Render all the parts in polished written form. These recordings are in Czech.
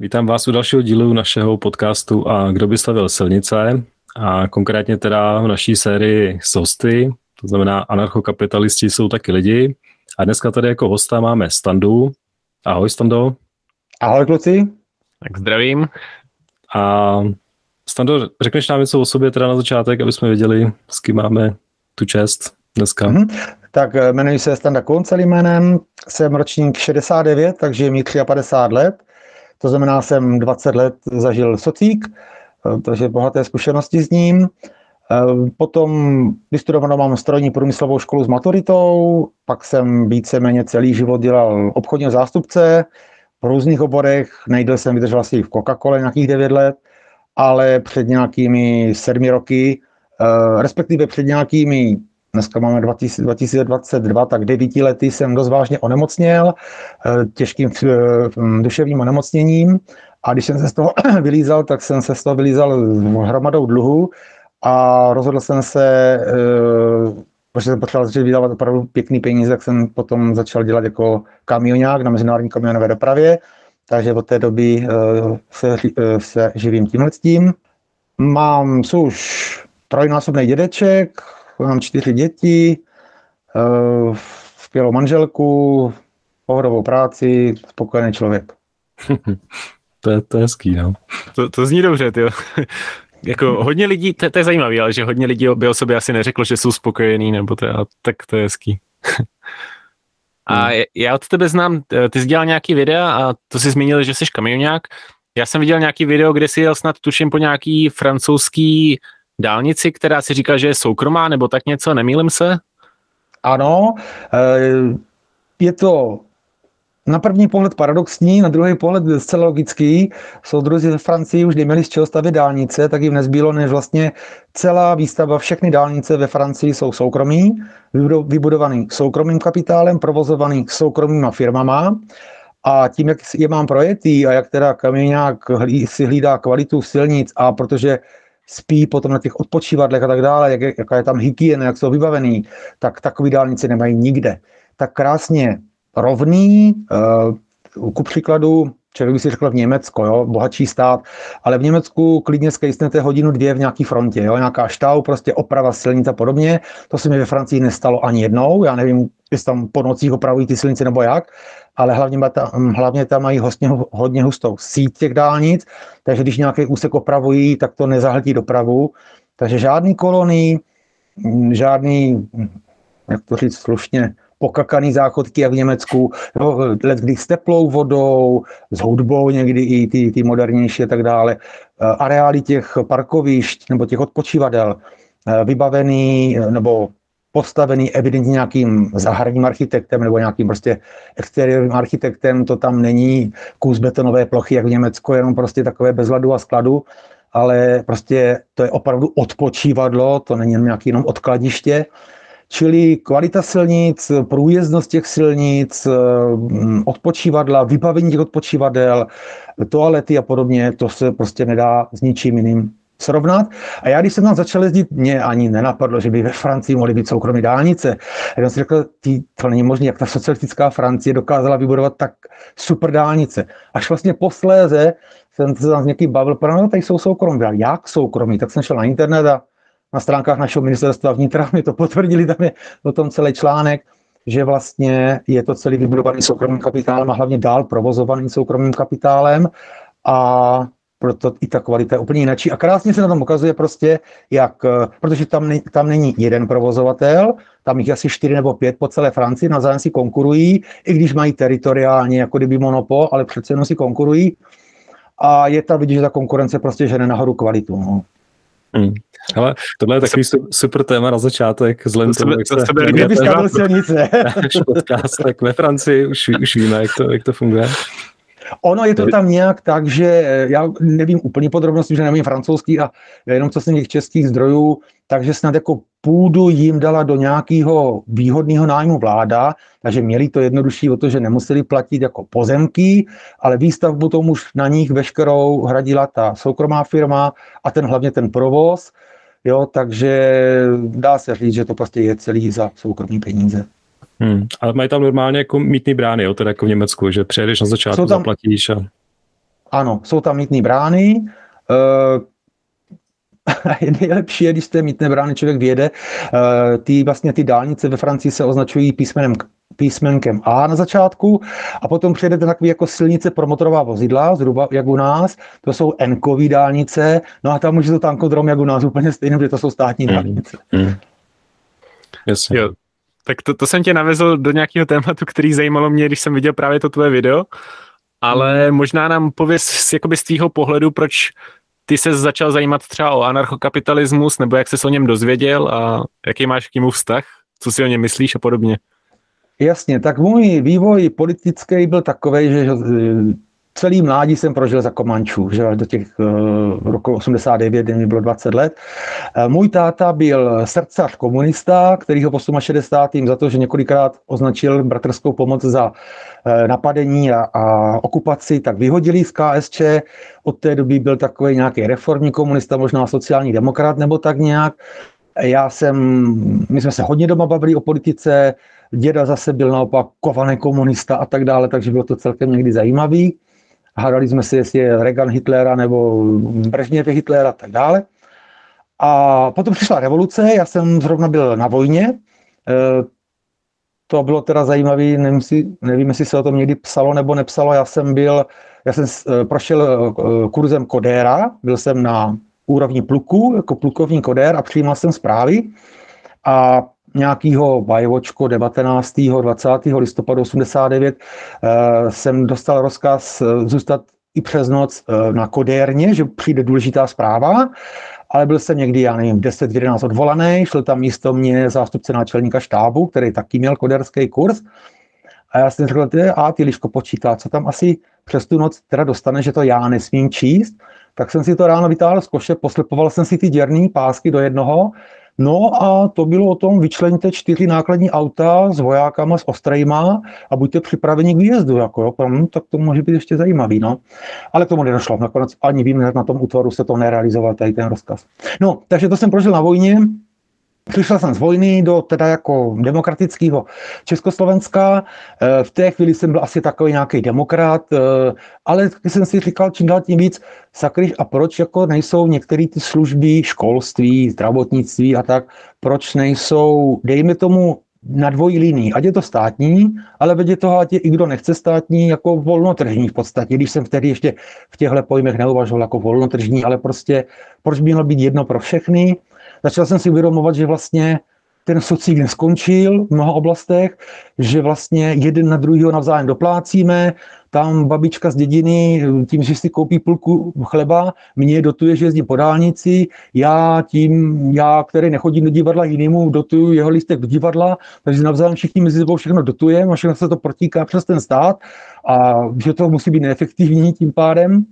Vítám vás u dalšího dílu našeho podcastu A kdo by stavěl silnice, a konkrétně teda v naší sérii s hosty, to znamená anarchokapitalisti jsou taky lidi. A dneska tady jako hosta máme Standu. Ahoj, Stando. Ahoj, kluci. Tak zdravím. A Stando, řekneš nám něco o sobě teda na začátek, aby jsme věděli, s kým máme tu čest dneska. Tak jmenuji se Standa Kunc celým jménem, jsem ročník 69, takže je mi 53 let. To znamená, jsem 20 let zažil socík, takže bohaté zkušenosti s ním. Potom vystudovanou mám strojní průmyslovou školu s maturitou, pak jsem víceméně celý život dělal obchodního zástupce v různých oborech, nejdéle jsem vydržel asi v Coca-Cole nějakých 9 let, ale před nějakými 7 roky, respektive před nějakými, dneska máme 2022, tak 9 lety jsem dost vážně onemocněl těžkým duševním onemocněním, a když jsem se z toho vylízal, tak jsem se z toho vylízal hromadou dluhu a rozhodl jsem se, protože jsem potřeboval začít vydávat opravdu pěkný peníze, tak jsem potom začal dělat jako kamionák na mezinárodní kamionové dopravě, takže od té doby se živím tímhletím. Jsou už trojnásobný dědeček, mám 4 děti, skvělou manželku, pohodovou práci, spokojený člověk. To je hezký, no. To zní dobře, tyjo. Jako hodně lidí, to je zajímavé, ale že hodně lidí by o sobě asi neřeklo, že jsou spokojený, nebo to, tak to je hezký. A já od tebe znám, ty jsi dělal nějaký videa a to jsi zmínil, že jsi kamionák. Já jsem viděl nějaký video, kde jsi jel snad tuším po nějaký francouzský dálnici, která si říká, že je soukromá, nebo tak něco, nemýlím se? Ano, je to na první pohled paradoxní, na druhý pohled zcela logický. Soudruzi ve Francii už neměli z čeho stavět dálnice, tak jim nezbylo, než vlastně celá výstavba, všechny dálnice ve Francii jsou soukromí, vybudovaný soukromým kapitálem, provozovaný soukromýma firmama. A tím, jak je mám projetý a jak teda kamionák si hlídá kvalitu silnic, a protože spí potom na těch odpočívadlech a tak dále, jaká je tam hygiena, jak jsou vybavený, tak takový dálnice nemají nikde. Tak krásně rovný, ku příkladu, člověk by si řekl v Německu, jo, bohatší stát, ale v Německu klidně skejsnete 1-2 hodiny v nějaký frontě, jo, nějaká štau, prostě oprava silnic a podobně, to se mi ve Francii nestalo ani jednou, já nevím, jestli tam po nocích opravují ty silnice nebo jak, ale hlavně tam mají hodně hustou síť těch dálnic, takže když nějaký úsek opravují, tak to nezahltí dopravu, takže žádný kolony, žádný, jak to říct slušně, pokakaný záchodky jak v Německu, no, letkdy s teplou vodou, s hudbou někdy i ty modernější a tak dále. Areály těch parkovišť nebo těch odpočívadel vybavený nebo postavený evidentně nějakým zahradním architektem nebo nějakým prostě exteriérním architektem, to tam není kus betonové plochy jak v Německu, jenom prostě takové bezladu a skladu, ale prostě to je opravdu odpočívadlo, to není nějaký jenom odkladiště. Čili kvalita silnic, průjezdnost těch silnic, odpočívadla, vybavení těch odpočívadel, toalety a podobně, to se prostě nedá s ničím jiným srovnat. A já, když jsem tam začal jezdit, mě ani nenapadlo, že by ve Francii mohly být soukromé dálnice. Jenom si řekl, to není možné, jak ta socialistická Francie dokázala vybudovat tak super dálnice. Až vlastně posléze jsem se tam s někým bavil, no tady jsou soukromí. Jak soukromí? Tak jsem šel na internet a na stránkách našeho ministerstva vnitra mi to potvrdili, tam je o tom celý článek, že vlastně je to celý vybudovaný soukromým kapitálem a hlavně dál provozovaný soukromým kapitálem, a proto i ta kvalita je úplně jináčí. A krásně se na tom ukazuje prostě, jak, protože tam není jeden provozovatel, tam jich asi 4 nebo 5 po celé Francii, navzájem si konkurují, i když mají teritoriálně jako kdyby monopol, ale přece jenom si konkurují, a je tam vidět, že ta konkurence prostě žene nahoru kvalitu. No. Ale tohle je takový super téma na začátek. Kdyby stavěl silnice. Náš podcast, tak ve Francii už víme, jak to funguje. Ono je to tam nějak tak, že já nevím úplně podrobnosti, že nevím francouzský a jenom co jsem těch českých zdrojů, takže snad jako půdu jim dala do nějakého výhodného nájmu vláda, takže měli to jednodušší o to, že nemuseli platit jako pozemky, ale výstavbu tomu už na nich veškerou hradila ta soukromá firma a hlavně ten provoz, jo, takže dá se říct, že to prostě je celý za soukromý peníze. Ale mají tam normálně jako mýtný brány, jo, teda jako v Německu, že přijedeš na začátku, zaplatíš a... Ano, jsou tam mýtné brány. Nejlepší je, když z té mýtné brány člověk vyjede. Ty dálnice ve Francii se označují písmenkem A na začátku a potom přijedete takový jako silnice pro motorová vozidla, zhruba jak u nás, to jsou N-kový dálnice, no a tam už je to tankodrom jak u nás úplně stejný, že to jsou státní dálnice. Jasně. Jo, tak to jsem tě navezl do nějakého tématu, který zajímalo mě, když jsem viděl právě to tvoje video, ale možná nám pověz jakoby z tvýho pohledu, proč ty se začal zajímat třeba o anarchokapitalismus, nebo jak ses o něm dozvěděl a jaký máš k němu vztah, co si o něm myslíš a podobně. Jasně, tak můj vývoj politický byl takovej, že celý mládí jsem prožil za Komančů, že do těch roku 89, kdy mi bylo 20 let. Můj táta byl srdcař komunista, který ho v 68. za to, že několikrát označil bratrskou pomoc za napadení a okupaci, tak vyhodili z KSČ. Od té doby byl takový nějaký reformní komunista, možná sociální demokrat nebo tak nějak. My jsme se hodně doma bavili o politice, děda zase byl naopak kovaný komunista a tak dále, takže bylo to celkem někdy zajímavý. Hádali jsme si, jestli je Reagan Hitlera nebo Brežněv Hitlera a tak dále. A potom přišla revoluce, já jsem zrovna byl na vojně. To bylo teda zajímavé, nevím, jestli se o tom někdy psalo nebo nepsalo. Já jsem prošel kurzem Kodéra, byl jsem na úrovni pluku, jako plukovní Kodér a přijímal jsem zprávy. A nějakýho bajvočko 19. 20. listopadu 89 jsem dostal rozkaz zůstat i přes noc na Kodérně, že přijde důležitá zpráva, ale byl jsem někdy, já nevím, 10-11 odvolaný, šel tam místo mě zástupce náčelníka štábu, který taky měl kodérský kurz a já jsem řekl, ty Liško počítá, co tam asi přes tu noc teda dostane, že to já nesmím číst, tak jsem si to ráno vytáhl z koše, poslepoval jsem si ty děrný pásky do jednoho. No a to bylo o tom, vyčleňte 4 nákladní auta s vojákama, s ostrejma a buďte připraveni k výjezdu, tak to může být ještě zajímavý, no. Ale k tomu nedošlo, nakonec ani vím, na tom útvaru se to nerealizoval, tady ten rozkaz. No, takže to jsem prožil na vojně, přišel jsem z vojny do teda jako demokratického Československa, v té chvíli jsem byl asi takový nějaký demokrat, ale taky jsem si říkal čím dál tím víc, sakryš, a proč jako nejsou některé ty služby, školství, zdravotnictví a tak, proč nejsou, dejme tomu, na dvojí linii, ať je to státní, ale vedle toho, ať je i kdo nechce státní, jako volnotržní v podstatě, když jsem vtedy ještě v těchto pojmech neuvažoval jako volnotržní, ale prostě proč by mělo být jedno pro všechny. Začal jsem si uvědomovat, že vlastně ten sociál neskončil v mnoha oblastech, že vlastně jeden na druhýho navzájem doplácíme, tam babička z dědiny tím, že si koupí půlku chleba, mě dotuje, že jezdím po dálnici, já, který nechodím do divadla, jinému dotuju jeho lístek do divadla, takže navzájem všichni mezi sebou všechno dotujeme a všechno se to protíká přes ten stát a že to musí být neefektivní tím pádem.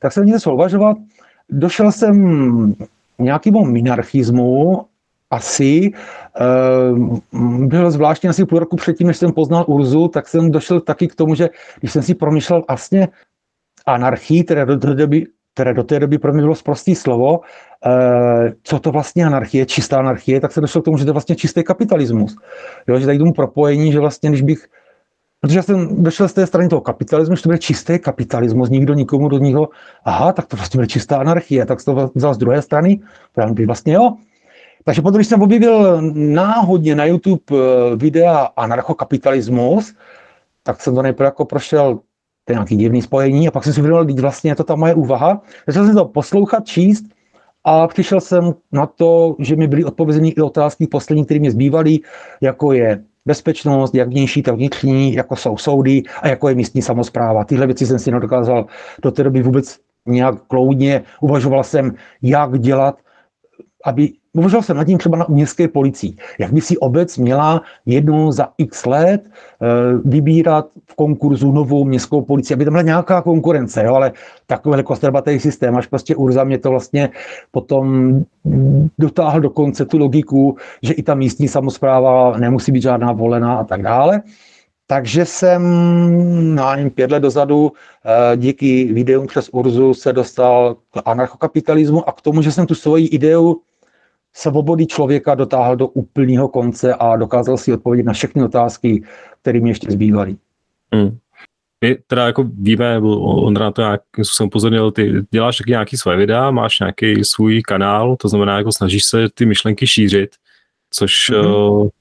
Tak jsem měl se uvažovat, došel jsem nějakému minarchismu, asi byl zvláštní asi půl roku předtím, než jsem poznal Urzu, tak jsem došel taky k tomu, že když jsem si promýšlel vlastně anarchii, které do té doby pro mě bylo sprostý slovo, co to vlastně anarchie, čistá anarchie, tak jsem došel k tomu, že to je vlastně čistý kapitalismus. Jo, že tady k tomu propojení, že vlastně protože já jsem došel z té strany toho kapitalismu, že to bude čistý kapitalismus, nikdo nikomu do něho, tak to vlastně bude čistá anarchie, tak jsem to vzal z druhé strany, právě vlastně jo. Takže potom, když jsem objevil náhodně na YouTube videa anarchokapitalismus, tak jsem to nejprve jako prošel to nějaký divný spojení a pak jsem si uvědomil, že vlastně je to ta moje úvaha. Začal jsem to poslouchat, číst a přišel jsem na to, že mi byly odpovězeny i otázky poslední, které mě zbývaly, jako je bezpečnost, jak vnější, tak vnitřní, jako jsou soudy a jako je místní samospráva. Tyhle věci jsem si nedokázal do té doby vůbec nějak kloudně. Uvažoval jsem, jak dělat, uvažoval jsem nad tím třeba na městské policii. Jak by si obec měla jednou za x let vybírat v konkurzu novou městskou policii, aby tam byla nějaká konkurence, jo? Ale takový velikostrbatý systém, až prostě Urza mě to vlastně potom dotáhl do konce tu logiku, že i ta místní samospráva nemusí být žádná volená a tak dále. Takže jsem 5 let dozadu díky videům přes Urzu se dostal k anarchokapitalismu a k tomu, že jsem tu svoji ideu svobody člověka dotáhl do úplného konce a dokázal si odpovědět na všechny otázky, které mi ještě zbývaly. My teda jako víme, Ondra na to nějakým způsobem pozornil, ty děláš taky nějaký svoje videa, máš nějaký svůj kanál, to znamená, jako snažíš se ty myšlenky šířit, což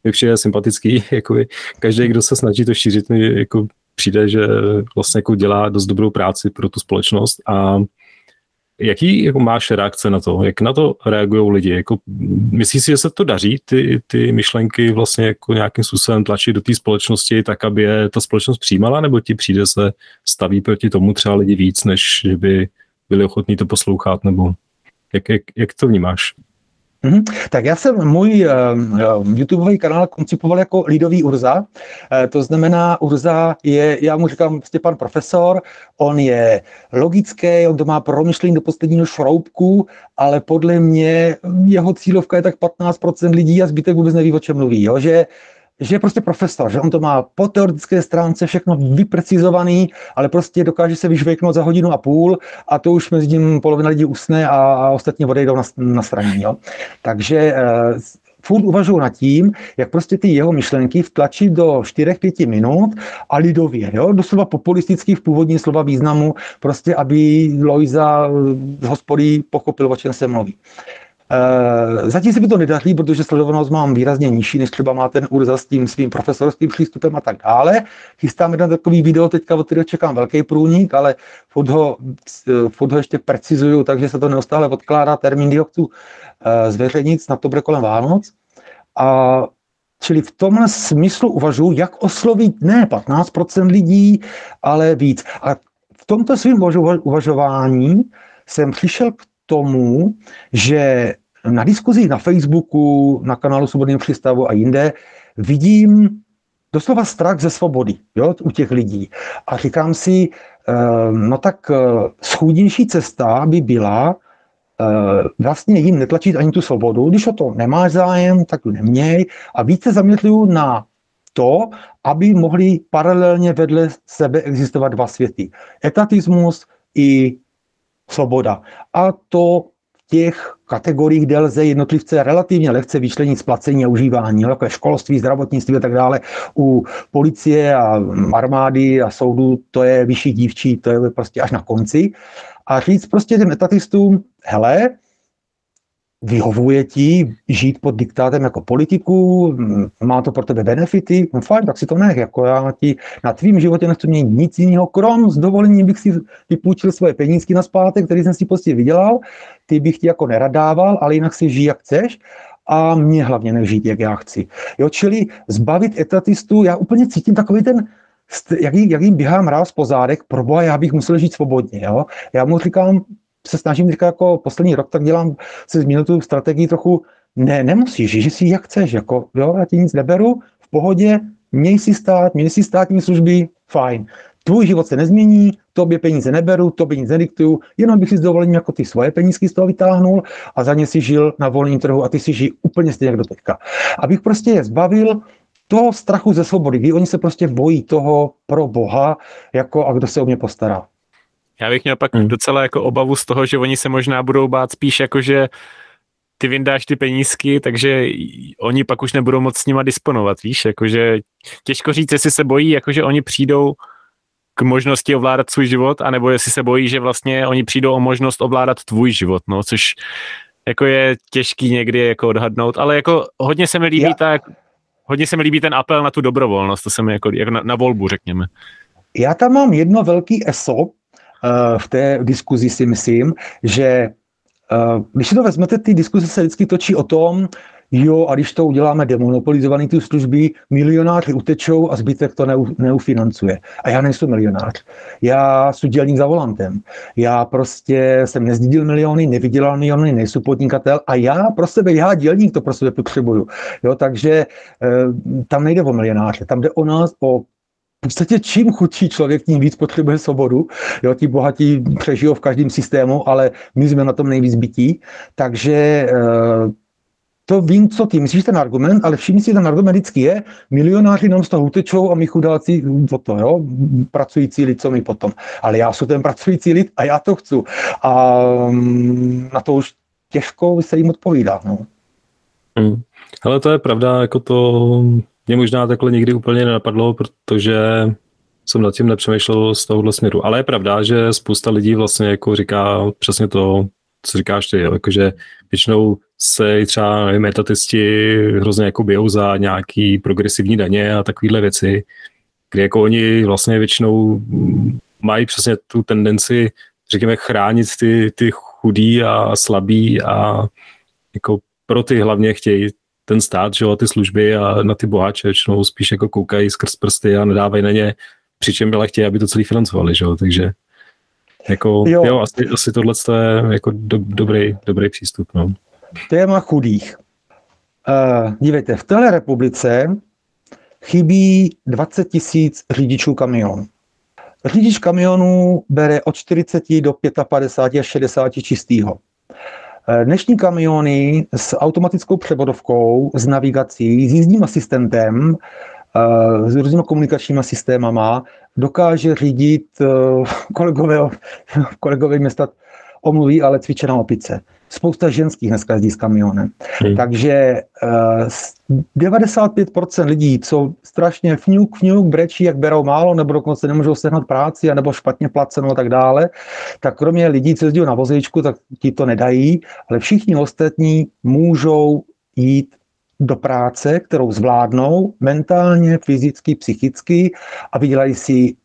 mi přijde sympatický, jakoby každý, kdo se snaží to šířit, mi jako přijde, že vlastně jako dělá dost dobrou práci pro tu společnost. A jaký jako máš reakce na to? Jak na to reagují lidi? Jako, myslíš si, že se to daří, ty myšlenky vlastně jako nějakým způsobem tlačit do té společnosti tak, aby je ta společnost přijímala, nebo ti přijde se staví proti tomu třeba lidi víc, než že by byli ochotní to poslouchat, nebo jak to vnímáš? Tak já jsem můj YouTubeový kanál koncipoval jako lidový Urza, to znamená Urza je, já mu říkám prostě pan profesor, on je logický, on to má promyšlení do posledního šroubku, ale podle mě jeho cílovka je tak 15% lidí a zbytek vůbec neví, o čem mluví, jo? Že je prostě profesor, že on to má po teoretické stránce všechno vyprecizovaný, ale prostě dokáže se vyžvejknout za 1.5 hodiny a to už mezi tím polovina lidí usne a ostatně odejdou na straně. Jo. Takže furt uvažuji nad tím, jak prostě ty jeho myšlenky vtlačit do 4-5 minut a lidově, jo, doslova populistický v původním slova významu, prostě aby Lojza z hospody pochopil, o čem se mluví. Zatím se mi to nedaří, protože sledovanost mám výrazně nižší, než třeba má ten Urza s tím svým profesorským přístupem a tak dále. Chystám jeden takový video teďka, od kterého čekám velký průnik, ale furt ho ještě precizuju, takže se to neustále odkládá termín, kdy ho chci zveřejnit, snad to bude kolem Vánoc. A čili v tomhle smyslu uvažuji, jak oslovit ne 15% lidí, ale víc. A v tomto svým uvažování jsem přišel k tomu, že na diskuzích na Facebooku, na kanálu Svobodného přístavu a jinde vidím doslova strach ze svobody, jo, u těch lidí. A říkám si, no tak schůdnější cesta by byla vlastně jim netlačit ani tu svobodu, když o to nemáš zájem, tak to neměj. A více zaměřuju na to, aby mohli paralelně vedle sebe existovat dva světy. Etatismus i svoboda. A to v těch kategoriích, kde lze jednotlivce relativně lehce vyčlenit splacení a užívání, jako školství, zdravotnictví a tak dále. U policie a armády a soudu to je vyšší dívčí, to je prostě až na konci. A říct prostě těm etatistům, hele, vyhovuje ti žít pod diktátem jako politiku, má to pro tebe benefity, no fajn, tak si to nech, jako já ti na tvým životě nechci měnit nic jiného, krom s dovolením bych si vypůjčil svoje penízky na zpátek, který jsem si prostě vydělal, ty bych ti jako nerad dával, ale jinak si žij, jak chceš a mě hlavně nech žít, jak já chci. Jo, čili zbavit etatistů, já úplně cítím takový ten, jak jim běhá mráz po zádech, proboha, já bych musel žít svobodně, jo. Já mu říkám, se snažím říkat jako poslední rok, tak dělám, se změnil tu strategii trochu, ne, nemusíš, že si jak chceš, jako, jo, já ti nic neberu, v pohodě, měj si státní služby, fajn. Tvůj život se nezmění, tobě peníze neberu, tobě nic nediktuju, jenom bych si s dovolením jako ty svoje penízky z toho vytáhnul a za ně si žil na volném trhu a ty si žij úplně stejně jak do teďka. Abych prostě je zbavil toho strachu ze svobody, kdy oni se prostě bojí toho pro Boha, jako a kdo se o mě postará. Já bych měl pak docela jako obavu z toho, že oni se možná budou bát spíš jako, že ty vyndáš ty penízky, takže oni pak už nebudou moc s nima disponovat, víš, jakože těžko říct, jestli se bojí, jakože oni přijdou k možnosti ovládat svůj život, anebo jestli se bojí, že vlastně oni přijdou o možnost ovládat tvůj život, no, což jako je těžký někdy jako odhadnout, ale jako hodně se mi líbí hodně se mi líbí ten apel na tu dobrovolnost, to se mi jako na volbu, řekněme. Já tam mám jedno velký ESO, v té diskuzi si myslím, že když si to vezmete, ty diskuze se vždycky točí o tom, jo, a když to uděláme demonopolizovaný ty služby, milionáři utečou a zbytek to neufinancuje. A já nejsem milionář. Já jsem dělník za volantem. Já prostě jsem nezdědil miliony, nevydělal miliony, nejsem podnikatel a já dělník to pro sebe potřebuju. Jo, takže tam nejde o milionáře, tam jde o nás, v podstatě čím chudší člověk, tím víc potřebuje svobodu. Jo, ti bohatí přežijou v každém systému, ale my jsme na tom nejvíc bytí. Takže to vím, co ty myslíš, ten argument, ale všimni si, ten argument vždycky je, milionáři nám z toho utečou a my chudáci pracující lid, co my potom. Ale já jsem ten pracující lid a já to chci. A na to už těžko se jim odpovídá. No. Ale to je pravda, jako to mě možná takhle nikdy úplně nenapadlo, protože jsem nad tím nepřemýšlel z tohohle směru. Ale je pravda, že spousta lidí vlastně jako říká přesně to, co říkáš ty, jakože většinou se třeba, nevím, etatisti hrozně jako bijou za nějaký progresivní daně a takovýhle věci, kdy jako oni vlastně většinou mají přesně tu tendenci, řekněme, chránit ty chudý a slabý a jako pro ty hlavně chtějí ten stát, že jo, a ty služby, a na ty boháče většinou spíš jako koukají skrz prsty a nedávají na ně, přičem ale chtějí, aby to celý financovali, že jo, takže jako, jo, asi tohleto je jako dobrý přístup, no. Téma chudých. Dívejte, v téhle republice chybí 20 tisíc řidičů kamionů. Řidič kamionů bere od 40 do 55 až 60 čistýho. Dnešní kamiony s automatickou převodovkou, s navigací, s jízdním asistentem, s různými komunikačními systémama dokáže řídit kolegové města omluví, ale cviče na opice. Spousta ženských dneska jezdí s kamionem. Takže 95% lidí, co strašně fňuk, brečí, jak berou málo, nebo dokonce nemůžou sehnat práci, nebo špatně placenou a tak dále, tak kromě lidí, co jezdí na vozíčku, tak ti to nedají, ale všichni ostatní můžou jít do práce, kterou zvládnou mentálně, fyzicky, psychicky a vydělají si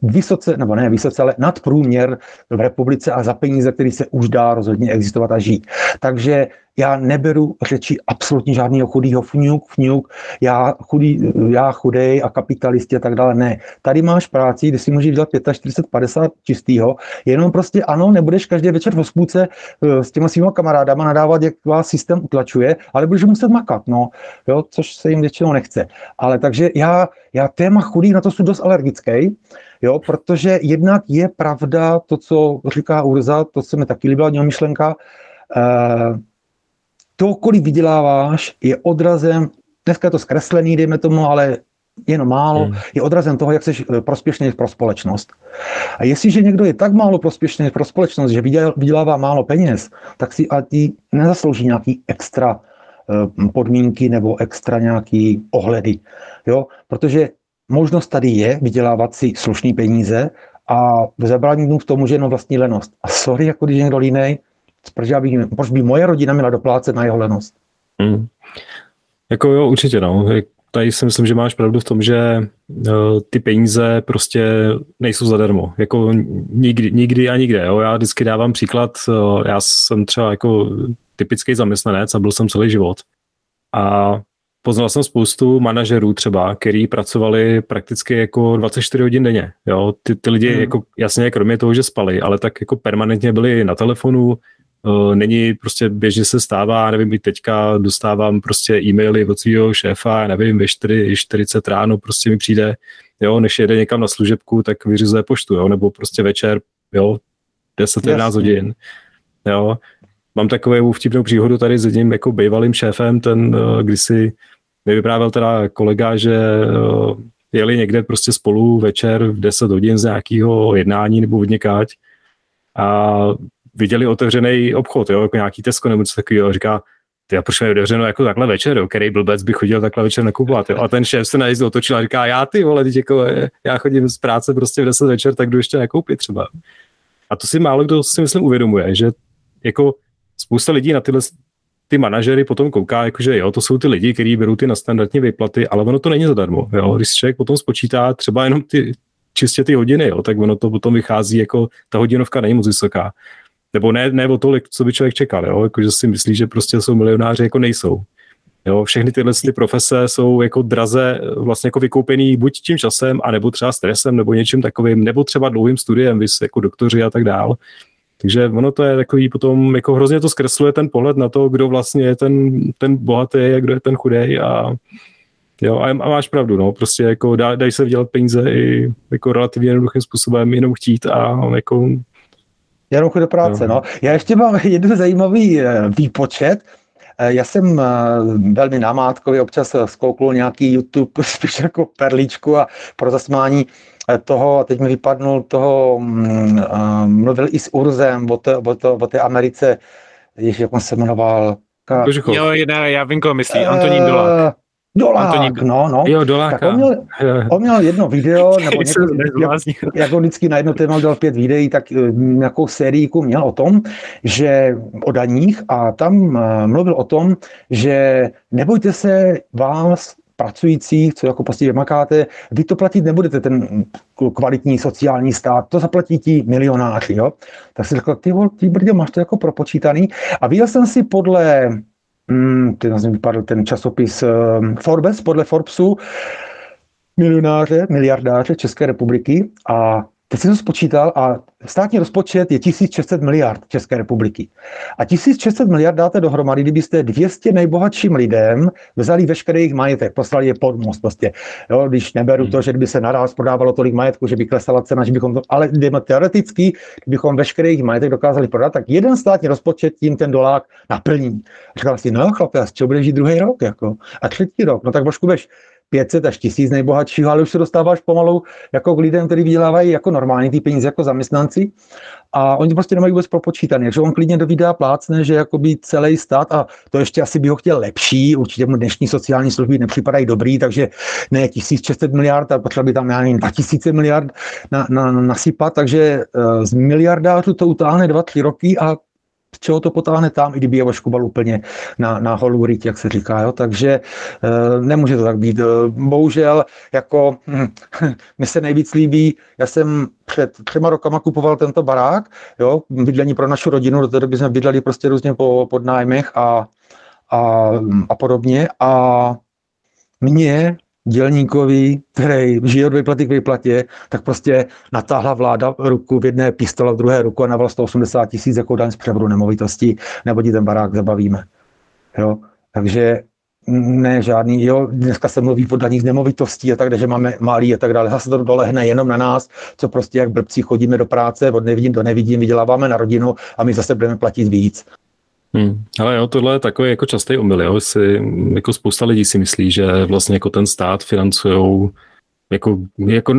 ale nadprůměr v republice a za peníze, který se už dá rozhodně existovat a žít. Takže já neberu řeči absolutně žádného chudýho fňuk, já chudej a kapitalisti a tak dále, ne. Tady máš práci, kde si můžeš dělat 45, 50 čistýho, jenom prostě ano, nebudeš každý večer v hospůdce s těma svýma kamarádama nadávat, jak vás systém utlačuje, ale budeš muset makat, no, jo, což se jim většinou nechce. Ale takže já téma chudých, na to jsou dost alergický, jo, protože jednak je pravda to, co říká Urza, to se mi taky líbila jeho myšlenka, to, kolik vyděláváš, je odrazem, dneska je to zkreslený, dejme tomu, ale jenom málo, je odrazem toho, jak jsi prospěšný pro společnost. A jestliže někdo je tak málo prospěšný pro společnost, že vydělává málo peněz, tak si a ty nezaslouží nějaký extra podmínky nebo extra nějaký ohledy. Jo? Protože možnost tady je vydělávat si slušný peníze a zabránit mu v tomu, že jenom vlastní lenost. A sorry, jako když někdo línej, proč by moje rodina měla doplácet na jeho lenost? Jako jo, určitě, no. Tady si myslím, že máš pravdu v tom, že ty peníze prostě nejsou zadarmo. Jako nikdy a nikde, jo. Já vždycky dávám příklad, já jsem třeba jako typický zaměstnanec a byl jsem celý život. A poznal jsem spoustu manažerů třeba, kteří pracovali prakticky jako 24 hodin denně, jo. Ty lidi jako jasně, kromě toho, že spali, ale tak jako permanentně byli na telefonu, není prostě běžně se stává, nevím, i teďka dostávám prostě e-maily od svýho šéfa, nevím, ve 4:40 ráno prostě mi přijde, jo, než jede někam na služebku, tak vyřizuje poštu, jo, nebo prostě večer, jo, 10-11 hodin, jo. Mám takovou vtipnou příhodu tady s jedním jako bývalým šéfem, ten kdysi mi vyprávěl teda kolega, že jeli někde prostě spolu večer v 10 hodin z nějakého jednání nebo odněkáť a viděli otevřený obchod, jo, jako nějaký Tesco nebo něco takového, říká, ty, a proč mi je otevřeno jako takhle večer, jo, který blbec by chodil takhle večer nakupovat, jo, a ten šéf se najednou otočil a říká, já ty vole, teď jako, já chodím z práce prostě v 10 večer, tak jdu ještě nakoupit třeba. A to si málo kdo si myslím uvědomuje, že jako spousta lidí na tyhle ty manažery potom kouká, jakože jo, to jsou ty lidi, kteří berou ty na standardní výplaty, ale ono to není zadarmo, jo, když člověk potom spočítá třeba jenom čistě ty hodiny, jo, tak ono to potom vychází jako, ta hodinovka není moc vysoká. Nebo ne o tolik, co by člověk čekal, jo? Jako, že si myslí, že prostě jsou milionáři, jako nejsou. Jo? Všechny tyhle profese jsou jako draze vlastně jako vykoupený buď tím časem, anebo třeba stresem, nebo něčím takovým, nebo třeba dlouhým studiem, vys jako doktoři a tak dál. Takže ono to je takový potom, jako hrozně to zkresluje ten pohled na to, kdo vlastně je ten bohatý a kdo je ten chudej a jo, a máš pravdu, no, prostě jako dají se vydělat peníze i jako relativně jednoduchým způsobem, jenom chtít a jako jenom chodí do práce, no. Já ještě mám jeden zajímavý výpočet. Já jsem velmi namátkově občas zkouknul nějaký YouTube, spíš jako perličku a pro zasmání toho, a teď mi vypadnul toho, mluvil i s Urzem o té Americe, jak on se jmenoval. Jo, já vím, koho myslí, Antonín Dolák. Dolák, Jo, Doláka. Tak on měl jedno video, nebo jak on vždycky na jedno téma dělal 5 videí, tak nějakou sériíku měl o tom, že o daních, a tam mluvil o tom, že nebojte se vás, pracujících, co jako prostě makáte, vy to platit nebudete, ten kvalitní sociální stát, to zaplatí ti milionáři, jo. Tak si řekl, ty brdě, máš to jako propočítaný. A viděl jsem si podle, teď nás mi vypadl ten časopis Forbes, podle Forbesu, miliardáře České republiky, a teď jsem to spočítal a státní rozpočet je 1600 miliard České republiky. A 1600 miliard dáte dohromady, kdybyste 200 nejbohatším lidem vzali veškerý jejich majetek, poslali je pod most prostě. Jo, když neberu to, že kdyby se naraz prodávalo tolik majetku, že by klesala cena, že bychom to, ale teoreticky, kdybychom veškerý jejich majetek dokázali prodat, tak jeden státní rozpočet tím ten Dolák naplní. A říkal si, no chlape, a z čeho bude žít druhý rok jako? A třetí rok, no tak božku beš 500 až 1000 nejbohatšího, ale už se dostáváš pomalu jako k lidem, kteří vydělávají jako normální ty peníze, jako zaměstnanci, a oni prostě nemají vůbec propočítané, takže on klidně dovídá plácne, že jakoby celý stát, a to ještě asi by ho chtěl lepší, určitě mu dnešní sociální služby nepřipadají dobrý, takže ne 1600 miliard, ale potřeba by tam, já nevím, 2000 miliard nasypat, takže z miliardářů to utáhne 2-3 roky a z čeho to potáhne tam, i kdyby je oškubal úplně na holou ryť, jak se říká, jo? Takže nemůže to tak být. Bohužel, jako mi se nejvíc líbí, já jsem před 3 rokama kupoval tento barák, jo? Bydlení pro naši rodinu, do té doby jsme bydleli prostě různě po podnájmech a podobně, a mě dělníkovi, který žije od výplaty k výplatě, tak prostě natáhla vláda ruku v jedné pistole, v druhé ruku a naval 180 000 jako daň z převodu nemovitosti, nebo ti ten barák zabavíme. Jo? Takže ne žádný, jo, dneska se mluví o daních z nemovitostí a tak, takže máme malý a tak dále. Zase to dolehne jenom na nás, co prostě jak blbci chodíme do práce, od nevidím do nevidím, vyděláváme na rodinu a my zase budeme platit víc. Ale jo, tohle je takový jako častý omyl, jo, jako spousta lidí si myslí, že vlastně jako ten stát financujou, jako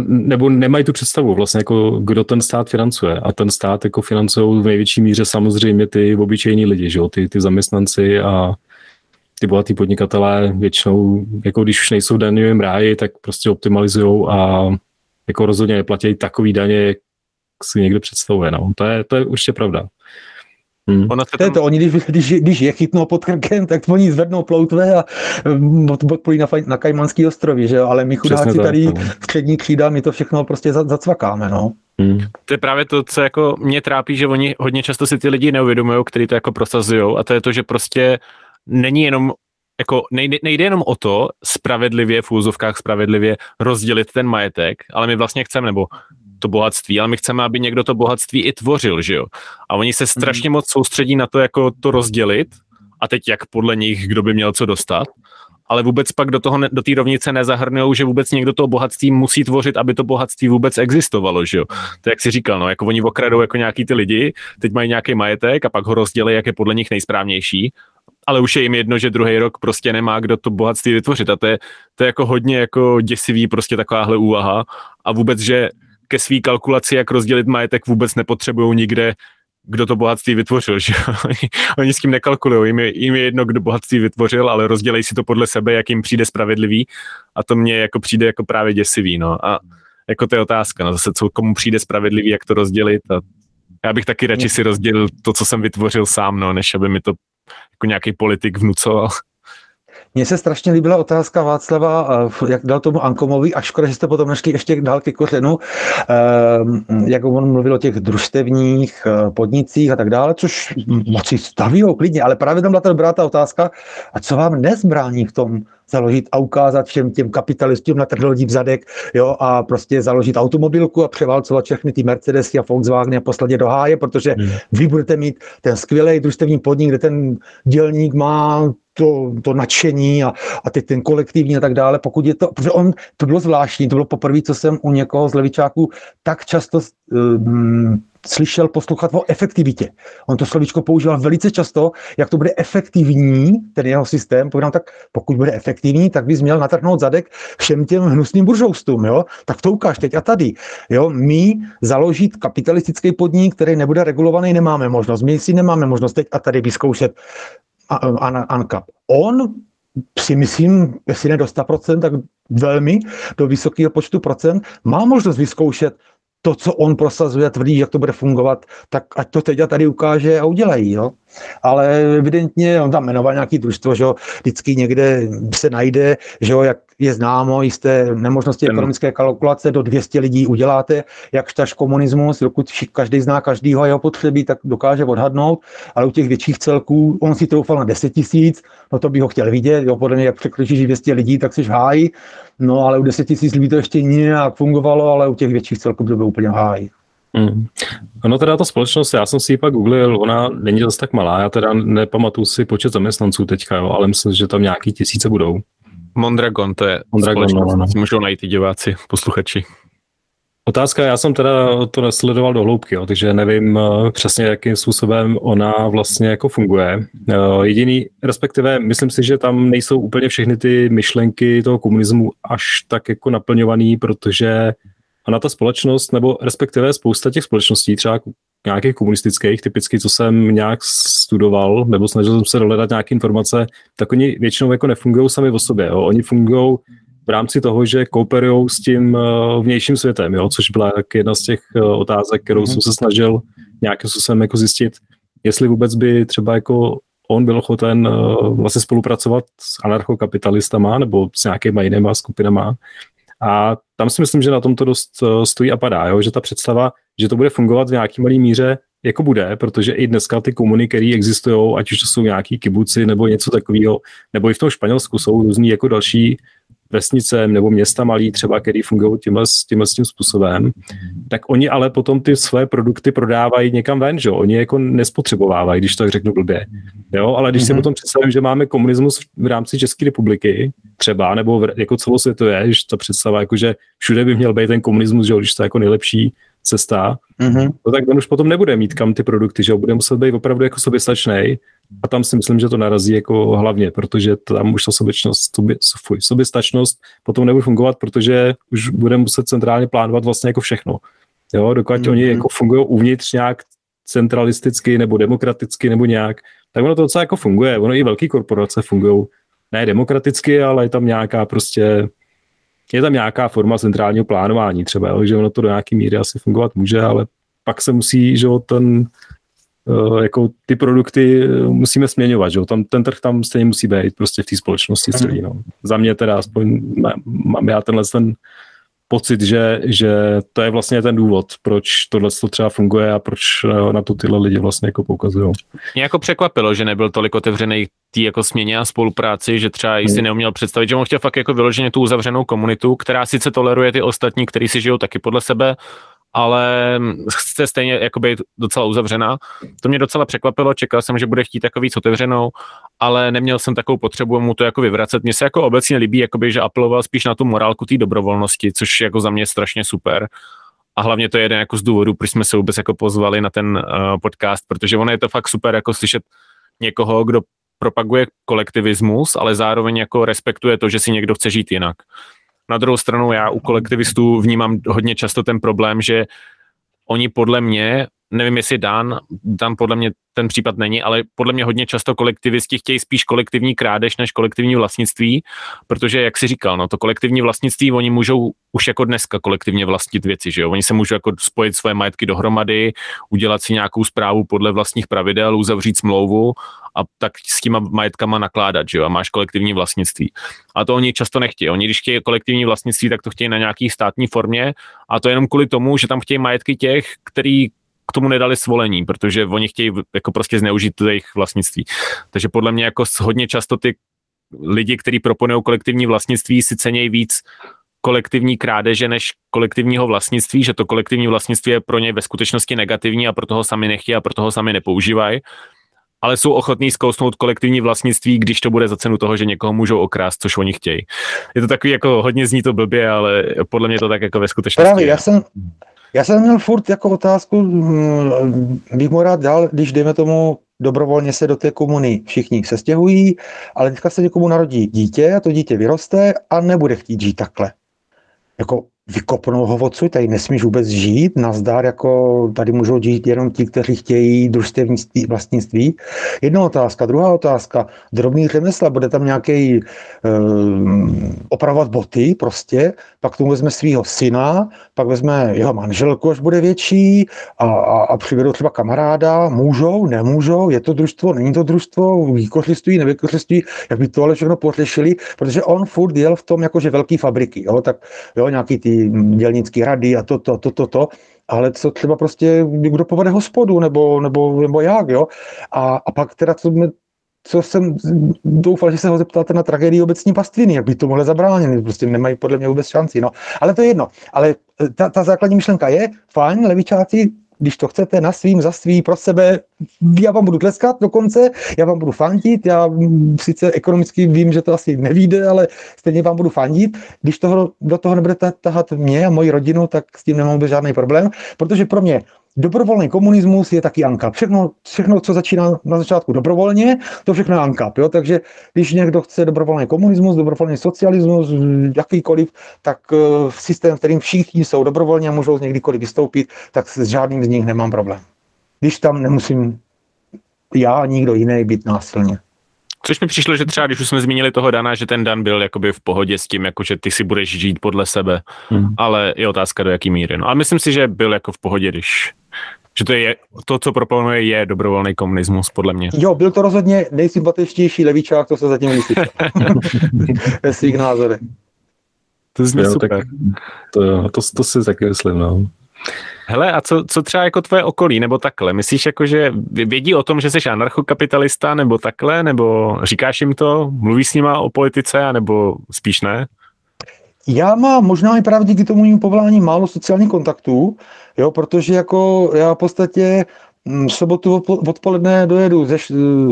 nebo nemají tu představu vlastně, jako kdo ten stát financuje, a ten stát jako financujou v největší míře samozřejmě ty obyčejní lidi, že jo, ty zaměstnanci a ty bohatý podnikatelé většinou, jako když už nejsou daňovým ráji, tak prostě optimalizujou a jako rozhodně neplatí takový daně, jak si někdo představuje, no, to je určitě pravda. Oni, když je chytnou pod krkem, tak oni zvednou ploutve a odpojí na Kajmanský ostrovy, že jo? Ale my chudáci tady střední křída, my to všechno prostě zacvakáme, no. To je právě to, co jako mě trápí, že oni hodně často si ty lidi neuvědomují, kteří to jako prosazujou, a to je to, že prostě není jenom jako nejde jenom o to spravedlivě, v úzovkách spravedlivě rozdělit ten majetek, ale my vlastně chceme, nebo to bohatství, ale my chceme, aby někdo to bohatství i tvořil, že jo. A oni se strašně moc soustředí na to, jako to rozdělit, a teď jak podle nich, kdo by měl co dostat, ale vůbec pak do té rovnice nezahrnujou, že vůbec někdo to bohatství musí tvořit, aby to bohatství vůbec existovalo, že jo. To jak si říkal, no, jako oni okradou jako nějaký ty lidi, teď mají nějaký majetek a pak ho rozdělí, jak je podle nich nejsprávnější, ale už je jim jedno, že druhý rok prostě nemá kdo to bohatství vytvořit, a to je jako hodně jako děsivý prostě takováhle úvaha, a vůbec, že ke svý kalkulaci, jak rozdělit majetek, vůbec nepotřebujou nikde, kdo to bohatství vytvořil, že oni s tím nekalkulují, jim je jedno, kdo bohatství vytvořil, ale rozdělej si to podle sebe, jak jim přijde spravedlivý, a to mně jako přijde jako právě děsivý, no, a jako to je otázka, no, zase co komu přijde spravedlivý, jak to rozdělit, a já bych taky radši si rozdělil to, co jsem vytvořil sám, no, než aby mi to jako nějaký politik vnucoval. Mně se strašně líbila otázka Václava, jak dal tomu Ankomovi, a škoda, že jste potom našli ještě dál ke kořenu, jak on mluvil o těch družstevních podnicích a tak dále, což moci staví ho klidně, ale právě tam byla ta dobrá ta otázka, a co vám nezbrání v tom založit a ukázat všem těm kapitalistům na trh lidí v zadek, jo, a prostě založit automobilku a převálcovat všechny ty Mercedesy a Volkswageny a poslat je do háje, protože vy budete mít ten skvělý družstevní podnik, kde ten dělník má to nadšení a teď ten kolektivní a tak dále, pokud je to, protože to bylo zvláštní, to bylo poprvé, co jsem u někoho z levičáků tak často slyšel poslouchat o efektivitě. On to slovíčko používal velice často, jak to bude efektivní, ten jeho systém, povědám, tak pokud bude efektivní, tak bys měl natrhnout zadek všem těm hnusným buržoustům, jo? Tak to ukáž teď a tady, jo? My založit kapitalistický podnik, který nebude regulovaný, nemáme možnost, my si nemáme možnost teď a tady vyzkoušet ANCAP. On si myslím, jestli ne do 100%, tak velmi do vysokého počtu procent, má možnost vyzkoušet to, co on prosazuje, tvrdí, jak to bude fungovat, tak ať to teď a tady ukáže a udělají. Jo? Ale evidentně on tam jmenoval nějaký družstvo, že jo? Vždycky někde se najde, že jo? Jak je známo, jisté nemožnosti ekonomické kalkulace, do 200 lidí uděláte, jak štaš komunismus, dokud každý zná každýho a jeho potřeby, tak dokáže odhadnout, ale u těch větších celků, on si troufal na 10 000, no to by ho chtěl vidět, jo? Podle mě, jak překročíš 200 lidí, tak jsi v háji, no ale u 10 000 lidí to ještě nějak fungovalo, ale u těch větších celků by to bylo úplně v háji. Ano, teda ta společnost, já jsem si ji pak googlil, ona není zase tak malá, já teda nepamatuju si počet zaměstnanců teďka, jo, ale myslím, že tam nějaký tisíce budou. Mondragon, to je společnost, no. Můžou najít i diváci, posluchači. Otázka, já jsem teda to nesledoval do hloubky, jo, takže nevím přesně, jakým způsobem ona vlastně jako funguje. Jediný, respektive, myslím si, že tam nejsou úplně všechny ty myšlenky toho komunismu až tak jako naplňovaný, protože ona ta společnost, nebo respektive spousta těch společností, třeba nějakých komunistických, typicky, co jsem nějak studoval, nebo snažil jsem se dohledat nějaké informace, tak oni většinou jako nefungují sami o sobě. Jo. Oni fungují v rámci toho, že kooperujou s tím vnějším světem, jo, což byla jedna z těch otázek, kterou jsem se snažil nějakým způsobem jako zjistit, jestli vůbec by třeba jako on byl ochoten vlastně spolupracovat s anarchokapitalistama nebo s nějakýma jinýma skupinama. A tam si myslím, že na tom to dost stojí a padá, jo? Že ta představa, že to bude fungovat v nějaký malý míře, jako bude, protože i dneska ty komuny, které existují, ať už to jsou nějaký kibuci nebo něco takového, nebo i v tom Španělsku jsou různý jako další vesnice nebo města malý třeba, které fungují tímhle tím způsobem, tak oni ale potom ty své produkty prodávají někam ven, že jo? Oni jako nespotřebovávají, když to řeknu blbě. Jo? Ale když si potom představím, že máme komunismus v rámci České republiky třeba, nebo jako celosvětové, když ta představa, jako že všude by měl být ten komunismus, že jo? Když to je jako nejlepší cesta, no tak ten už potom nebude mít kam ty produkty, že jo? Bude muset být opravdu jako soběstačnej. A tam si myslím, že to narazí jako hlavně, protože tam už ta soběstačnost potom nebude fungovat, protože už budeme muset centrálně plánovat vlastně jako všechno. Jo, dokud oni jako fungují uvnitř nějak centralisticky nebo demokraticky nebo nějak, tak ono to docela jako funguje. Ono i velké korporace fungují ne demokraticky, ale je tam nějaká prostě, je tam nějaká forma centrálního plánování třeba, jo, že ono to do nějaké míry asi fungovat může, ale pak se musí, že ten jako ty produkty musíme směňovat, že jo? Tam, ten trh tam stejně musí být prostě v té společnosti celý, no. Za mě teda aspoň mám já tenhle ten pocit, že to je vlastně ten důvod, proč tohle třeba funguje a proč na to tyhle lidi vlastně jako poukazují. Mě jako překvapilo, že nebyl tolik otevřený tý jako směně a spolupráci, že třeba si neuměl představit, že on chtěl fakt jako vyloženě tu uzavřenou komunitu, která sice toleruje ty ostatní, kteří si žijou taky podle sebe, ale chce stejně jako být docela uzavřená. To mě docela překvapilo, čekal jsem, že bude chtít jako víc otevřenou, ale neměl jsem takovou potřebu mu to jako vyvracet. Mně se jako obecně líbí, jakoby, že apeloval spíš na tu morálku té dobrovolnosti, což jako za mě je strašně super. A hlavně to je jeden jako z důvodů, proč jsme se vůbec jako pozvali na ten podcast, protože ono je to fakt super jako slyšet někoho, kdo propaguje kolektivismus, ale zároveň jako respektuje to, že si někdo chce žít jinak. Na druhou stranu já u kolektivistů vnímám hodně často ten problém, že oni podle mě, nevím jestli Dan podle mě ten případ není, ale podle mě hodně často kolektivisti chtějí spíš kolektivní krádež než kolektivní vlastnictví, protože jak si říkal, no to kolektivní vlastnictví, oni můžou už jako dneska kolektivně vlastnit věci, že jo? Oni se můžou jako spojit svoje majetky dohromady, udělat si nějakou správu podle vlastních pravidel, uzavřít smlouvu a tak s těma majetkama nakládat, že jo? A máš kolektivní vlastnictví. A to oni často nechtějí. Oni když chtějí kolektivní vlastnictví, tak to chtějí na nějaký státní formě a to jenom kvůli tomu, že tam chtějí majetky těch, který k tomu nedali svolení, protože oni chtějí jako prostě zneužít jejich vlastnictví. Takže podle mě jako hodně často ty lidi, kteří proponují kolektivní vlastnictví, si cenějí víc kolektivní krádeže než kolektivního vlastnictví, že to kolektivní vlastnictví je pro ně ve skutečnosti negativní a proto ho sami nechtějí a proto ho sami nepoužívají. Ale jsou ochotní zkousnout kolektivní vlastnictví, když to bude za cenu toho, že někoho můžou okrást, což oni chtějí. Je to takový jako hodně zní to blbě, ale podle mě to tak jako ve skutečnosti. Právě, já jsem měl furt jako otázku, bych mu rád dal, když dejme tomu dobrovolně se do té komuny všichni se stěhují, ale dneska se někomu narodí dítě a to dítě vyroste a nebude chtít žít takhle. Jako vykopnou ho odsud, tady nesmíš vůbec žít, nazdar, jako tady můžou žít jenom ti, kteří chtějí družstevnictví, vlastnictví. Jedna otázka, druhá otázka, drobný řemesla, bude tam nějaký opravovat boty prostě, pak tomu vezme svýho syna, pak vezme jeho manželku, až bude větší a přivedou třeba kamaráda, můžou, nemůžou, je to družstvo, není to družstvo, vykořistují, nevykořistují, jak by tohle všechno pořešili, protože on furt jel v tom jakože velký fabriky, jo, tak jo, nějaký ty dělnický rady a to, ale co třeba prostě, kdo povede hospodu, nebo jak, jo, a pak teda, co jsem doufal, že se ho zeptáte na tragédii obecní pastviny, jak by to mohlo zabránit, prostě nemají podle mě vůbec šanci, no, ale to je jedno, ale ta základní myšlenka je, fajn, levičáci, když to chcete na svým, za svý, pro sebe, já vám budu tleskat dokonce, já vám budu fandit, já sice ekonomicky vím, že to asi nevyjde, ale stejně vám budu fandit. Když do toho nebudete tahat mě a moji rodinu, tak s tím nemám žádný problém, protože pro mě dobrovolný komunismus je taky ANCAP. Všechno, co začíná na začátku dobrovolně, to všechno je ANCAP. Jo? Takže když někdo chce dobrovolný komunismus, dobrovolný socialismus, jakýkoliv, tak systém, v kterým všichni jsou dobrovolně a můžou z něj kdykoliv vystoupit, tak s žádným z nich nemám problém. Když tam nemusím já a nikdo jiný být násilně. Což mi přišlo, že třeba, když už jsme zmínili toho Dana, že ten Dan byl jakoby v pohodě s tím, jakože ty si budeš žít podle sebe, ale je otázka, do jaký míry. No, ale myslím si, že byl jako v pohodě, že to, co proponuje, je dobrovolný komunismus, podle mě. Jo, byl to rozhodně nejsympatičtější levičák, co se zatím vyslyšel. Ve svých názorech. To zní super. Tak, to si taky myslím, no. Hele, a co třeba jako tvoje okolí, nebo takhle? Myslíš jako, že vědí o tom, že jsi anarchokapitalista, nebo takhle, nebo říkáš jim to, mluvíš s nima o politice, anebo spíš ne? Já mám možná i právě díky tomu mým povolání málo sociálních kontaktů, jo, protože jako já v podstatě v sobotu odpoledne dojedu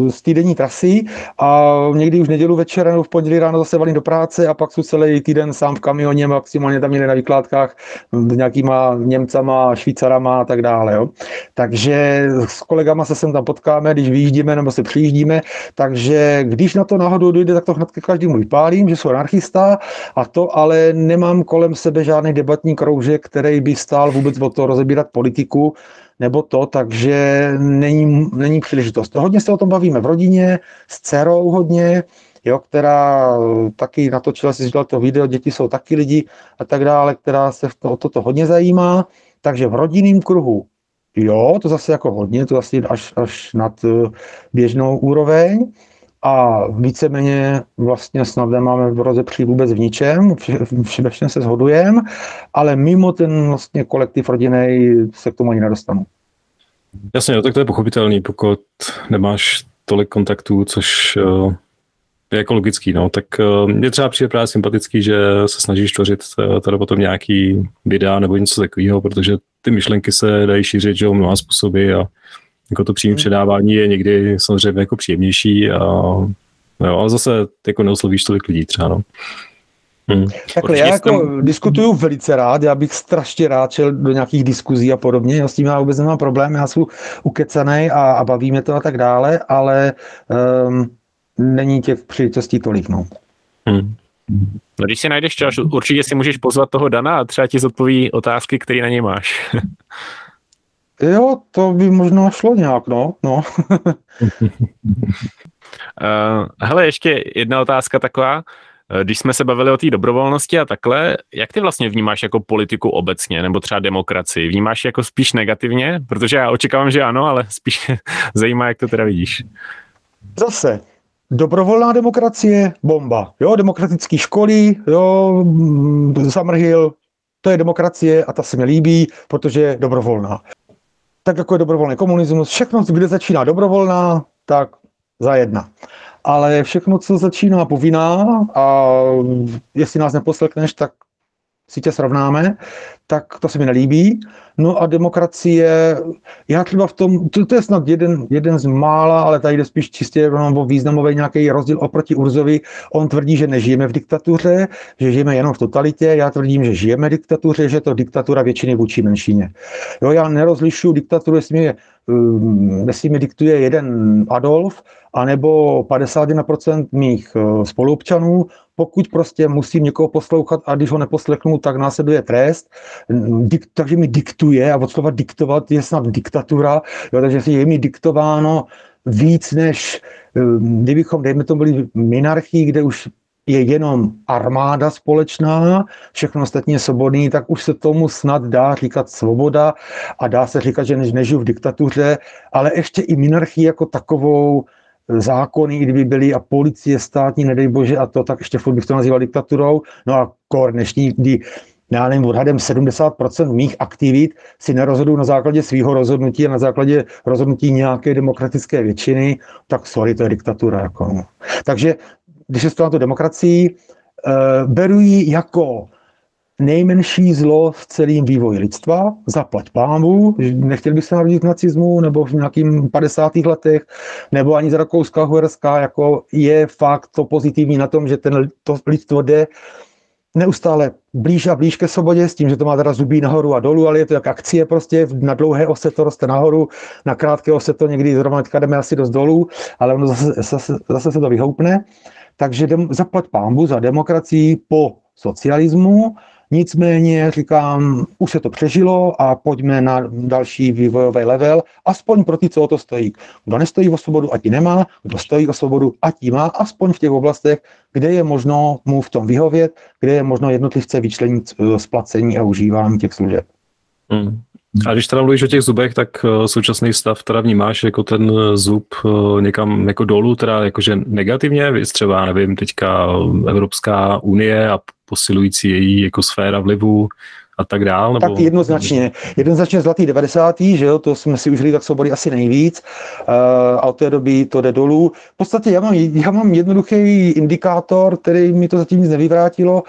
z týdenní trasy a někdy už nedělu večer nebo v pondělí ráno zase valím do práce a pak jsou celý týden sám v kamioně, maximálně tam jde na vykládkách s nějakýma Němcama, Švýcarama a tak dále. Jo. Takže s kolegama se sem tam potkáme, když vyjíždíme nebo se přijíždíme, takže když na to náhodou dojde, tak to hned každému vypálím, že jsou anarchista a to, ale nemám kolem sebe žádný debatní kroužek, který by stál vůbec o to rozebírat politiku, nebo to, takže není příležitost. Hodně se o tom bavíme v rodině, s dcerou hodně, jo, která taky natočila si to video, děti jsou taky lidi a tak dále, která se o toto hodně zajímá, takže v rodinném kruhu, jo, to zase jako hodně, to zase až nad běžnou úroveň a víceméně vlastně snad nemáme v rozepří vůbec v ničem, ve všem se shodujeme, ale mimo ten vlastně kolektiv rodinný se k tomu ani nedostanu. Jasně, no, tak to je pochopitelný, pokud nemáš tolik kontaktů, což je jako logický, no, tak mě třeba přijde právě sympatický, že se snažíš tvořit teda potom nějaký videa nebo něco takového, protože ty myšlenky se dají šířit, že o mnoha způsoby a jako to přímé předávání je někdy samozřejmě jako příjemnější a jo, ale zase jako neoslovíš tolik lidí třeba, no. Takhle, já jako diskutuju velice rád, já bych strašně rád šel do nějakých diskuzí a podobně, jo, s tím já vůbec nemám problém, já jsem ukecanej a baví mě to a tak dále, ale není těch příležitostí tolik, no. No když si najdeš čas, určitě si můžeš pozvat toho Dana a třeba ti zodpoví otázky, které na něj máš. Jo, to by možná šlo nějak, no. Hele, ještě jedna otázka taková. Když jsme se bavili o té dobrovolnosti a takhle, jak ty vlastně vnímáš jako politiku obecně, nebo třeba demokracii? Vnímáš jako spíš negativně? Protože já očekávám, že ano, ale spíš zajímá, jak to teda vidíš. Zase. Dobrovolná demokracie, bomba. Jo, demokratické školy, jo, Zamrhil, to je demokracie a ta se mi líbí, protože je dobrovolná. Tak jako je dobrovolný komunismus, všechno, kde začíná dobrovolná, tak za jedna. Ale všechno, co začíná povinná a jestli nás neposlechneš, tak si tě srovnáme, tak to se mi nelíbí. No a demokracie, já třeba v tom, to je snad jeden z mála, ale tady jde spíš čistě o významový nějaký rozdíl oproti Urzovi. On tvrdí, že nežijeme v diktatuře, že žijeme jenom v totalitě, já tvrdím, že žijeme v diktatuře, že je to diktatura většiny vůči menšině. Jo, já nerozlišuju diktaturu, jestli mi diktuje jeden Adolf, anebo 51% mých spoluobčanů, Pokud prostě musím někoho poslouchat a když ho neposlechnu, tak následuje trest. Takže mi diktuje a od slova diktovat je snad diktatura, jo, takže je mi diktováno víc než kdybychom, dejme tomu, byli minarchii, kde už je jenom armáda společná, všechno ostatní je svobodný, tak už se tomu snad dá říkat svoboda a dá se říkat, že nežiju v diktatuře, ale ještě i minarchii jako takovou, zákony, kdyby byly a policie státní, nedej bože a to, tak ještě furt bych to nazýval diktaturou. No a kor dnešní, kdy já nevím, odhadem 70% mých aktivit si nerozhoduju na základě svého rozhodnutí a na základě rozhodnutí nějaké demokratické většiny, tak sorry, to je diktatura. Jako. Takže když je to na tu demokracii, beru ji jako nejmenší zlo v celém vývoji lidstva, zaplať pánbu, nechtěl bych se narodit v nacismu nebo v nějakým 50. letech, nebo ani z Rakouska, Uherska, jako je fakt to pozitivní na tom, že to lidstvo jde neustále blíž a blíž ke svobodě, s tím, že to má teda zubí nahoru a dolů, ale je to jak akcie prostě, na dlouhé ose to roste nahoru, na krátké ose to někdy zrovna teďka jdeme asi dost dolů, ale ono zase se to vyhoupne. Takže zaplať pánbu za demokracii po socialismu. Nicméně říkám, už se to přežilo a pojďme na další vývojový level, aspoň pro ty, co o to stojí. Kdo nestojí o svobodu, ať ji nemá, kdo stojí o svobodu, ať ji má, aspoň v těch oblastech, kde je možno mu v tom vyhovět, kde je možno jednotlivce vyčlenit splacení a užívání těch služeb. Hmm. A když teda mluvíš o těch zubech, tak současný stav teda vnímáš jako ten zub někam jako dolů, teda jakože negativně, třeba nevím, teďka Evropská unie a posilující její jako sféra vlivu a tak dál? Nebo... Tak jednoznačně zlatý 90. že jo, to jsme si užili tak svobody asi nejvíc a od té doby to jde dolů. V podstatě já mám jednoduchý indikátor, který mi to zatím nic nevyvrátilo.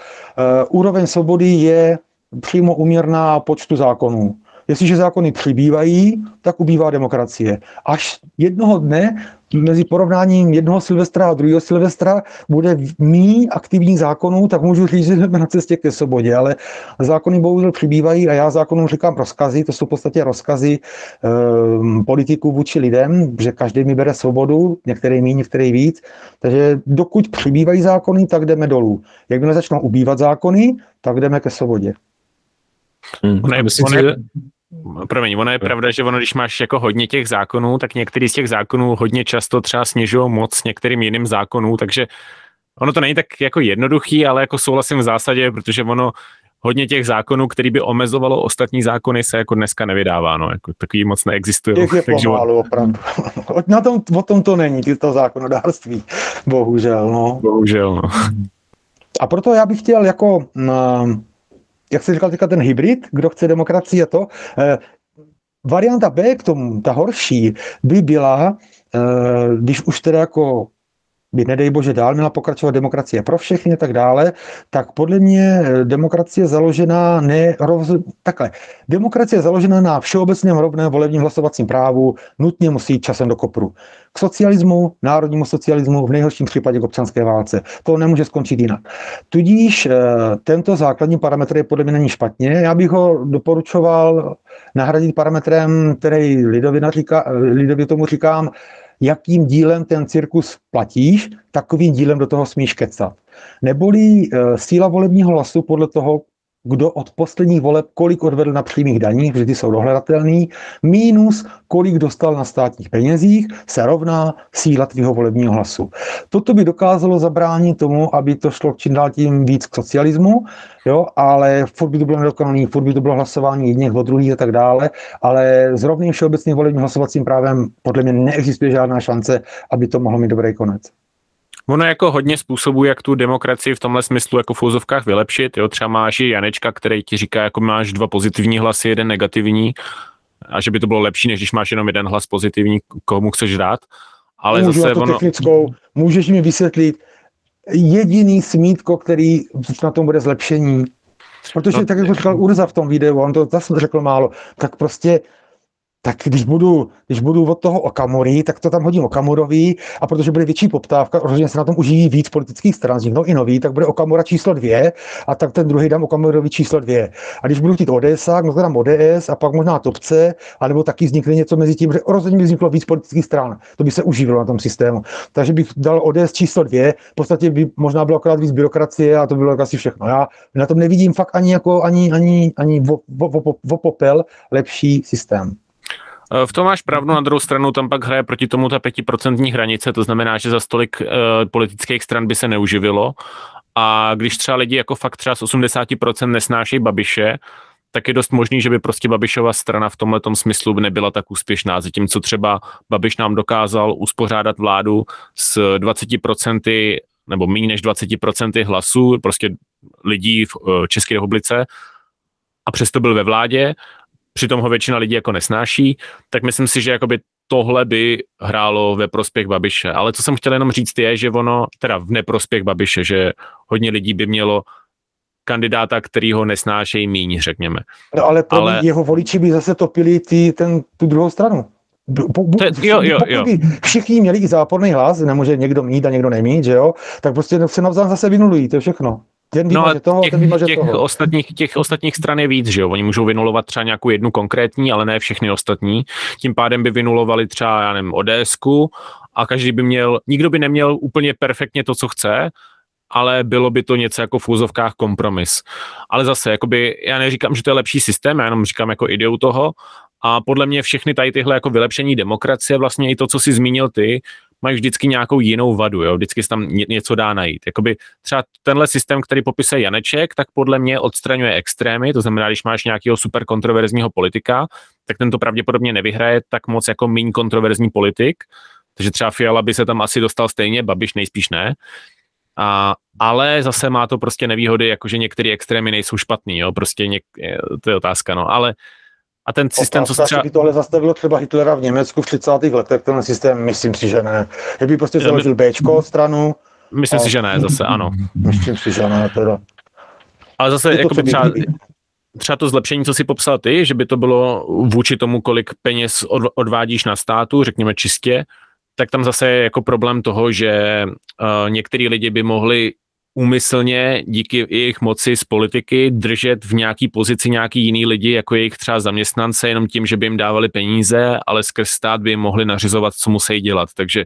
Úroveň svobody je přímo uměrná počtu zákonů. Jestliže zákony přibývají, tak ubývá demokracie. Až jednoho dne mezi porovnáním jednoho Silvestra a druhého Silvestra bude míň aktivních zákonů, tak můžu říct, že jsme na cestě ke svobodě, ale zákony bohužel přibývají a já zákonům říkám rozkazy, to jsou v podstatě rozkazy politiků vůči lidem, že každý mi bere svobodu, některý míň, některý víc, takže dokud přibývají zákony, tak jdeme dolů. Jakmile začnou ubývat zákony, tak jdeme ke svobodě. Ono je pravda, že ono, když máš jako hodně těch zákonů, tak některý z těch zákonů hodně často třeba snižují moc některým jiným zákonům, takže ono to není tak jako jednoduchý, ale jako souhlasím v zásadě, protože ono hodně těch zákonů, který by omezovalo ostatní zákony, se jako dneska nevydává, no, jako takový moc neexistuje. Těch je pomálu, opravdu. O tom to není, to zákonodárství, bohužel, no. A proto já bych chtěl jako... Jak jsi říkal teďka ten hybrid, kdo chce demokracii a to. Varianta B k tomu, ta horší, by byla, když už teda jako by nedej bože dál měla pokračovat demokracie pro všechny a tak dále, tak podle mě demokracie založená Demokracie založená na všeobecném rovném volebním hlasovacím právu nutně musí jít časem do kopru. K socialismu, národnímu socialismu, v nejhorším případě k občanské válce. To nemůže skončit jinak. Tudíž tento základní parametr je podle mě není špatně. Já bych ho doporučoval nahradit parametrem, který lidově tomu říkám, jakým dílem ten cirkus platíš, takovým dílem do toho smíš kecat. Neboli síla volebního hlasu podle toho, kdo od posledních voleb kolik odvedl na přímých daních, vždy jsou dohledatelný, mínus kolik dostal na státních penězích, se rovná síla tvýho volebního hlasu. Toto by dokázalo zabránit tomu, aby to šlo čím dál tím víc k socialismu, jo, ale furt by to bylo nedokonalý, furt by to bylo hlasování jedněch od druhých a tak dále, ale s rovným všeobecným volebním hlasovacím právem podle mě neexistuje žádná šance, aby to mohlo mít dobrý konec. Ono jako hodně způsobů, jak tu demokracii v tomhle smyslu jako v fouzovkách vylepšit. Jo? Třeba máš i Janečka, který ti říká, jako máš 2 pozitivní hlasy, 1 negativní a že by to bylo lepší, než když máš jenom 1 hlas pozitivní, komu chceš dát. Ale můžu zase ono... technickou, můžeš mi vysvětlit jediný smítko, který na tom bude zlepšení. Protože tak, jak to říkal Urza v tom videu, on to zase řekl málo, tak prostě tak když budu od toho Okamury, tak to tam hodím Okamurovi, a protože bude větší poptávka, rozhodně se na tom užijí víc politických stran, vzniknou i nový, tak bude Okamura číslo 2 a tak ten druhý dám Okamurovi číslo 2. A když budu chtít ODSák, no to dám ODS a pak možná Topce, anebo taky vznikne něco mezi tím, že rozhodně by vzniklo víc politických stran, to by se užívalo na tom systému. Takže bych dal ODS číslo 2, v podstatě by možná bylo akorát víc byrokracie a to by bylo asi všechno. Já na tom nevidím fakt ani jako ani popel lepší systém. V tom máš pravdu, na druhou stranu tam pak hraje proti tomu ta 5% hranice, to znamená, že za tolik politických stran by se neuživilo, a když třeba lidi jako fakt třeba z 80% nesnáší Babiše, tak je dost možný, že by prostě Babišova strana v tomhletom smyslu nebyla tak úspěšná, zatímco třeba Babiš nám dokázal uspořádat vládu s 20% nebo méně než 20% hlasů, prostě lidí v České republice, a přesto byl ve vládě, přitom ho většina lidí jako nesnáší, tak myslím si, že jakoby tohle by hrálo ve prospěch Babiše. Ale co jsem chtěl jenom říct je, že v neprospěch Babiše, že hodně lidí by mělo kandidáta, který ho nesnášejí míň, řekněme. No ale jeho voliči by zase topili tu druhou stranu. Všichni měli i záporný hlas, nemůže někdo mít a někdo nemít, že jo? Tak prostě se navzájem zase vynulují, to je všechno. Těch ostatních stran je víc, že jo? Oni můžou vynulovat třeba nějakou jednu konkrétní, ale ne všechny ostatní. Tím pádem by vynulovali třeba, já nevím, ODSku, a nikdo by neměl úplně perfektně to, co chce, ale bylo by to něco jako v úzovkách kompromis. Ale zase, jakoby, já neříkám, že to je lepší systém, já jenom říkám jako ideu toho, a podle mě všechny tady tyhle jako vylepšení demokracie, vlastně i to, co jsi zmínil ty, mají vždycky nějakou jinou vadu, jo? Vždycky se tam něco dá najít. Jakoby třeba tenhle systém, který popisuje Janeček, tak podle mě odstraňuje extrémy, to znamená, když máš nějakého super kontroverzního politika, tak ten to pravděpodobně nevyhraje tak moc jako míň kontroverzní politik, takže třeba Fiala by se tam asi dostal stejně, Babiš nejspíš ne, ale zase má to prostě nevýhody, jakože některé extrémy nejsou špatný, jo? To je otázka, no, ale a ten systém, by tohle zastavilo třeba Hitlera v Německu v 30. letech, ten systém, myslím si, že ne. Že by prostě založil Bčko stranu. Myslím si, že ne, zase, ano. Myslím si, že ne, teda. Ale zase, jako třeba to zlepšení, co si popsal ty, že by to bylo vůči tomu, kolik peněz odvádíš na státu, řekněme čistě, tak tam zase je jako problém toho, že některý lidi by mohli úmyslně díky jejich moci z politiky držet v nějaký pozici nějaký jiný lidi, jako jejich třeba zaměstnance, jenom tím, že by jim dávali peníze, ale skrz stát by jim mohli nařizovat, co musí dělat. Takže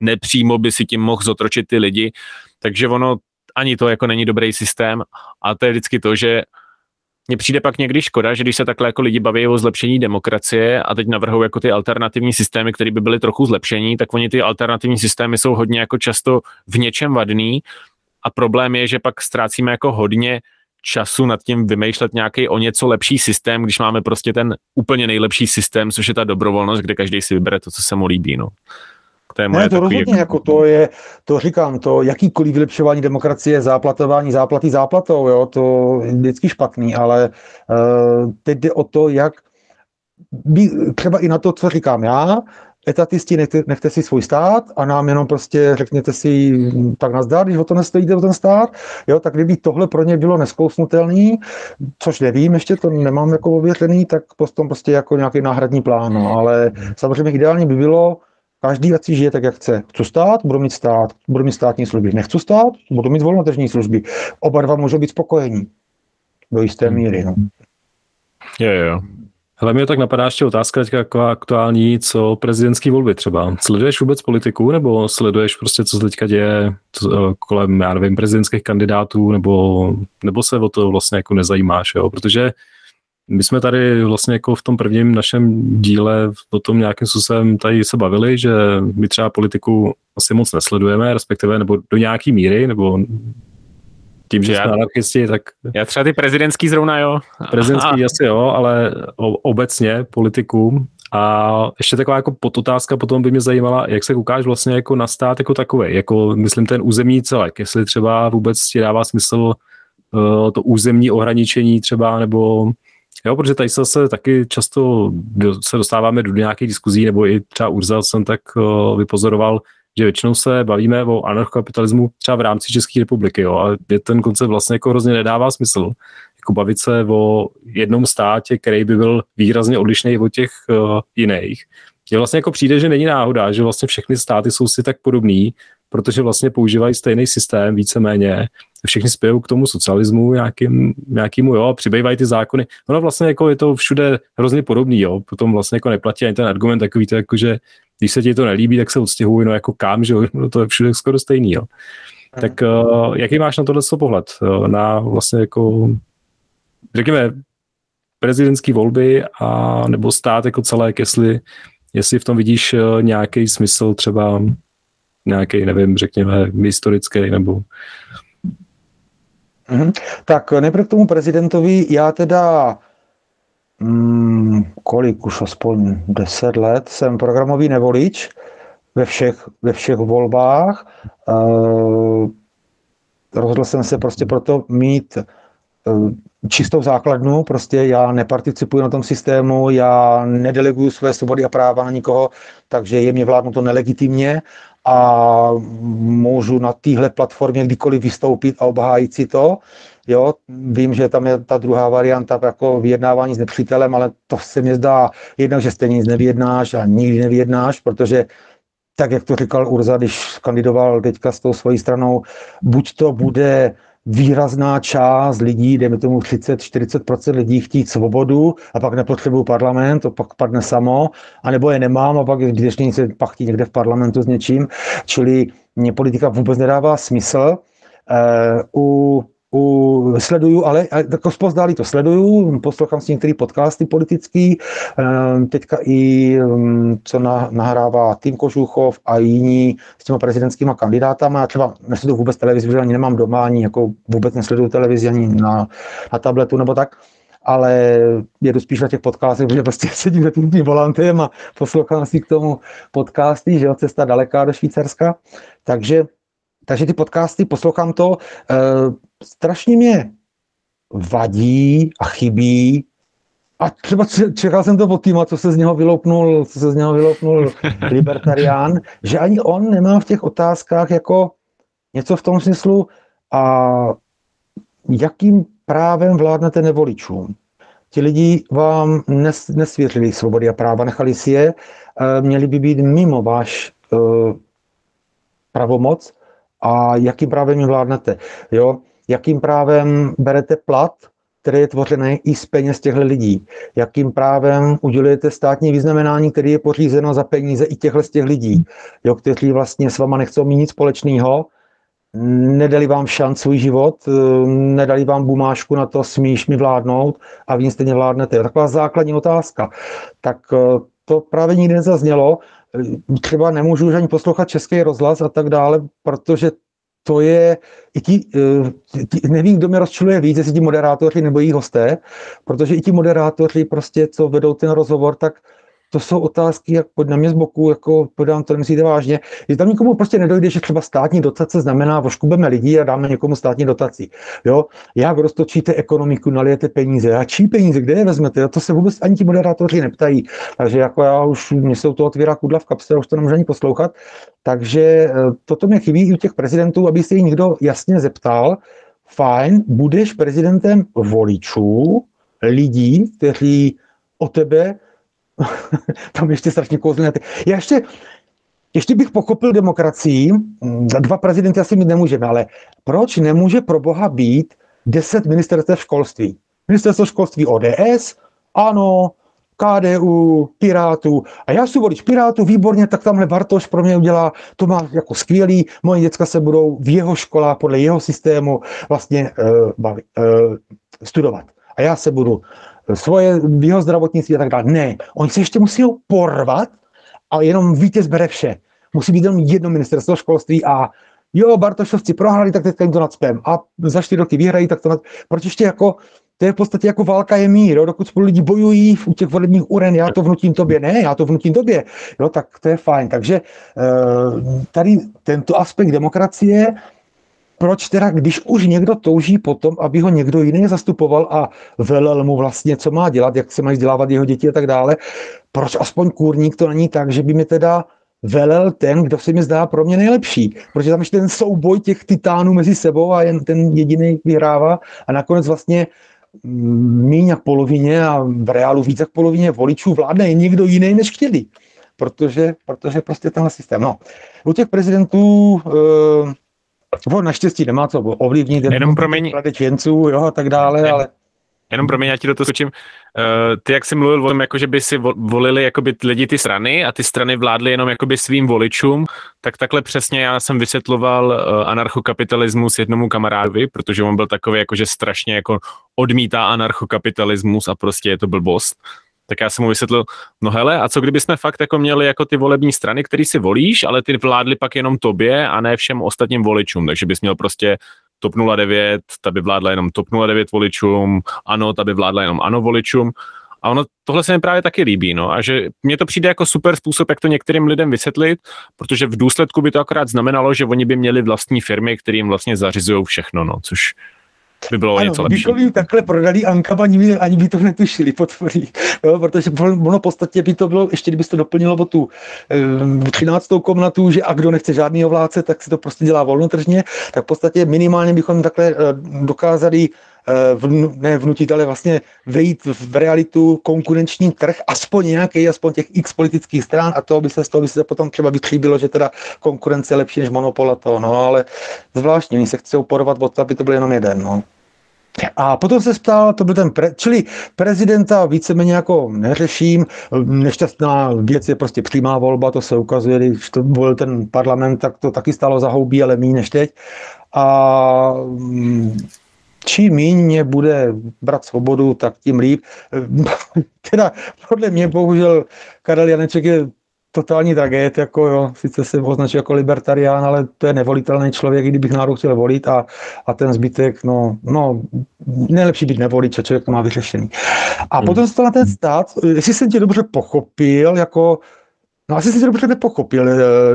nepřímo by si tím mohl zotročit ty lidi. Takže ani to jako není dobrý systém. A to je vždycky to, že mně přijde pak někdy škoda, že když se takhle jako lidi baví o zlepšení demokracie a teď navrhují jako ty alternativní systémy, které by byly trochu zlepšení, tak oni ty alternativní systémy jsou hodně jako často v něčem vadný. A problém je, že pak ztrácíme jako hodně času nad tím vymýšlet nějaký o něco lepší systém, když máme prostě ten úplně nejlepší systém, což je ta dobrovolnost, kde každý si vybere to, co se mu líbí, no. Jakýkoliv vylepšování demokracie, záplatování, záplaty záplatou, jo, to je vždycky špatný, ale teď jde o to, jak třeba i na to, co říkám já, etatisti, nechte si svůj stát a nám jenom prostě řekněte si tak nazdar, když o to nestojíte o ten stát, jo, tak kdyby tohle pro ně bylo neskousnutelný, což nevím, ještě to nemám jako ověřený, tak prostě jako nějaký náhradní plán, no, ale samozřejmě ideálně by bylo, každý ať si žije tak, jak chce. Chci stát, budu mít státní služby. Nechci stát, budu mít volnotržní služby. Oba dva můžou být spokojení. Do jisté míry, no. Jo. Ale mě tak napadá ještě otázka teďka jako aktuální, co prezidentský volby třeba. Sleduješ vůbec politiku, nebo sleduješ prostě, co se teďka děje kolem, já nevím, prezidentských kandidátů, nebo se o to vlastně jako nezajímáš, jo? Protože my jsme tady vlastně jako v tom prvním našem díle o tom nějakým způsobem tady se bavili, že my třeba politiku asi moc nesledujeme, respektive nebo do nějaký míry, nebo tím, že jsme anarchisti, tak... Já třeba ty prezidentský zrovna, jo. Prezidentský asi jo, ale obecně politiku. A ještě taková jako podotázka potom by mě zajímala, jak se koukáš vlastně jako na stát jako takovej, jako myslím ten územní celek, jestli třeba vůbec ti dává smysl to územní ohraničení třeba, nebo... Jo, protože tady se taky často se dostáváme do nějakých diskuzí, nebo i třeba Urza jsem tak vypozoroval, že většinou se bavíme o anarchokapitalismu třeba v rámci České republiky, jo, a ten koncept vlastně jako hrozně nedává smysl. jako bavit se o jednom státě, který by byl výrazně odlišný od těch jiných. Mně vlastně jako přijde, že není náhoda, že vlastně všechny státy jsou si tak podobný, protože vlastně používají stejný systém víceméně, všichni spějou k tomu socialismu nějakému, jo, a přibývají ty zákony. Ono vlastně jako je to všude hrozně podobný, jo, potom vlastně jako neplatí ani ten argument takový, to jako, že když se ti to nelíbí, tak se odstěhují, no jako kam, že jo, no to je všude skoro stejný, jo. Tak jaký máš na tohle pohled? Na vlastně jako, řekněme, prezidentské volby a nebo stát jako celé, jestli v tom vidíš nějaký smysl, třeba nějaký, nevím, řekněme, historický nebo... Tak nejprve k tomu prezidentovi, já teda kolik už aspoň 10 let jsem programový nevolič ve všech volbách. Rozhodl jsem se prostě proto mít čistou základnu, prostě já neparticipuji na tom systému, já nedeleguju své svobody a práva na nikoho, takže je mě vládnu to nelegitimně a můžu na téhle platformě kdykoliv vystoupit a obhájit si to. Jo, vím, že tam je ta druhá varianta jako vyjednávání s nepřítelem, ale to se mně zdá jednak, že stejně nic nevyjednáš a nikdy nevyjednáš, protože tak, jak to říkal Urza, když kandidoval teďka s tou svojí stranou, buď to bude výrazná část lidí, dejme tomu 30-40% lidí chtít svobodu a pak nepotřebují parlament, to pak padne samo, anebo je nemám a pak vždycky se pachtí někde v parlamentu s něčím, čili mě politika vůbec nedává smysl. Sleduju, ale jako zpozdálí to sleduju, poslouchám si některé podcasty politický, teďka i co nahrává Tým Kožuchov a jiní s těma prezidentskýma kandidátama, třeba nesleduju vůbec televizi, protože ani nemám doma, ani jako vůbec nesleduju televizi ani na tabletu nebo tak, ale jedu spíš na těch podcastech, protože prostě sedím za tím volantem a poslouchám si k tomu podcasty, že jo, cesta daleká do Švýcarska, takže ty podcasty, poslouchám to, strašně mě vadí a chybí. A třeba čekal jsem to od týma, co se z něho vyloupnul libertarián, že ani on nemá v těch otázkách jako něco v tom smyslu, a jakým právem vládnete nevoličům. Ti lidi vám nesvěřili svobody a práva, nechali si je, měli by být mimo váš pravomoc, a jakým právem jim vládnete. Jo? Jakým právem berete plat, který je tvořený i z peněz těchto lidí? Jakým právem udělujete státní vyznamenání, které je pořízeno za peníze i těchto z těch lidí, jo, kteří vlastně s váma nechcou mít nic společného, nedali vám šanc svůj život, nedali vám bumášku na to, smíš mi vládnout a vy stejně vládnete. Jo? Taková základní otázka. Tak to právě nikdy nezaznělo. Třeba nemůžu už ani poslouchat Český rozhlas a tak dále, protože to je, i ti nevím, kdo mě rozčiluje víc, jestli ti moderátoři nebo jejich hosté, protože i ti moderátoři prostě, co vedou ten rozhovor, tak to jsou otázky, jak pojď na mě z boku, jako podám, to nemyslíte vážně, že tam nikomu prostě nedojde, že třeba státní dotace znamená, voškubeme lidi a dáme někomu státní dotaci. Jo? Jak roztočíte ekonomiku, nalijete peníze, a čí peníze, kde je vezmete, a to se vůbec ani ti moderátoři neptají. Takže jako já už, mě se to otvírá kudla v kapse, už to nemůžu ani poslouchat. Takže toto mě chybí i u těch prezidentů, aby se jich někdo jasně zeptal, fajn, budeš prezidentem voličů, lidí, kteří o tebe tam ještě strašně kouzlné. Já ještě bych pochopil demokracii, za dva prezidenty asi mít nemůžeme, ale proč nemůže pro boha být 10 ministerstev školství? Ministerstvo školství ODS, ANO, KDU, Pirátů. A já jsem volič Pirátů, výborně, tak tamhle Bartoš pro mě udělá, to má jako skvělý, moje děcka se budou v jeho školách podle jeho systému vlastně studovat. A já se budu svoje, jeho zdravotnictví a tak dále. Ne, oni se ještě musí porvat, ale jenom vítěz bere vše. Musí být jenom jedno ministerstvo školství a jo, Bartošovci prohráli, tak teďka jim to nadspem. A za 4 roky vyhrají, tak to Proč ještě jako, to je v podstatě jako válka je mír, jo? Dokud spolu lidi bojují u těch volebních uren, já to vnutím tobě, jo, tak to je fajn. Takže tady tento aspekt demokracie, proč teda, když už někdo touží potom, aby ho někdo jiný zastupoval a velel mu vlastně, co má dělat, jak se mají vzdělávat jeho děti a tak dále, proč aspoň kůrník to není tak, že by mi teda velel ten, kdo se mi zdá pro mě nejlepší, protože tam ještě ten souboj těch titánů mezi sebou a jen ten jediný vyhrává a nakonec vlastně míň jak polovině a v reálu víc jak polovině voličů vládne někdo jiný, než chtěli. Protože prostě tenhle systém. No, u těch prezidentů on naštěstí nemá co ovlivnit, jenom praděčenců, jo, a tak dále, ale... Jenom pro mě, já ti do toho skočím. Ty, jak jsi mluvil o tom, jakože by si volili jakoby lidi ty strany a ty strany vládly jenom jakoby svým voličům, tak takhle přesně já jsem vysvětloval anarchokapitalismus jednomu kamarádovi, protože on byl takový, jakože strašně jako odmítá anarchokapitalismus a prostě je to blbost. Tak já jsem mu vysvětlil, no hele, a co kdyby jsme fakt jako měli jako ty volební strany, který si volíš, ale ty vládly pak jenom tobě a ne všem ostatním voličům, takže bys měl prostě TOP 09, ta by vládla jenom TOP 09 voličům, ANO, ta by vládla jenom ANO voličům. A ono, tohle se mi právě taky líbí, no, a že mně to přijde jako super způsob, jak to některým lidem vysvětlit, protože v důsledku by to akorát znamenalo, že oni by měli vlastní firmy, které jim vlastně zařizují všechno, no, což by bylo ano, něco lepší. Ano, kdybychom jim takhle prodali Ankam, ani by to netušili, potvoří, no, protože ono v podstatě by to bylo, ještě kdyby to doplnilo o tu 13. komnatu, že a kdo nechce žádného vládce, tak se to prostě dělá volnotržně, tak v podstatě minimálně bychom takhle dokázali vnutit, ale vlastně vejít v realitu konkurenční trh, aspoň nějaký, aspoň těch x politických stran a z toho by se potom třeba vytříbilo, že teda konkurence je lepší než monopol a to, no, ale zvláštně, oni se chcou porovat od to, aby to byl jenom jeden, no. A potom se ptal, to byl ten, čili prezidenta víceméně jako neřeším, nešťastná věc je prostě přímá volba, to se ukazuje, když to byl ten parlament, tak to taky stálo za houbí, ale méně než teď. A čím méně bude brát svobodu, tak tím líp. Teda podle mě bohužel Karel Janeček je totální tragéd, jako jo, sice se označuje jako libertarián, ale to je nevolitelný člověk, i kdybych náhodou chtěl volit a ten zbytek, no, nejlepší být nevolič, a člověk to má vyřešený. A potom se to na ten stát, jestli jsem tě dobře pochopil, jako asi jsi to dobře nepochopil,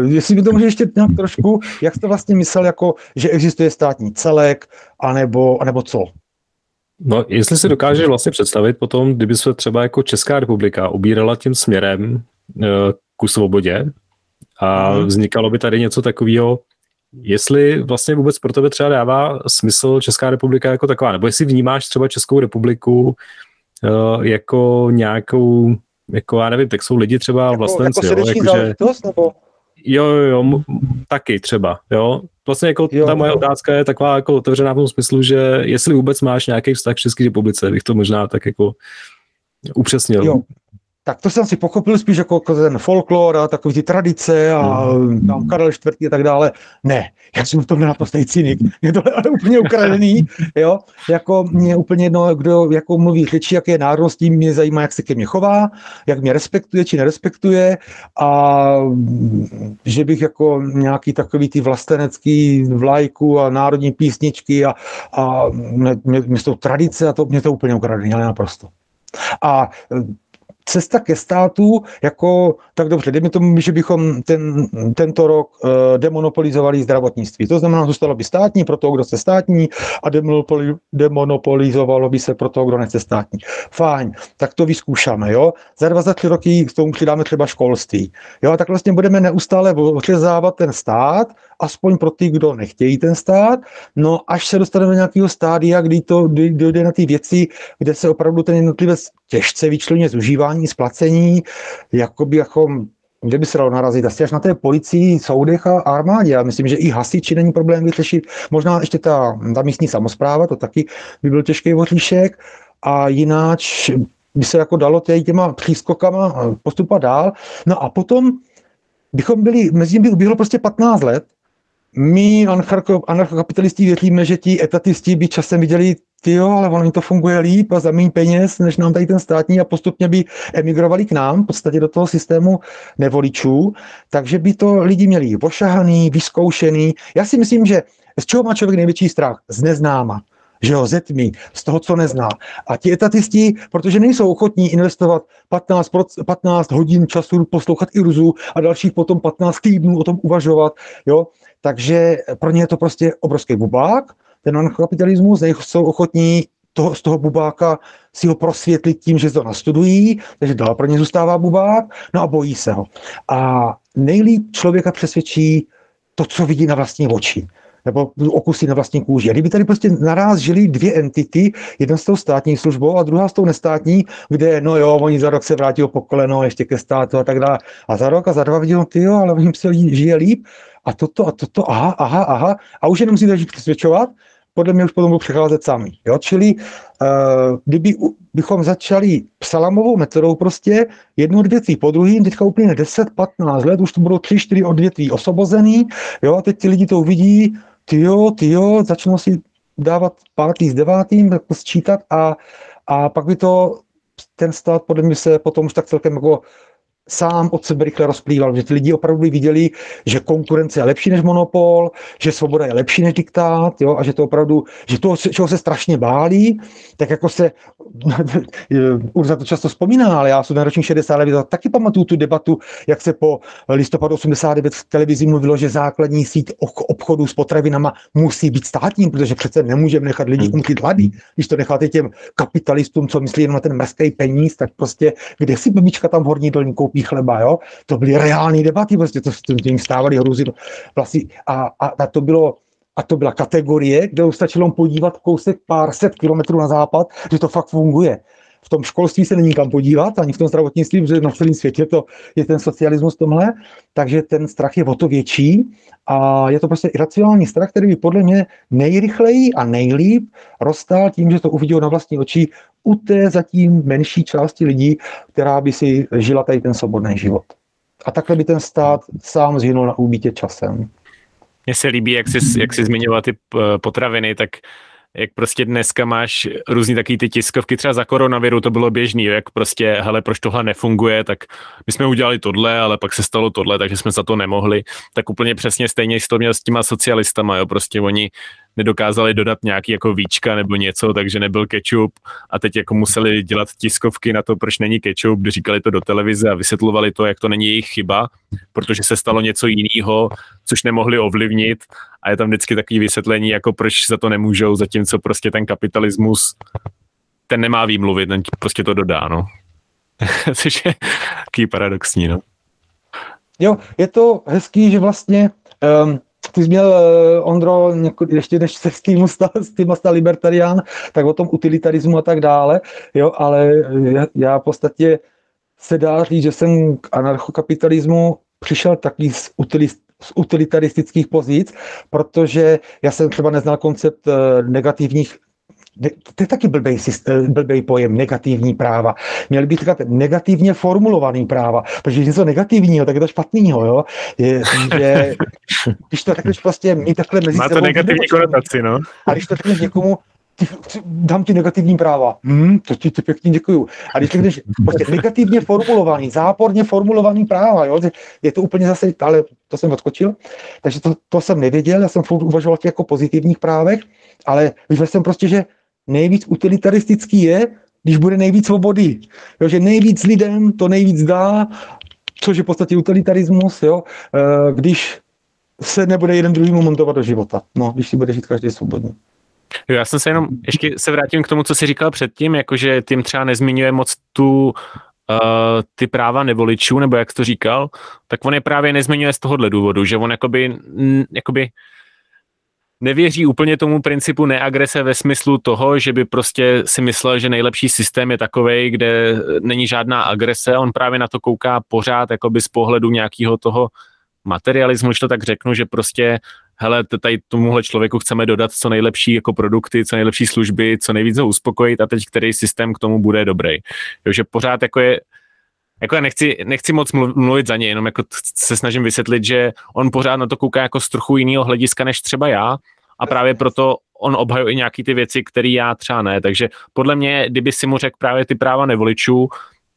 jestli mi to může ještě nějak trošku, jak jste vlastně myslel, jako, že existuje státní celek, anebo co? No, jestli si dokážeš vlastně představit potom, kdyby se třeba jako Česká republika ubírala tím směrem ku svobodě a vznikalo by tady něco takového, jestli vlastně vůbec pro tebe třeba dává smysl Česká republika jako taková, nebo jestli vnímáš třeba Českou republiku jako nějakou, jako já nevím, tak jsou lidi třeba vlastenci, jako srdeční záležitost, nebo? Jo, taky třeba, jo. Vlastně jako ta moje otázka je taková jako otevřená v tom smyslu, že jestli vůbec máš nějaký vztah k České republice, bych to možná tak jako upřesnil. Jo. Tak to jsem si pochopil spíš jako ten folklor a takový ty tradice a tam Karel IV. A tak dále. Ne, já jsem v tom naprostý cynik. Mě tohle ale úplně ukradený, jo. Jako mě úplně jedno, kdo jako mluví řeči, jaké je národností, mě zajímá, jak se ke mně chová, jak mě respektuje či nerespektuje a že bych jako nějaký takový ty vlastenecký vlajku a národní písničky a mě jsou tradice a to mě to úplně ukradený, ale naprosto. A cesta ke státu, jako tak dobře, dejme tomu, že bychom tento rok demonopolizovali zdravotnictví. To znamená, zůstalo by státní pro toho, kdo chce státní a demonopolizovalo by se pro toho, kdo nechce státní. Fajn, tak to vyzkoušeme, jo. Za 23 roky k tomu přidáme třeba školství. Jo, tak vlastně budeme neustále ořezávat ten stát, aspoň pro ty, kdo nechtějí ten stát, no až se dostaneme do nějakého stádia, kdy to dojde na ty věci, kde se opravdu ten jednotlivec těžce vyčleňuje z užívání, z placení, jako, kde by se dalo narazit, asi až na té policii, soudech a armádě. Já myslím, že i hasiči není problém vyřešit, možná ještě ta místní samospráva, to taky by byl těžký voříšek a jináč by se jako dalo těma přískokama postupovat dál. No a potom bychom byli, mezi nimi by uběhlo prostě 15 let, my anarchokapitalisti věříme, že ti etatisti by časem viděli, tyjo, ale ono to funguje líp a za méně peněz, než nám tady ten státní a postupně by emigrovali k nám, v podstatě do toho systému nevoličů, takže by to lidi měli ošahaný, vyzkoušený. Já si myslím, že z čeho má člověk největší strach? Z neznáma. Že jo, ze tmy, z toho, co nezná. A ti etatisti, protože nejsou ochotní investovat 15 hodin času, poslouchat i Urzu a dalších potom 15 týdnů o tom uvažovat, jo, takže pro ně je to prostě obrovský bubák, ten anarchokapitalismus, nejsou ochotní z toho bubáka si ho prosvětlit tím, že to nastudují, takže dál pro ně zůstává bubák, no a bojí se ho. A nejlíp člověka přesvědčí to, co vidí na vlastní oči. nebo okusí na vlastní kůži. A kdyby tady prostě naraz žili dvě entity, jedna s tou státní službou a druhá s tou nestátní, kde no jo, oni za rok se vrátí po koleno ještě ke státu a tak dále. A za rok a za dva vidí, ty jo, ale jim se žije líp. A toto, aha. A už je nemusíte přesvědčovat, podle mě už potom budou přecházet sami. Jo? Čili kdybychom začali salamovou metodou prostě jedno odvětví po druhým, teďka úplně 10-15 let, už to budou 3-4 odvětví osobozený, jo? A teď ti lidi to uvidí, ty jo, začnou si dávat pátý s devátým, tak to sčítat a pak by to ten stát podle mě se potom už tak celkem jako sám od sebe rychle rozplýval, že ty lidi opravdu viděli, že konkurence je lepší než monopol, že svoboda je lepší než diktát, jo, a že to opravdu, že to, čeho se strašně bálí, tak jako se, Urza to často vzpomíná, ale já jsem na ročník 60 let, taky pamatuju tu debatu, jak se po listopadu 89 v televizi mluvilo, že základní síť obchodů s potravinama musí být státní, protože přece nemůžeme nechat lidi umřít hlady. Když to necháte těm kapitalistům, co myslí jenom na ten mrzký peníz, tak prostě kde si babička tam v Horní Dolní koupí chleba, jo? To byly reální debaty, prostě to jim stávaly hrůzy vlasy a to bylo a to byla kategorie, kde stačilo podívat kousek pár set kilometrů na západ, že to fakt funguje. V tom školství se není kam podívat, ani v tom zdravotnictví, protože na celém světě to je ten socialismus tomhle, takže ten strach je o to větší a je to prostě iracionální strach, který by podle mě nejrychleji a nejlíp roztál tím, že to uviděl na vlastní oči u té zatím menší části lidí, která by si žila tady ten svobodný život. A takhle by ten stát sám zhynul na úbytě časem. Mně se líbí, jak jsi zmiňoval ty potraviny, tak jak prostě dneska máš různý takový ty tiskovky, třeba za koronaviru to bylo běžný, jak prostě, hele, proč tohle nefunguje, tak my jsme udělali tohle, ale pak se stalo tohle, takže jsme za to nemohli. Tak úplně přesně stejně jsi to měl s těma socialistama, jo, prostě oni nedokázali dodat nějaký jako víčka nebo něco, takže nebyl kečup a teď jako museli dělat tiskovky na to, proč není kečup, kdy říkali to do televize a vysvětlovali to, jak to není jejich chyba, protože se stalo něco jiného, což nemohli ovlivnit a je tam vždycky takové vysvětlení, jako proč za to nemůžou, zatímco prostě ten kapitalismus, ten nemá výmluvy, ten prostě to dodá, no. Což je takový paradoxní, no. Jo, je to hezký, že vlastně ty jsi měl, Ondro, ještě než se s týma stal libertarián, tak o tom utilitarismu a tak dále, jo, ale já v podstatě se dá říct, že jsem k anarchokapitalismu přišel taky z utilitaristických pozic, protože já jsem třeba neznal koncept negativních, to je taky blbej pojem, negativní práva. Měly být říkat negativně formulovaný práva, protože něco negativního, tak je to špatnýho, jo? Je, když to takhle prostě my takhle mezi sebou... Má to negativní konotaci, no. A když to takhle někomu, dám ti negativní práva, to ti pěkně děkuju. A když takhle prostě negativně formulovaný, záporně formulovaný práva, jo? Je to úplně zase, ale to jsem odskočil, takže to jsem nevěděl, já jsem furt uvažoval jako pozitivních právech, ale vyšel jsem prostě, že nejvíc utilitaristický je, když bude nejvíc svobody. Jo, že nejvíc lidem to nejvíc dá, což je v podstatě utilitarismus, jo, když se nebude jeden druhýmu montovat do života. No, když si bude žít každý svobodně. Jo, já jsem se jenom, ještě se vrátím k tomu, co jsi říkal předtím, jakože tím třeba nezmiňuje moc ty práva nevoličů, nebo jak jsi to říkal, tak on je právě nezmiňuje z tohohle důvodu, že on jakoby nevěří úplně tomu principu neagrese ve smyslu toho, že by prostě si myslel, že nejlepší systém je takovej, kde není žádná agrese. On právě na to kouká pořád jakoby z pohledu nějakého toho materialismu, když to tak řeknu, že prostě hele, tady tomuhle člověku chceme dodat co nejlepší jako produkty, co nejlepší služby, co nejvíc ho uspokojit a teď který systém k tomu bude dobrý. Takže pořád jako je jako já nechci moc mluvit za něj, jenom jako se snažím vysvětlit, že on pořád na to kouká jako z trochu jiného hlediska než třeba já a právě proto on obhajuje i nějaký ty věci, které já třeba ne. Takže podle mě, kdyby si mu řekl právě ty práva nevoličů,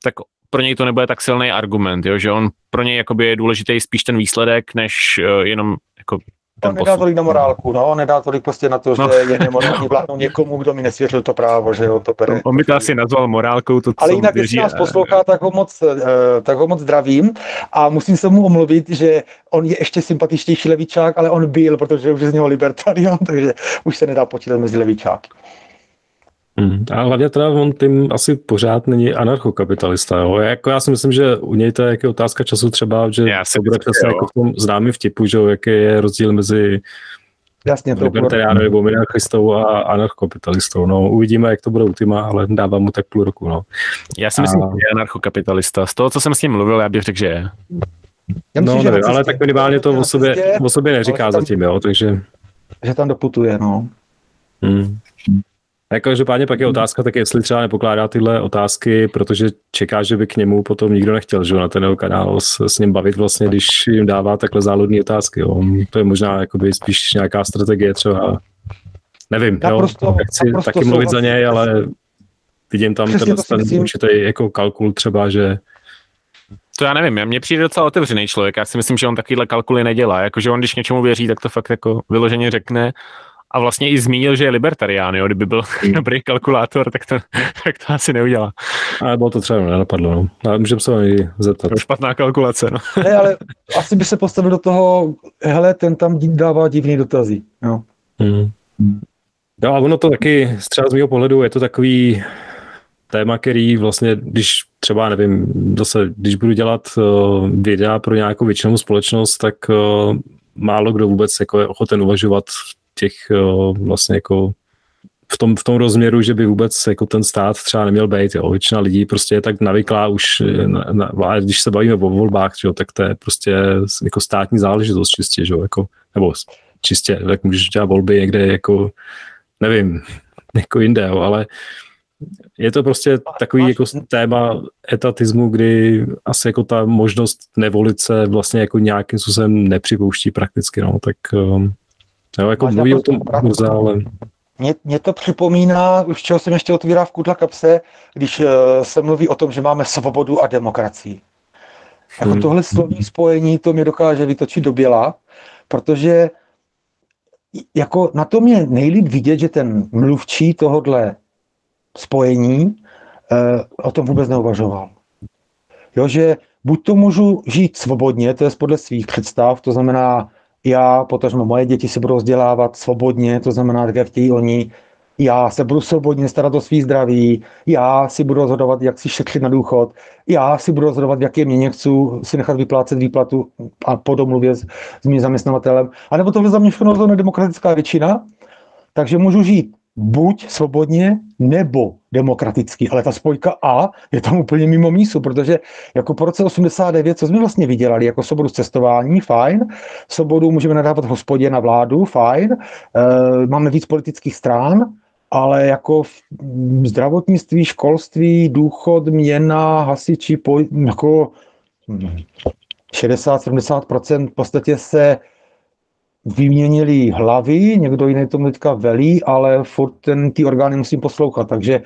tak pro něj to nebude tak silný argument, jo? Že on pro něj jakoby je důležitý spíš ten výsledek, než jenom jako ten posud. On nedá tolik na morálku, no, nedá tolik prostě na to, že je nemorální vládnout někomu, kdo mi nesvětlil to právo, že jo, to pere. On mi to asi nazval morálkou, to co ale jinak, když nás poslouchá, tak ho moc zdravím a musím se mu omluvit, že on je ještě sympatičtější levičák, ale on byl, protože už je z něho libertarián, takže už se nedá počítat mezi levičáky. A hlavně teda on tím asi pořád není anarchokapitalista, jo? Jako já si myslím, že u něj to je jako otázka času třeba, že to bude přesně jako v tom známém vtipu, že jo, jaký je rozdíl mezi Jasně, to libertariánu nebo minarchistou a anarchokapitalistou. No, uvidíme, jak to bude u Týma, ale dávám mu tak půl roku. No. Já si myslím, že je anarchokapitalista. Z toho, co jsem s ním mluvil, já bych řekl, že je. No, nevím, ale tak minimálně to o sobě neříká zatím, jo, takže... Že tam doputuje, no. Jakože páně pak je otázka, tak jestli třeba nepokládá tyhle otázky, protože čeká, že by k němu potom nikdo nechtěl, že na ten jeho kanál s ním bavit vlastně, když jim dává takhle záludné otázky. Jo. To je možná jakoby spíš nějaká strategie třeba. Nevím, jo. Chci taky mluvit za něj, ale vidím tam ten určitý jako kalkul třeba, že... To já nevím, mně přijde docela otevřený člověk, já si myslím, že on takovýhle kalkuly nedělá, jakože on když něčemu věří, tak to fakt jako vyloženě řekne. A vlastně i zmínil, že je libertarián, jo, kdyby byl dobrý kalkulátor, tak to asi neudělá. Ale bylo to třeba nenapadlo, no. Ale můžeme se vám i zeptat. Špatná kalkulace, no. Ne, ale asi by se postavil do toho, hele, ten tam dává divný dotazy, jo. No a ono to taky, třeba z mýho pohledu, je to takový téma, který vlastně, když třeba, nevím, zase, když budu dělat videa pro nějakou většinou společnost, tak málo kdo vůbec jako je ochoten uvažovat těch vlastně jako v tom rozměru, že by vůbec jako ten stát třeba neměl být, jo. Většina lidí prostě je tak navyklá už, když se bavíme o volbách, jo, tak to je prostě jako státní záležitost čistě, že jo, jako, nebo čistě, tak můžeš dělat volby někde jako, nevím, jako jinde, jo, ale je to prostě takový jako téma etatismu, kdy asi jako ta možnost nevolit se vlastně jako nějakým způsobem nepřipouští prakticky, no, tak... Jo, jako mluví o tom Urza, ale... Mě to připomíná, už čeho jsem ještě otvírá v kudla kapse, když se mluví o tom, že máme svobodu a demokracii. Jako tohle slovní spojení, to mě dokáže vytočit do běla, protože jako na tom je nejlíp vidět, že ten mluvčí tohodle spojení o tom vůbec neuvažoval. Jo, že buď to můžu žít svobodně, to je podle svých představ, to znamená já, potažmo moje děti se budou vzdělávat svobodně, to znamená, jak chtějí oni, já se budu svobodně starat o svý zdraví, já si budu rozhodovat, jak si šetřit na důchod, já si budu rozhodovat, jaké měně chci si nechat vyplácet výplatu a po domluvě s mým zaměstnavatelem. A nebo tohle za mě všechno rozhodne demokratická většina, takže můžu žít buď svobodně, nebo demokraticky. Ale ta spojka A je tam úplně mimo mísu, protože jako po roce 89, co jsme vlastně vydělali, jako svobodu cestování, fajn, svobodu můžeme nadávat hospodě na vládu, fajn, máme víc politických stran, ale jako v zdravotnictví, školství, důchod, měna, hasiči, jako 60-70% v podstatě se vyměnili hlavy, někdo jiný tomu teďka velí, ale furt ty orgány musím poslouchat, takže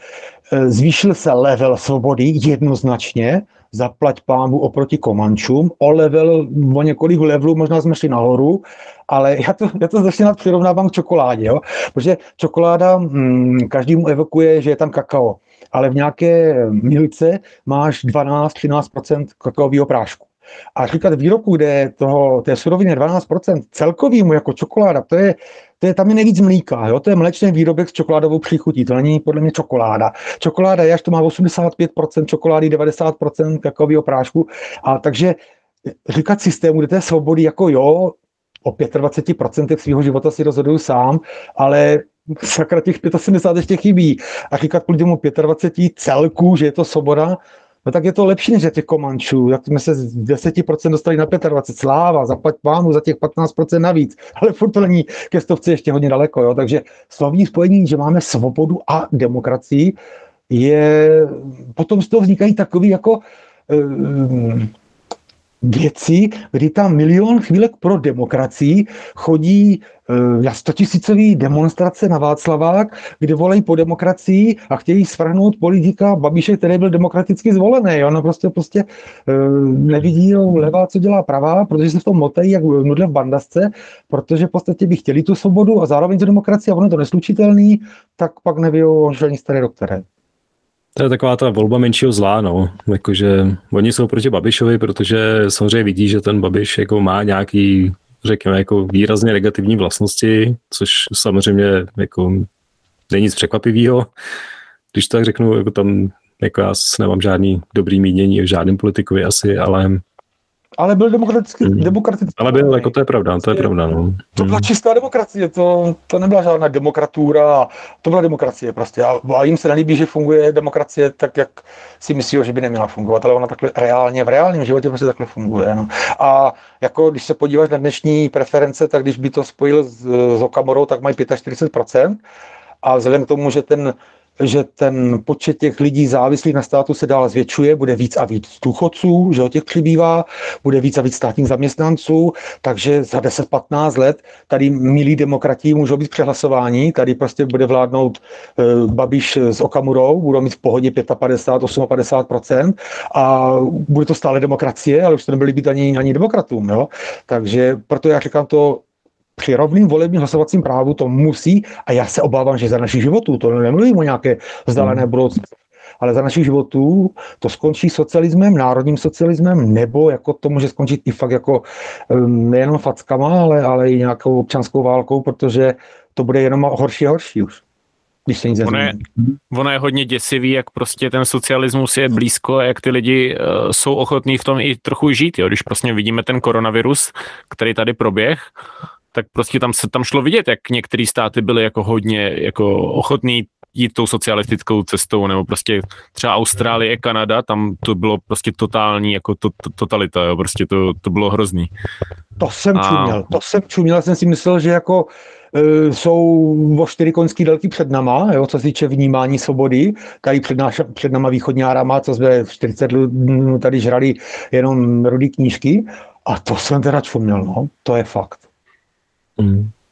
zvýšil se level svobody jednoznačně, zaplať pámbu oproti Komančům, o několik levelů, možná jsme šli nahoru, ale já to začne přirovnávám k čokoládě, jo? Protože čokoláda každému evokuje, že je tam kakao, ale v nějaké milce máš 12-13% kakaového prášku. A říkat výroku, kde té suroviny 12% celkovýmu jako čokoláda, to je tam je nejvíc mlíka, jo? To je mléčný výrobek s čokoládovou příchutí, to není podle mě čokoláda. Čokoláda je, až to má 85% čokolády, 90% kakaového prášku, a takže říkat systému, kde té svobody jako jo, o 25% svého života si rozhoduju sám, ale sakra těch 75 ještě chybí. A říkat kvůli tomu 25 celků, že je to svoboda, no tak je to lepší než těch Komančů, tak jsme se z 10% dostali na 25, sláva, zaplať pánu za těch 15% navíc, ale furt to není ke stovce ještě hodně daleko, jo? Takže slovní spojení, že máme svobodu a demokracii, je, potom z toho vznikají takový jako věci, kdy tam milion chvílek pro demokracii chodí na 100 000 demonstrace na Václavák, kde volají po demokracii a chtějí svrhnout politika Babiše, který byl demokraticky zvolený. Ona prostě nevidí levá, co dělá pravá, protože se v tom motají jak nudle v bandasce, protože v podstatě by chtěli tu svobodu a zároveň tu demokracii a ono je to neslučitelný, tak pak nevějou žádný starý doktoré. To je taková ta volba menšího zla, no. Jakože oni jsou proti Babišovi, protože samozřejmě vidí, že ten Babiš jako má nějaký, řekněme, jako výrazně negativní vlastnosti, což samozřejmě jako není nic překvapivého. Když tak řeknu, jako tam jako já nemám žádný dobrý mínění v žádném politikovi asi, ale Ale byl demokratický. Ale byl, jako to je pravda. No. To byla čistá demokracie, to nebyla žádná demokratura, to byla demokracie prostě. A jim se nelíbí, že funguje demokracie tak, jak si myslí, že by neměla fungovat, ale ona takhle reálně, v reálném životě prostě takhle funguje. No. A jako když se podíváš na dnešní preference, tak když by to spojil s Okamorou, tak mají 45%. A vzhledem k tomu, že ten počet těch lidí závislých na státu se dál zvětšuje, bude víc a víc důchodců, že o těch přibývá, bude víc a víc státních zaměstnanců, takže za 10-15 let tady milí demokrati můžou být přehlasováni, tady prostě bude vládnout Babiš s Okamurou, budou mít v pohodě 55-58% a bude to stále demokracie, ale už to nebyly být ani demokratům, jo? Takže proto já říkám to, při rovným volebním hlasovacím právu to musí, a já se obávám, že za našich životů, to nemluvím o nějaké vzdálené budoucnosti, ale za našich životů to skončí socialismem, národním socialismem, nebo jako to může skončit i fakt jako nejenom fackama, ale i nějakou občanskou válkou, protože to bude jenom horší a horší už. Ono je hodně děsivý, jak prostě ten socialismus je blízko a jak ty lidi jsou ochotní v tom i trochu žít. Jo? Když prostě vidíme ten koronavirus, který tady proběh, tak prostě tam šlo vidět, jak některé státy byly jako hodně jako ochotný jít tou socialistickou cestou, nebo prostě třeba Austrálie, Kanada, tam to bylo prostě totální, jako totalita, jo? Prostě to bylo hrozný. To jsem čuměl, jsem si myslel, že jako jsou o 4 koňský délky před náma, jo, co se týče vnímání svobody. Tady před náma východňárama, co jsme 40 dnů tady žrali jenom rudý knížky. A to jsem teda čuměl, no. To je fakt.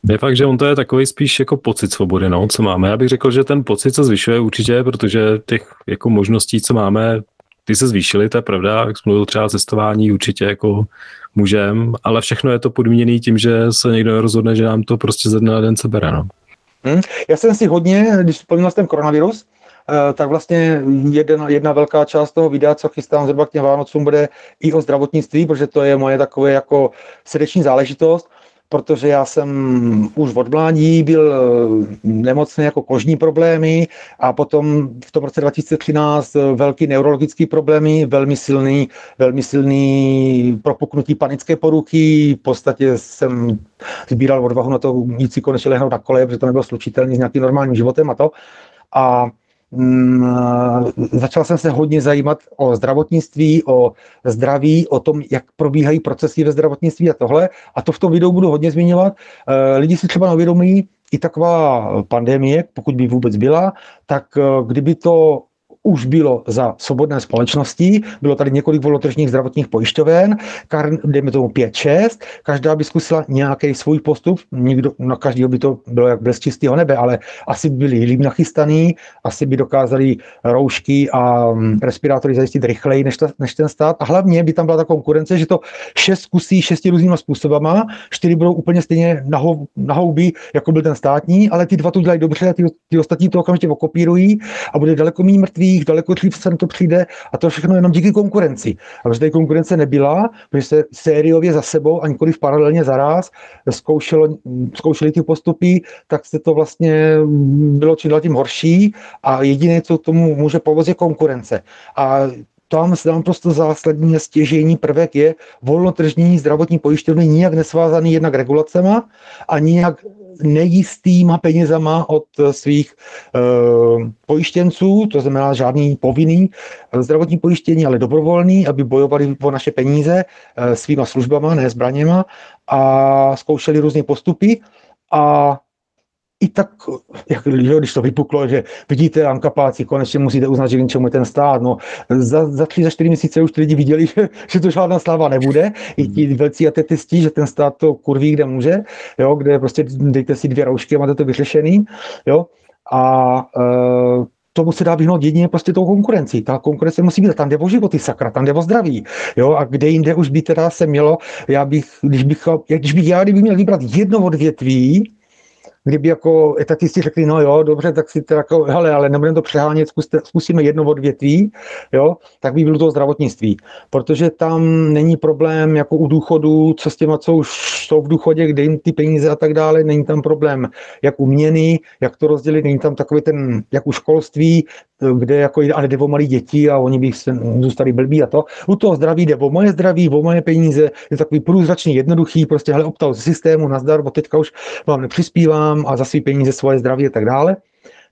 Je fakt, že on to je takový spíš jako pocit svobody, no, co máme. Já bych řekl, že ten pocit se zvyšuje určitě, protože těch jako možností, co máme, ty se zvýšily, to je pravda, jak jsem mluvil třeba cestování, určitě jako můžem, ale všechno je to podmíněné tím, že se někdo rozhodne, že nám to prostě ze dne na den sebere, no. Já jsem si hodně, když vzpomínal jsem koronavirus, tak vlastně jedna velká část toho videa, co chystám zhruba k těm Vánocům, bude i o zdravotnictví, protože to je moje takové jako srdeční záležitost, protože já jsem už od mládí byl nemocný jako kožní problémy a potom v tom roce 2013 velký neurologický problémy, velmi silný propuknutí panické poruchy, v podstatě jsem sbíral odvahu na to jít si konečně lehnout na koleje, protože to nebylo slučitelné s nějakým normálním životem a to. A začal jsem se hodně zajímat o zdravotnictví, o zdraví, o tom, jak probíhají procesy ve zdravotnictví a tohle. A to v tom videu budu hodně zmiňovat. Lidi si třeba neuvědomí, i taková pandemie, pokud by vůbec byla, tak kdyby to už bylo za svobodné společnosti, bylo tady několik volnotržních zdravotních pojišťoven, dejme tomu 5-6, každá by zkusila nějaký svůj postup, každýho by to bylo jak blesk čistého nebe, ale asi by byli líp nachystaný, asi by dokázali roušky a respirátory zajistit rychleji než ten stát a hlavně by tam byla ta konkurence, že to 6 zkusí 6 různýma způsobama, 4 budou úplně stejně na houby, jako byl ten státní, ale ty 2 to dělají dobře a ty ostatní to okamžitě okopírují a bude daleko méně mrtvý, daleko dřív sem to přijde a to všechno jenom díky konkurenci. A protože tady konkurence nebyla, protože se sériově za sebou a nikoliv paralelně zaraz zkoušeli ty postupy, tak se to vlastně bylo čím dál tím horší a jediné, co tomu může pomoct, je konkurence. A tam se dám prostě zásadní stěžejní prvek je volnotržní zdravotní pojišťovny nijak nesvázaný jednak regulacema a nijak nejistýma penězama od svých pojištěnců, to znamená žádný povinný zdravotní pojištění, ale dobrovolný, aby bojovali o naše peníze svýma službama, ne zbraněma a zkoušeli různé postupy a i tak, když to vypuklo, že vidíte, ankapáci, konečně musíte uznat, že k něčemu je ten stát. No, za 4 měsíce už ty lidi viděli, že to žádná sláva nebude. I ti velcí atetisti, že ten stát to kurví, kde může, jo, kde prostě dejte si 2 roušky a máte to vyřešený. Jo, a tomu se dá vyhnout jedině prostě tou konkurencí. Ta konkurence musí být, tam jde o životy, sakra, tam jde o zdraví. Jo? A kde jinde už by teda se mělo, kdybych měl vybrat jedno odvětví, kdyby jako etatisti řekli, no jo, dobře, tak si teda jako, hele, ale nebudeme to přehánět, zkusíme jedno odvětví, jo, tak by bylo to zdravotnictví, protože tam není problém jako u důchodu, co s těma, co už jsou v důchodě, kde jim ty peníze a tak dále, není tam problém, jak uměný, jak to rozdělit, není tam takový ten, jak u školství, kde jako jde o malí děti a oni by zůstali blbí a to. U toho zdraví jde o moje zdraví, o moje peníze, je takový průzračný, jednoduchý, prostě hele, optal z systému, nazdar, bo teďka už vám nepřispívám a za svý peníze svoje zdraví a tak dále.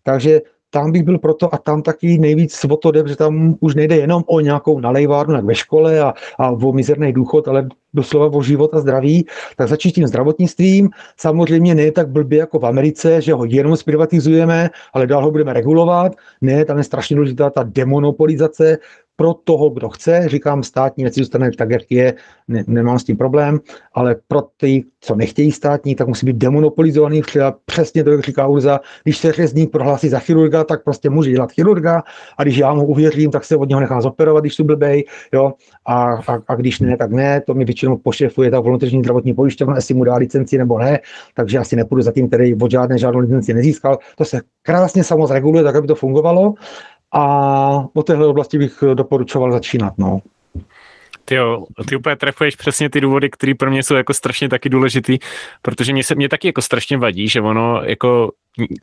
Takže tam bych byl proto a tam taky nejvíc o to jde, protože tam už nejde jenom o nějakou nalejvárnu jak ve škole a o mizerný důchod, ale doslova o život a zdraví. Tak začít tím zdravotnictvím. Samozřejmě ne tak blbě jako v Americe, že ho jenom zprivatizujeme, ale dál ho budeme regulovat. Ne, tam je strašně důležitá ta demonopolizace pro toho, kdo chce. Říkám, státní věci zůstane tak, jak je, ne, nemám s tím problém, ale pro ty, co nechtějí státní, tak musí být demonopolizovaný. Třeba přesně to, jak říká Urza, když se řezník prohlásí za chirurga, tak prostě může dělat chirurga a když já mu uvěřím, tak se od něho nechám zoperovat, když tu blbej, jo, a když ne, tak ne, to mi většinou pošefuje ta volnotěžní zdravotní pojišťovna, jestli mu dá licenci nebo ne, takže já si nepůjdu za tím, který od žádnou licenci nezískal. To se krásně samozreguluje, tak aby to fungovalo. A o téhle oblasti bych doporučoval začínat, no. Ty úplně trefuješ přesně ty důvody, které pro mě jsou jako strašně taky důležitý, protože mě taky jako strašně vadí, že ono jako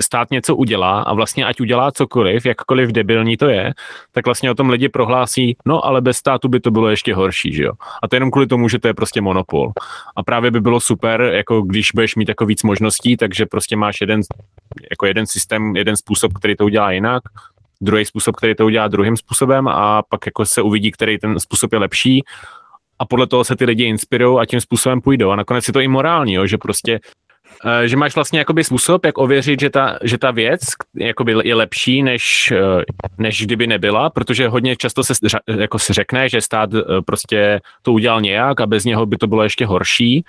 stát něco udělá a vlastně ať udělá cokoliv, jakkoliv debilní to je, tak vlastně o tom lidi prohlásí, no ale bez státu by to bylo ještě horší, že jo. A to jenom kvůli tomu, že to je prostě monopol. A právě by bylo super, jako když budeš mít jako víc možností, takže prostě máš jeden systém, jeden způsob, který to udělá jinak, druhý způsob, který to udělá druhým způsobem a pak jako se uvidí, který ten způsob je lepší a podle toho se ty lidi inspirujou a tím způsobem půjdou. A nakonec je to i morální, jo, že prostě, že máš vlastně jakoby způsob, jak ověřit, že ta věc jakoby je lepší, než kdyby nebyla, protože hodně často se jako si řekne, že stát prostě to udělal nějak a bez něho by to bylo ještě horší,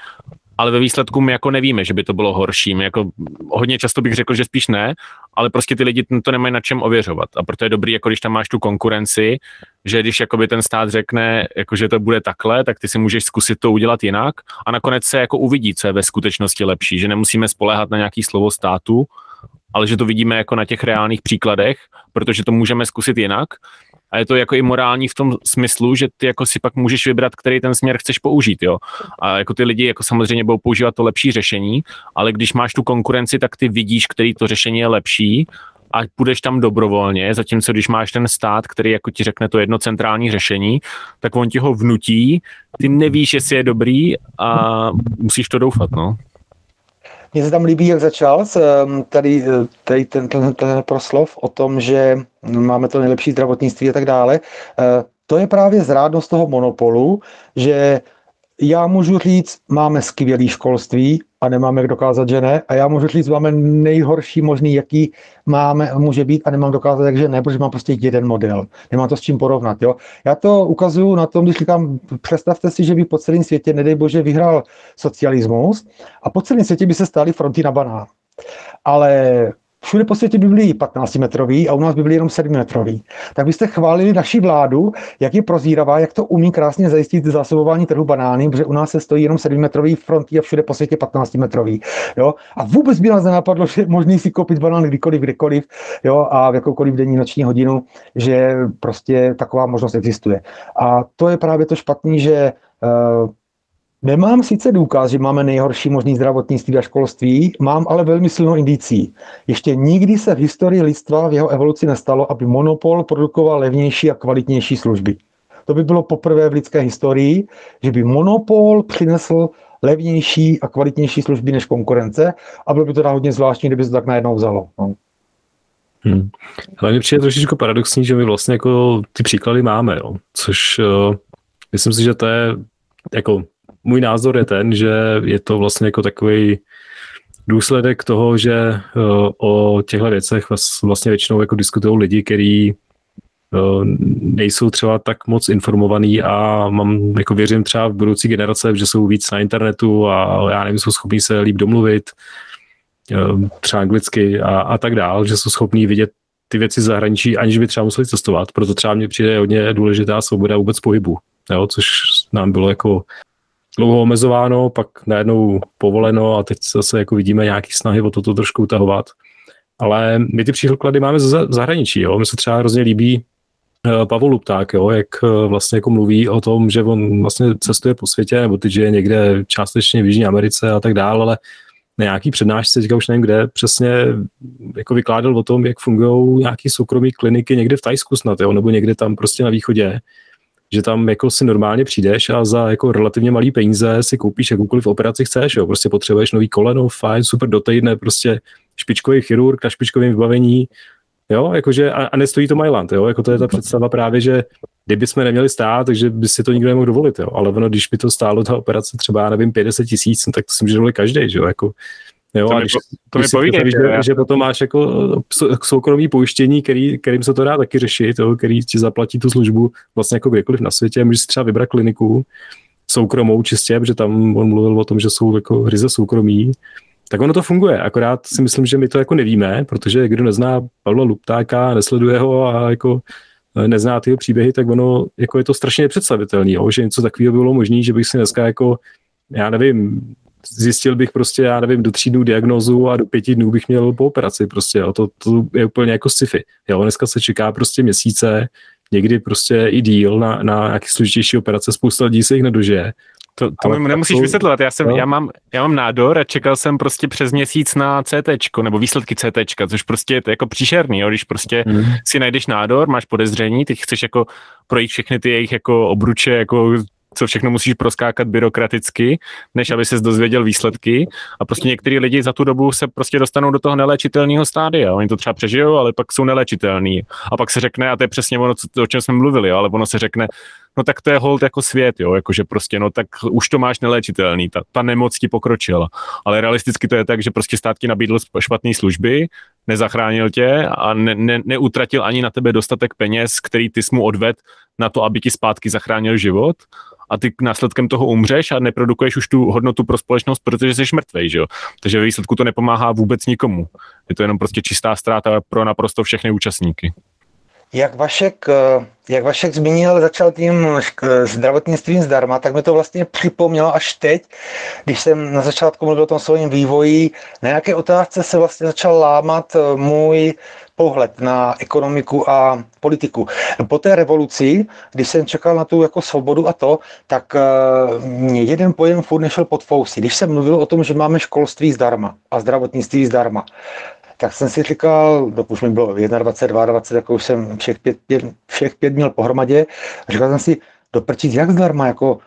ale ve výsledku my jako nevíme, že by to bylo horší. My jako hodně často bych řekl, že spíš ne, ale prostě ty lidi to nemají na čem ověřovat. A proto je dobrý, jako když tam máš tu konkurenci, že když jakoby ten stát řekne, jako že to bude takhle, tak ty si můžeš zkusit to udělat jinak a nakonec se jako uvidí, co je ve skutečnosti lepší, že nemusíme spoléhat na nějaký slovo státu, ale že to vidíme jako na těch reálných příkladech, protože to můžeme zkusit jinak. A je to jako i morální v tom smyslu, že ty jako si pak můžeš vybrat, který ten směr chceš použít, jo. A jako ty lidi jako samozřejmě budou používat to lepší řešení, ale když máš tu konkurenci, tak ty vidíš, který to řešení je lepší a půjdeš tam dobrovolně, zatímco když máš ten stát, který jako ti řekne to jedno centrální řešení, tak on ti ho vnutí, ty nevíš, jestli je dobrý a musíš to doufat, no. Mně se tam líbí, jak začal tady ten proslov o tom, že máme to nejlepší zdravotnictví a tak dále. To je právě zrádnost toho monopolu, že já můžu říct, máme skvělý školství a nemáme jak dokázat, že ne. A já můžu říct, máme nejhorší možný, jaký máme, může být a nemám dokázat, že ne, protože mám prostě jeden model. Nemám to s čím porovnat, jo. Já to ukazuju na tom, když říkám, představte si, že by po celém světě, nedej bože, vyhrál socialismus a po celém světě by se stály fronty na banán. Ale všude po světě by byly 15-metrový a u nás by byly jenom 7-metrový. Tak byste chválili naši vládu, jak je prozíravá, jak to umí krásně zajistit zásobování trhu banány, protože u nás se stojí jenom 7-metrový fronty a všude po světě 15-metrový. Jo? A vůbec by nás nenapadlo, že je možný si koupit banán kdykoliv, kdekoliv, jo? A v jakoukoliv denní noční hodinu, že prostě taková možnost existuje. A to je právě to špatný, že nemám sice důkaz, že máme nejhorší možný zdravotnictví a školství, mám ale velmi silnou indicí. Ještě nikdy se v historii lidstva v jeho evoluci nestalo, aby monopol produkoval levnější a kvalitnější služby. To by bylo poprvé v lidské historii, že by monopol přinesl levnější a kvalitnější služby než konkurence a bylo by to hodně zvláštní, kdyby se tak najednou vzalo. No. Ale mně přijde trošičku paradoxní, že my vlastně jako ty příklady máme, jo. Což myslím si, že to je jako můj názor je ten, že je to vlastně jako takový důsledek toho, že o těchto věcech vlastně většinou jako diskutují lidi, kteří nejsou třeba tak moc informovaní a mám, jako věřím třeba v budoucí generace, že jsou víc na internetu a já nevím, jsou schopní se líp domluvit, třeba anglicky a tak dál, že jsou schopní vidět ty věci zahraničí, aniž by třeba museli cestovat, proto třeba mně přijde hodně důležitá svoboda vůbec pohybu, jo? Což nám bylo jako dlouho omezováno, pak najednou povoleno a teď zase jako vidíme nějaké snahy o toto trošku utahovat. Ale my ty příklady máme ze zahraničí. Jo? Mně se třeba hrozně líbí Pavol Luptak, jo, jak vlastně jako mluví o tom, že on vlastně cestuje po světě, nebo teď je někde částečně v Jižní Americe a tak dále, ale na nějaký přednášce, teďka už nevím kde, přesně jako vykládal o tom, jak fungují nějaký soukromí kliniky někde v Tajsku snad, jo, nebo někde tam prostě na východě, že tam jako si normálně přijdeš a za jako relativně malý peníze si koupíš jakoukoliv operaci chceš, jo, prostě potřebuješ nový koleno, fajn, super, do týdne, prostě špičkový chirurg na špičkovém vybavení, jo, jakože a nestojí to Mailand, jo, jako to je ta představa právě, že kdyby jsme neměli stát, takže by si to nikdo nemohl dovolit, jo, ale ono, když by to stálo ta operace třeba, já nevím, 50 000, tak to si může dovolit každej, že jo, jako, jo, a když povídej, že potom máš jako soukromý pojištění, kterým se to dá taky řešit, jo, který ti zaplatí tu službu vlastně jako kdekoliv na světě, můžeš si třeba vybrat kliniku soukromou čistě, protože tam on mluvil o tom, že jsou jako ryze soukromí. Tak ono to funguje, akorát si myslím, že my to jako nevíme, protože kdo nezná Pavla Luptáka, nesleduje ho a jako nezná ty jeho příběhy, tak ono jako je to strašně nepředstavitelný, jo? Že něco takového bylo možné, že bych si dneska jako, já nevím, zjistil bych prostě, já nevím, do 3 dnů diagnózu a do 5 dnů bych měl po operaci prostě, jo? To je úplně jako sci-fi, jo? Dneska se čeká prostě měsíce, někdy prostě i díl na nějaký složitější operace, spousta lidí se jich nedožije. To mi nemusíš vysvětlovat, já mám nádor a čekal jsem prostě přes měsíc na CTčko, nebo výsledky CTčka, což prostě je jako příšerný, jo, když prostě si najdeš nádor, máš podezření, ty chceš jako projít všechny ty jejich jako obruče, jako co všechno musíš proskákat byrokraticky, než aby ses dozvěděl výsledky a prostě některý lidi za tu dobu se prostě dostanou do toho neléčitelného stádia, oni to třeba přežijou, ale pak jsou neléčitelní a pak se řekne, a to je přesně ono, o čem jsme mluvili, jo, ale ono se řekne, no tak to je hold jako svět, jo, jakože prostě, no tak už to máš neléčitelný, ta nemoc ti pokročila, ale realisticky to je tak, že prostě stát ti nabídl špatné služby, nezachránil tě a neutratil ani na tebe dostatek peněz, který ty jsi mu odvedl na to, aby ti zpátky zachránil život a ty následkem toho umřeš a neprodukuješ už tu hodnotu pro společnost, protože jsi mrtvej, že jo. Takže ve výsledku to nepomáhá vůbec nikomu. Je to jenom prostě čistá ztráta pro naprosto všechny účastníky. Jak Vašek zmínil, začal tím zdravotnictvím zdarma, tak mi to vlastně připomnělo až teď, když jsem na začátku mluvil o tom svém vývoji, na nějaké otázce se vlastně začal lámat můj pohled na ekonomiku a politiku. Po té revoluci, když jsem čekal na tu jako svobodu a to, tak mě jeden pojem furt nešel pod fousy. Když jsem mluvil o tom, že máme školství zdarma a zdravotnictví zdarma, tak jsem si říkal, dokud mi bylo 21, 22, jako už jsem všech pět měl pohromadě, a říkal jsem si, doprčit jak zdarma, jako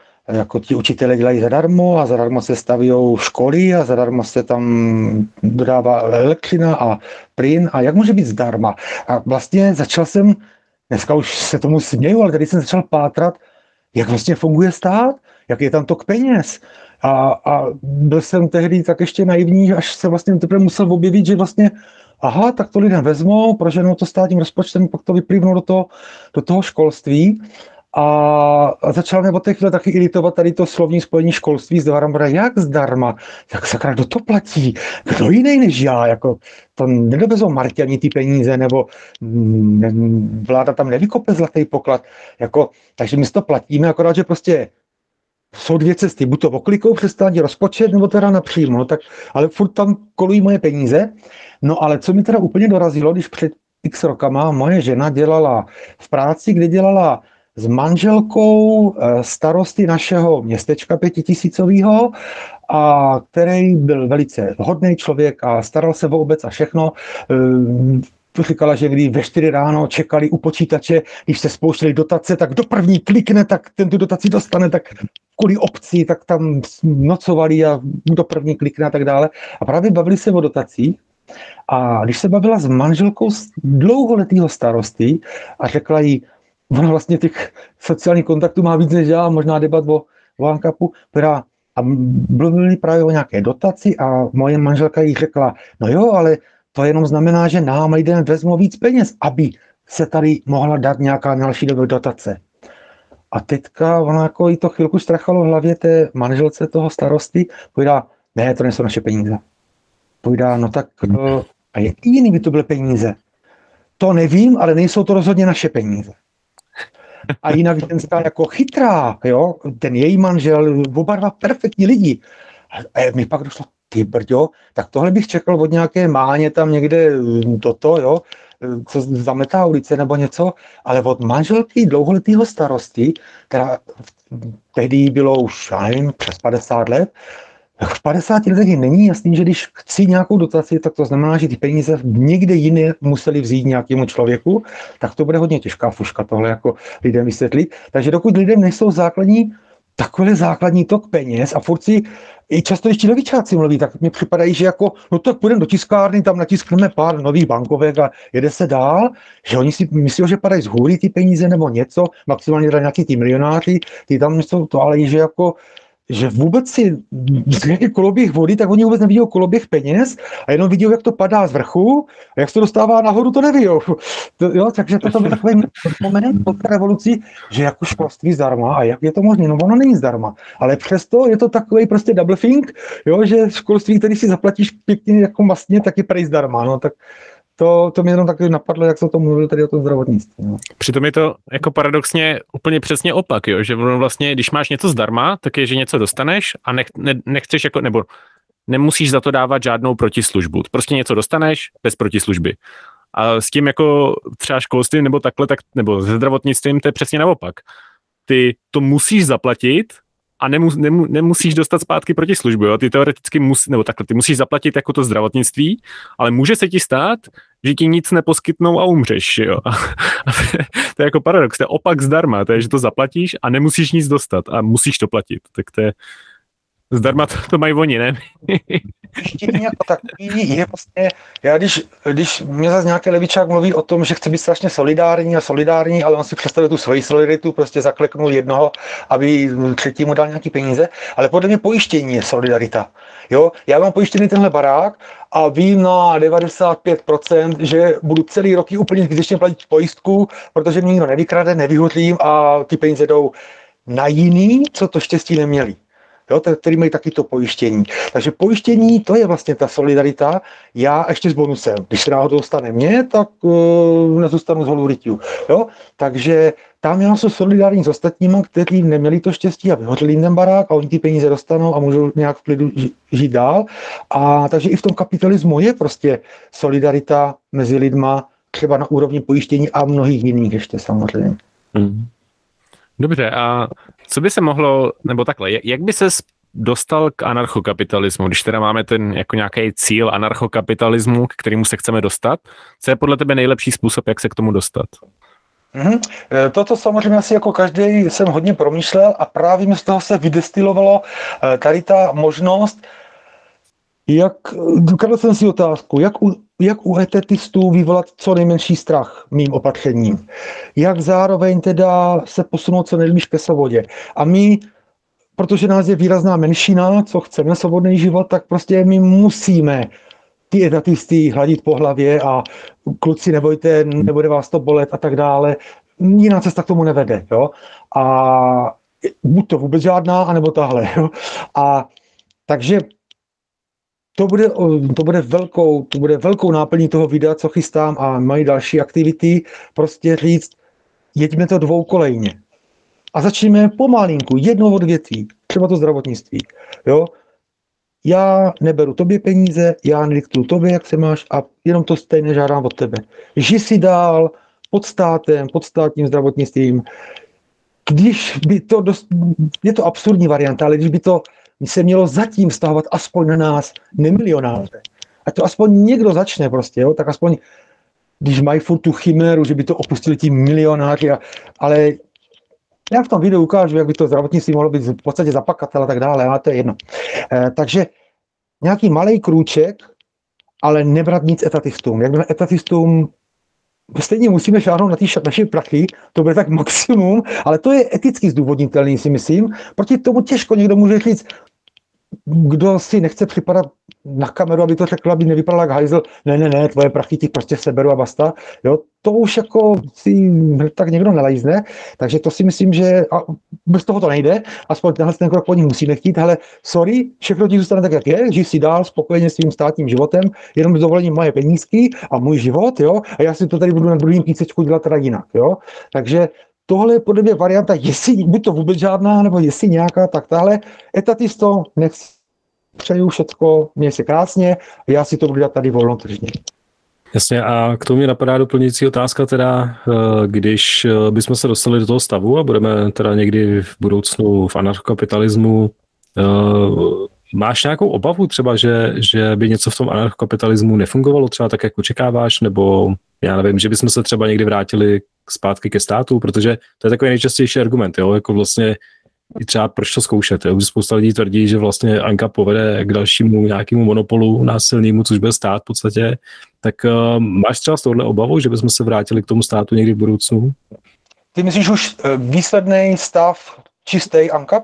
ti učitelé dělají zadarmo a zadarmo se stavějí školy a zadarmo se tam dodává elektřina a plyn a jak může být zdarma. A vlastně začal jsem, dneska už se tomu směju, ale tady jsem začal pátrat, jak vlastně funguje stát, jak je tam tok peněz. A byl jsem tehdy tak ještě naivní, až se vlastně teprve musel objevit, že vlastně, aha, tak to lidem vezmou, proženou to státním rozpočtem, pak to vyplivnou do toho školství. A začal mě od té chvíle taky iritovat tady to slovní spojení školství zdarma, jak zdarma, tak sakra, kdo to platí, kdo jiný než já, jako to nedovezou Marťani ty peníze, nebo vláda tam nevykope zlatý poklad, jako, takže my si to platíme, akorát, že prostě jsou dvě cesty, buď to oklikou přes státní rozpočet, nebo teda napřímo, no tak, ale furt tam kolují moje peníze, no ale co mi teda úplně dorazilo, když před x rokama moje žena dělala v práci, kde dělala s manželkou starosty našeho městečka 5000 a který byl velice hodný člověk a staral se o obec a všechno. Říkala, že když ve 4 ráno čekali u počítače, když se spouštěli dotace, tak kdo první klikne, tak ten tu dotaci dostane, tak kvůli obci, tak tam nocovali a kdo první klikne a tak dále. A právě bavili se o dotacích. A když se bavila s manželkou dlouholetého starosty a řekla jí, ona vlastně těch sociálních kontaktů má víc než já, možná debat o Ankapu, která a mluvili právě o nějaké dotaci a moje manželka jí řekla, no jo, ale to jenom znamená, že nám lidem vezmou víc peněz, aby se tady mohla dát nějaká další dotace. A teďka ona jako jí to chvilku strachalo v hlavě té manželce toho starosty, povídá, ne, to nejsou naše peníze. Povídá, no tak a jaký jiný by to byly peníze? To nevím, ale nejsou to rozhodně naše peníze. A jinak ženská jako chytrá, jo, ten její manžel, oba dva perfektní lidi. A mi pak došlo, ty brďo, tak tohle bych čekal od nějaké máně tam někde toto, jo, co zametá ulice nebo něco, ale od manželky dlouholetýho starosty, která tehdy bylo už, já nevím, přes 50 let, v 50 letech není jasný, že když chci nějakou dotaci, tak to znamená, že ty peníze někde jiné museli vzít nějakému člověku, tak to bude hodně těžká fuška tohle jako lidem vysvětlit. Takže dokud lidem nejsou základní, takový základní tok peněz a furt si, i často ještě levičáci mluví, tak mi připadají, že jako, no tak půjdeme do tiskárny, tam natiskneme pár nových bankovek a jede se dál, že oni si myslí, že padají z hůry ty peníze nebo něco, maximálně nějaký ty milionáři, ty tam jsou to, ale že jako, že vůbec si nějaký koloběh vody, tak oni vůbec nevidí koloběh peněz a jenom vidí, jak to padá z vrchu a jak se to dostává nahoru, to neví. Jo, takže to byl takový moment po té revoluci, že jako školství zdarma a jak je to možné, no ono není zdarma, ale přesto je to takový prostě double think, jo, že školství, který si zaplatíš pěkně jako masně, tak je prej zdarma, no tak to mě jenom tak napadlo, jak se o tom mluvil tady o tom zdravotnictví. No. Přitom je to jako paradoxně úplně přesně opak, jo? Že vlastně, když máš něco zdarma, tak je, že něco dostaneš a nechceš jako, nebo nemusíš za to dávat žádnou protislužbu. Prostě něco dostaneš bez protislužby. A s tím jako třeba školstvím nebo takhle, tak, nebo se zdravotnictvím, to je přesně naopak. Ty to musíš zaplatit a nemusíš dostat zpátky protislužbu. Jo? Ty teoreticky ty musíš zaplatit jako to zdravotnictví, ale může se ti stát, že ti nic neposkytnou a umřeš. Jo? A to je jako paradox, to je opak zdarma, to je, že to zaplatíš a nemusíš nic dostat a musíš to platit. Tak to je zdarma, to mají oni, ne? Ještě jako takový je vlastně, já když mě zase nějaký levičák mluví o tom, že chce být strašně solidární, ale on si představil tu svoji solidaritu, prostě zakleknul jednoho, aby třetímu dal nějaký peníze, ale podle mě pojištění je solidarita. Jo? Já mám pojištěný tenhle barák a vím na 95%, že budu celý roky úplně zbytečně platit pojistku, protože mě nikdo nevykrade, nevyhutlím a ty peníze jdou na jiný, co to štěstí neměli. Jo, který mají taky to pojištění. Takže pojištění, to je vlastně ta solidarita. Já ještě s bonusem. Když se náhodou stane mě, tak nezůstanu z holou rytí. Takže tam já jsem solidární s ostatníma, kteří neměli to štěstí a vyhodili jim ten barák a oni ty peníze dostanou a můžou nějak v klidu žít dál. A takže i v tom kapitalismu je prostě solidarita mezi lidma třeba na úrovni pojištění a mnohých jiných ještě samozřejmě. Mm. Dobře, a co by se mohlo, nebo takhle, jak by ses dostal k anarchokapitalismu, když teda máme ten jako nějaký cíl anarchokapitalismu, k kterému se chceme dostat, co je podle tebe nejlepší způsob, jak se k tomu dostat? Mm-hmm. Toto samozřejmě asi jako každý jsem hodně promýšlel a právě z toho se vydestilovalo tady ta možnost, jak, kladl jsem si otázku, jak u etetistů vyvolat co nejmenší strach mým opatřením. Jak zároveň teda se posunout co nejblíž ke svobodě. A my, protože nás je výrazná menšina, co chceme svobodný život, tak prostě my musíme ty etatisty hladit po hlavě a kluci nebojte, nebude vás to bolet a tak dále. Jiná cesta k tomu nevede. Jo? A buď to vůbec žádná, anebo tahle. Jo? A takže To bude velkou náplní toho videa, co chystám a mají další aktivity, prostě říct, jeďme to dvoukolejně. A začneme pomalinku, jednou odvětví, třeba to zdravotnictví. Jo? Já neberu tobě peníze, já nediktuju tobě, jak se máš a jenom to stejně žádám od tebe. Žij si dál pod státem, pod státním zdravotnictvím. Když by to, je to absurdní varianta, ale když by to se mělo zatím vztahovat aspoň na nás nemilionáře. A to aspoň někdo začne prostě, jo? Tak aspoň, když mají furt tu chiméru, že by to opustili ti milionáři, ale já v tom videu ukážu, jak by to zdravotnictví mohlo být v podstatě zapakatel a tak dále, ale to je jedno. Takže nějaký malej krůček, ale nebrat nic etatistům. Jak etatistům stejně musíme šáhnout na ty naše prachy, to bude tak maximum, ale to je eticky zdůvodnitelný, si myslím. Proti tomu těžko někdo může říct, kdo si nechce připadat na kameru, aby to řekl, aby nevypadal jak hajzl, ne, tvoje prachy ti prostě seberu a basta. Jo, to už jako si tak někdo nelajzne, takže to si myslím, že a bez toho to nejde, aspoň tenhle ten krok po ní musíme chtít, ale sorry, všechno ti zůstane tak, jak je, žij si dál spokojeně svým státním životem, jenom s dovolením moje penízky a můj život, jo, a já si to tady budu na druhém písečku dělat teda jinak, jo, takže tohle je podle mě varianta, jestli buď to vůbec žádná, nebo jestli nějaká, tak tahle etatisto nechci přeju všecko, měj se krásně, já si to budu dělat tady volnotržně. Jasně, a k tomu mě napadá doplňující otázka teda, když bychom se dostali do toho stavu a budeme teda někdy v budoucnu v anarchokapitalismu, máš nějakou obavu třeba, že by něco v tom anarchokapitalismu nefungovalo třeba tak, jak očekáváš, nebo já nevím, že bychom se třeba někdy vrátili zpátky ke státu, protože to je takový nejčastější argument, jo, jako vlastně i třeba proč to zkoušet, jo, spousta lidí tvrdí, že vlastně Anka povede k dalšímu nějakému monopolu násilnému, což bude stát v podstatě, tak máš třeba z tohohle obavu, že bychom se vrátili k tomu státu někdy v budoucnu? Ty myslíš už výsledný stav čistý Anka?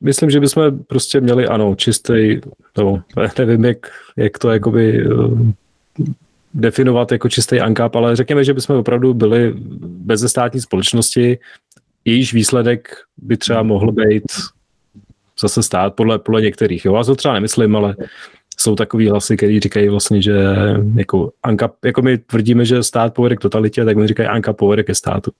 Myslím, že bychom prostě měli, ano, čistý, nebo nevím, jak to jakoby definovat jako čistý ANCAP, ale řekněme, že bychom opravdu byli bezestátní společnosti, jejíž výsledek by třeba mohl být zase stát podle některých. Jo, já to třeba nemyslím, ale jsou takový hlasy, který říkají vlastně, že jako ANCAP, jako my tvrdíme, že stát povede k totalitě, tak my říkají ANCAP povede ke státu.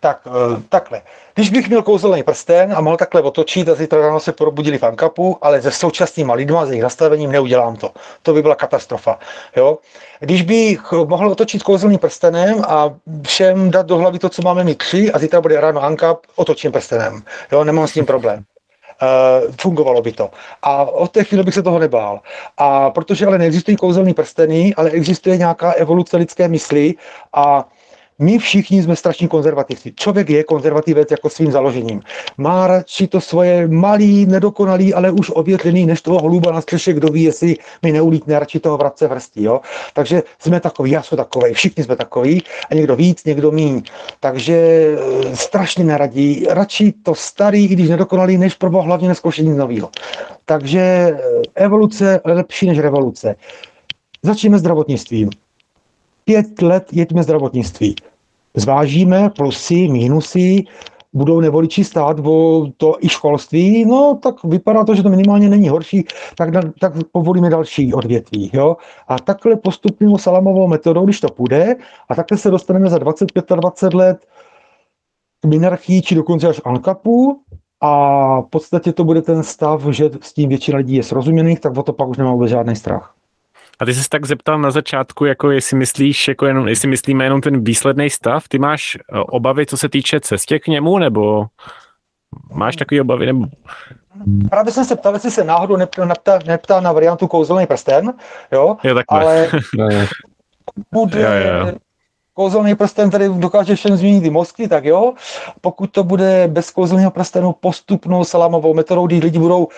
Tak, takhle. Když bych měl kouzelný prsten a mohl takhle otočit a zítra ráno se probudili v ANCAPu, ale se současnýma lidma, s jejich nastavením neudělám to. To by byla katastrofa. Jo? Když bych mohl otočit kouzelným prstenem a všem dát do hlavy to, co máme my tři a zítra bude ráno ANCAP, otočím prstenem. Jo? Nemám s tím problém. Fungovalo by to. A od té chvíle bych se toho nebál. A protože ale neexistují kouzelný prsteny, ale existuje nějaká evoluce lidské mysli a my všichni jsme strašní konzervativci. Člověk je konzervativec jako svým založením. Má radši to svoje malý, nedokonalý, ale už ovětlený, než toho holuba na střeše, kdo ví, jestli mi neulítne, radši toho vratce vrstí. Jo? Takže jsme takový, já jsem takový, všichni jsme takový a někdo víc, někdo míň. Takže strašně neradí. Radši to starý, i když nedokonalý, než proboha hlavně neskoušet nic nového. Takže evoluce lepší než revoluce. Začneme zdravotnictvím. 5 let jeďme zdravotnictví. Zvážíme plusy, mínusy, budou nevoliči stát o to i školství, no tak vypadá to, že to minimálně není horší, tak povolíme další odvětví. Jo? A takhle postupnou salamovou metodou, když to půjde, a takhle se dostaneme za 25-20 let k minarchii, či dokonce až ANCAPu, a v podstatě to bude ten stav, že s tím většina lidí je srozuměných, tak o to pak už nemá vůbec žádný strach. A ty se tak zeptal na začátku, jako jestli myslíš, jako jenom, jestli myslíme jenom ten výsledný stav, ty máš obavy, co se týče cestě k němu, nebo máš takové obavy? Nebo... Právě jsem se ptal, jestli se náhodou neptá na variantu kouzelný prsten, jo? Jo, takhle. Ale pokud kouzelný prsten tady dokáže všem změnit i mozky, tak jo, pokud to bude bez kouzelného prstenu postupnou salámovou metodou, když lidi budou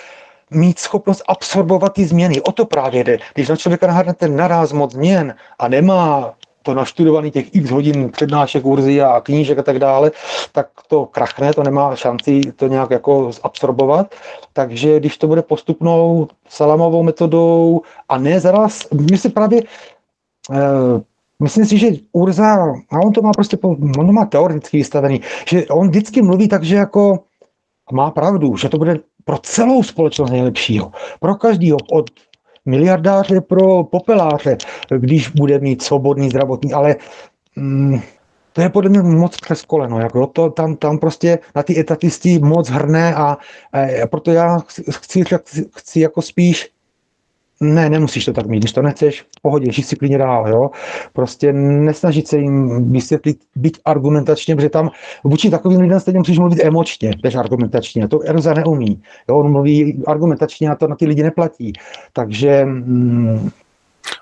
mít schopnost absorbovat ty změny. O to právě jde. Když na člověka nahrnete naráz moc změn a nemá to naštudovaný těch x hodin přednášek, Urzy a knížek a tak dále, tak to krachne, to nemá šanci to nějak jako absorbovat. Takže když to bude postupnou salamovou metodou a ne zaraz, myslím si, že Urza, a on to má prostě, on má teoreticky vystavený, že on vždycky mluví tak, že jako má pravdu, že to bude pro celou společnost nejlepšího. Pro každýho, od miliardáře pro popeláře, když bude mít svobodný zdravotní, ale to je podle mě moc přes koleno. Jako to, tam prostě na ty etatisty moc hrne a proto já chci jako spíš ne, nemusíš to tak mít, když to nechceš, v pohodě, žij si klidně dál, jo. Prostě nesnažit se jim vysvětlit, byť argumentačně, protože tam vůči takovým lidem stejně musíš mluvit emočně, než argumentačně, to Urza neumí, jo, on mluví argumentačně a to na ty lidi neplatí, takže...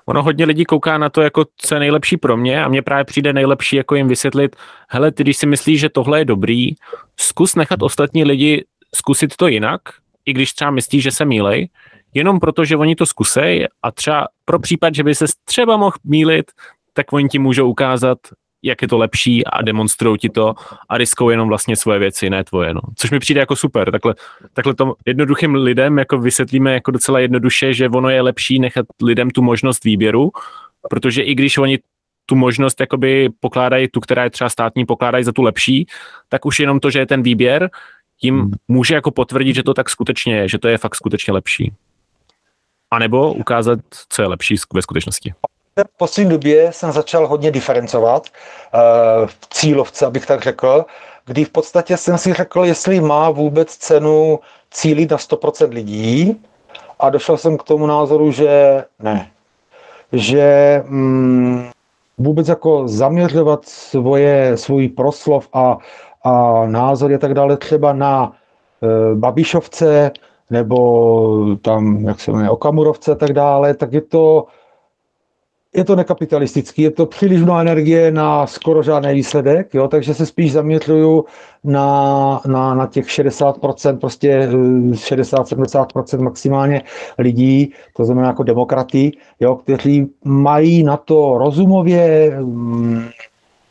Ono hodně lidí kouká na to, jako, co je nejlepší pro mě a mně právě přijde nejlepší jako jim vysvětlit, hele, ty když si myslíš, že tohle je dobrý, zkus nechat ostatní lidi zkusit to jinak, i když třeba myslíš, že se mýlej, jenom proto, že oni to zkusej a třeba pro případ, že by se třeba mohl mýlit, tak oni ti můžou ukázat, jak je to lepší a demonstrujou ti to a riskou jenom vlastně svoje věci, ne tvoje. No. Což mi přijde jako super. Takhle to jednoduchým lidem jako vysvětlíme jako docela jednoduše, že ono je lepší nechat lidem tu možnost výběru, protože i když oni tu možnost jakoby pokládají, tu, která je třeba státní, pokládají za tu lepší, tak už jenom to, že je ten výběr, jim může jako potvrdit, že to tak skutečně je, že to je fakt skutečně lepší. A nebo ukázat, co je lepší ve skutečnosti. V poslední době jsem začal hodně diferencovat v cílovce, abych tak řekl, kdy v podstatě jsem si řekl, jestli má vůbec cenu cílit na 100% lidí, a došel jsem k tomu názoru, že ne. Že vůbec jako zaměřovat svůj proslov a názor a tak dále třeba na Babišovce nebo tam, jak se jmenuje, Okamurovce a tak dále, tak je to nekapitalistický, je to příliš mnoho energie na skoro žádný výsledek, jo? Takže se spíš zaměřuju na těch 60%, prostě 60-70% maximálně lidí, to znamená jako demokraty, jo? Kteří mají na to rozumově,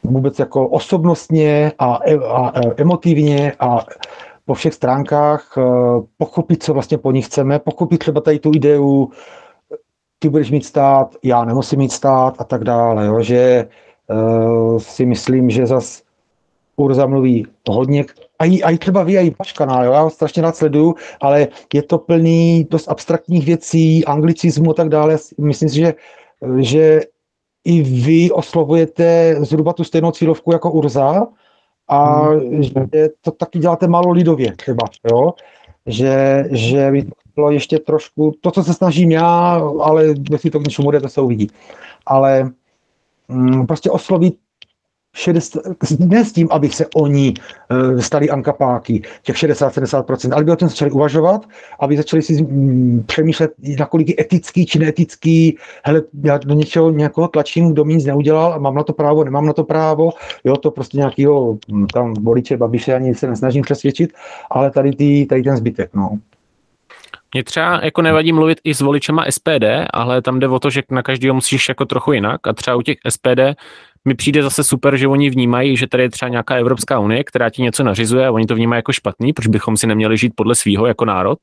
vůbec jako osobnostně a emotivně a po všech stránkách pochopit, co vlastně po nich chceme, pochopit třeba tady tu ideu, ty budeš mít stát, já nemusím mít stát a tak dále, jo? Že si myslím, že zas Urza mluví hodně, a i třeba vy, a i váš kanál, jo? Já ho strašně rád sleduju, ale je to plný dost abstraktních věcí, anglicismu a tak dále, myslím si, že i vy oslovujete zhruba tu stejnou cílovku jako Urza a že to taky děláte málo lidově třeba, jo? Že by to bylo ještě trošku, to, co se snažím já, ale jestli to k něčemu bude, to se uvidí. Ale prostě oslovit 60, ne s tím, abych se oni stali ankapáky, těch 60-70%, ale by o tom začali uvažovat, aby začali si přemýšlet, nakolik je etický či neetický, hele, já do někoho tlačím, kdo mi nic neudělal a mám na to právo, nemám na to právo, jo, to prostě nějakýho tam voliče, Babiše, ani se nesnažím přesvědčit, ale tady ten zbytek, no. Mě třeba jako nevadí mluvit i s voličema SPD, ale tam jde o to, že na každého musíš jako trochu jinak a třeba u těch SPD mi přijde zase super, že oni vnímají, že tady je třeba nějaká Evropská unie, která ti něco nařizuje a oni to vnímají jako špatný, protože bychom si neměli žít podle svýho jako národ.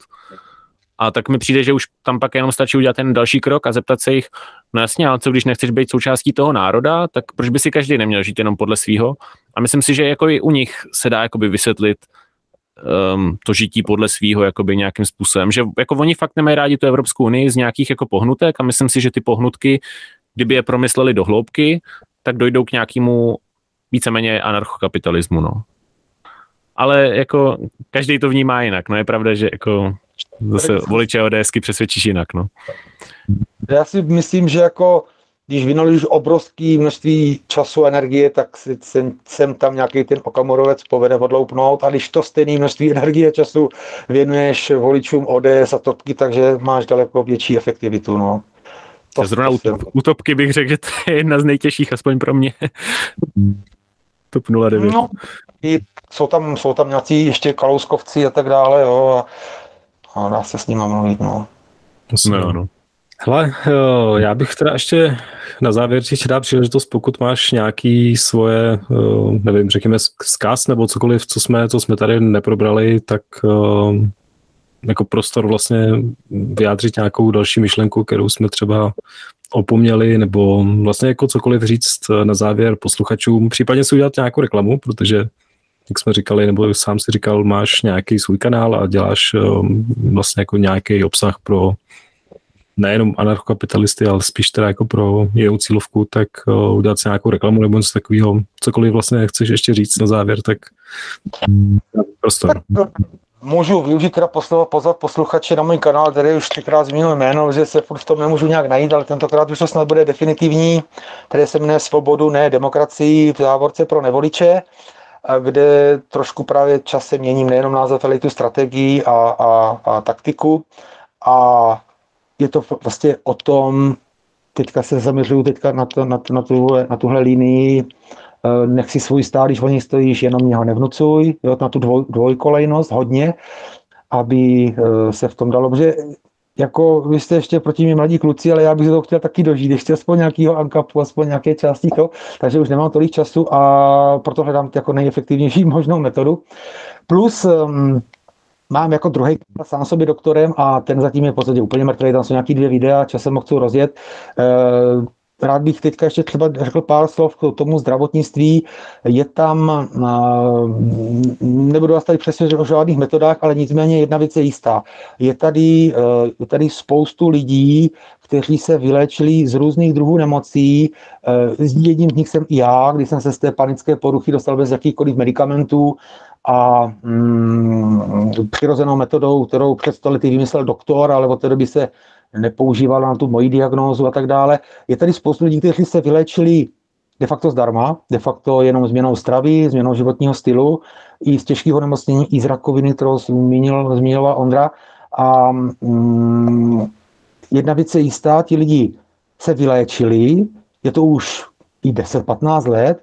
A tak mi přijde, že už tam pak jenom stačí udělat ten další krok a zeptat se jich, no jasně, ale co když nechceš být součástí toho národa, tak proč by si každý neměl žít jenom podle svýho? A myslím si, že jako i u nich se dá jakoby vysvětlit to žití podle svýho jakoby nějakým způsobem, že jako oni fakt nemají rádi tu Evropskou unii z nějakých jako pohnutek a myslím si, že ty pohnutky, kdyby je promysleli do hloubky, tak dojdou k nějakému víceméně anarchokapitalismu, no. Ale jako každý to vnímá jinak, no je pravda, že jako zase voliče ODSky přesvědčíš jinak, no. Já si myslím, že jako když vynaložíš obrovské množství času a energie, tak si sem tam nějaký ten Okamurovec povede odloupnout a když to stejné množství energie a času věnuješ voličům ODS a topky, takže máš daleko větší efektivitu, no. To zrovna u topky bych řekl, že to je jedna z nejtěžších, aspoň pro mě. Top 09. No, jsou tam nějací ještě kalouskovci a tak dále, jo, a dá se s nima mluvit, no. No. Hele, já bych teda ještě na závěr ti dá příležitost, pokud máš nějaký svoje, nevím, řekněme vzkaz nebo cokoliv, co jsme tady neprobrali, tak jako prostor vlastně vyjádřit nějakou další myšlenku, kterou jsme třeba opomněli, nebo vlastně jako cokoliv říct na závěr posluchačům, případně si udělat nějakou reklamu, protože, jak jsme říkali, nebo sám si říkal, máš nějaký svůj kanál a děláš vlastně jako nějaký obsah pro nejenom anarchokapitalisty, ale spíš teda jako pro jinou cílovku, tak udělat si nějakou reklamu nebo něco takového, cokoliv vlastně chceš ještě říct na závěr, tak prostor. Můžu využít teda pozvat posluchače na můj kanál, který už třikrát zmínil jméno, že se furt v tom nemůžu nějak najít, ale tentokrát už to snad bude definitivní, který se jmenuje Svobodu, ne demokracii, v závorce pro nevoliče, kde trošku právě časem měním nejenom název, ale i tu strategii a taktiku. A je to vlastně o tom, teďka se zaměřuju na tuhle linii, nech si svůj stát, když o něj stojíš, jenom mě ho nevnucuj, jo, na tu dvojkolejnost hodně, aby se v tom dalo, protože jako vy jste ještě proti mě mladí kluci, ale já bych to chtěl taky dožít, ještě aspoň nějakého ankapu, aspoň nějaké části toho, takže už nemám tolik času a proto hledám jako nejefektivnější možnou metodu. Plus mám jako druhý sám sobě doktorem a ten zatím je v podstatě úplně mrtvý, tam jsou nějaký 2 videa, časem ho chci rozjet. Rád bych teďka ještě třeba řekl pár slov k tomu zdravotnictví. Je tam, nebudu vás tady přesvědčovat o žádných metodách, ale nicméně jedna věc je jistá. Je tady spoustu lidí, kteří se vyléčili z různých druhů nemocí. Jedním z nich jsem i já, když jsem se z té panické poruchy dostal bez jakýchkoliv medikamentů a přirozenou metodou, kterou před 100 lety vymyslel doktor, ale od té doby se nepoužívala na tu moji diagnózu a tak dále. Je tady spoustu lidí, kteří se vyléčili de facto zdarma, de facto jenom změnou stravy, změnou životního stylu, i z těžkého nemocnění, i z rakoviny, kterou zmínila Ondra. A jedna věc je jistá, ti lidi se vyléčili, je to už i 10-15 let,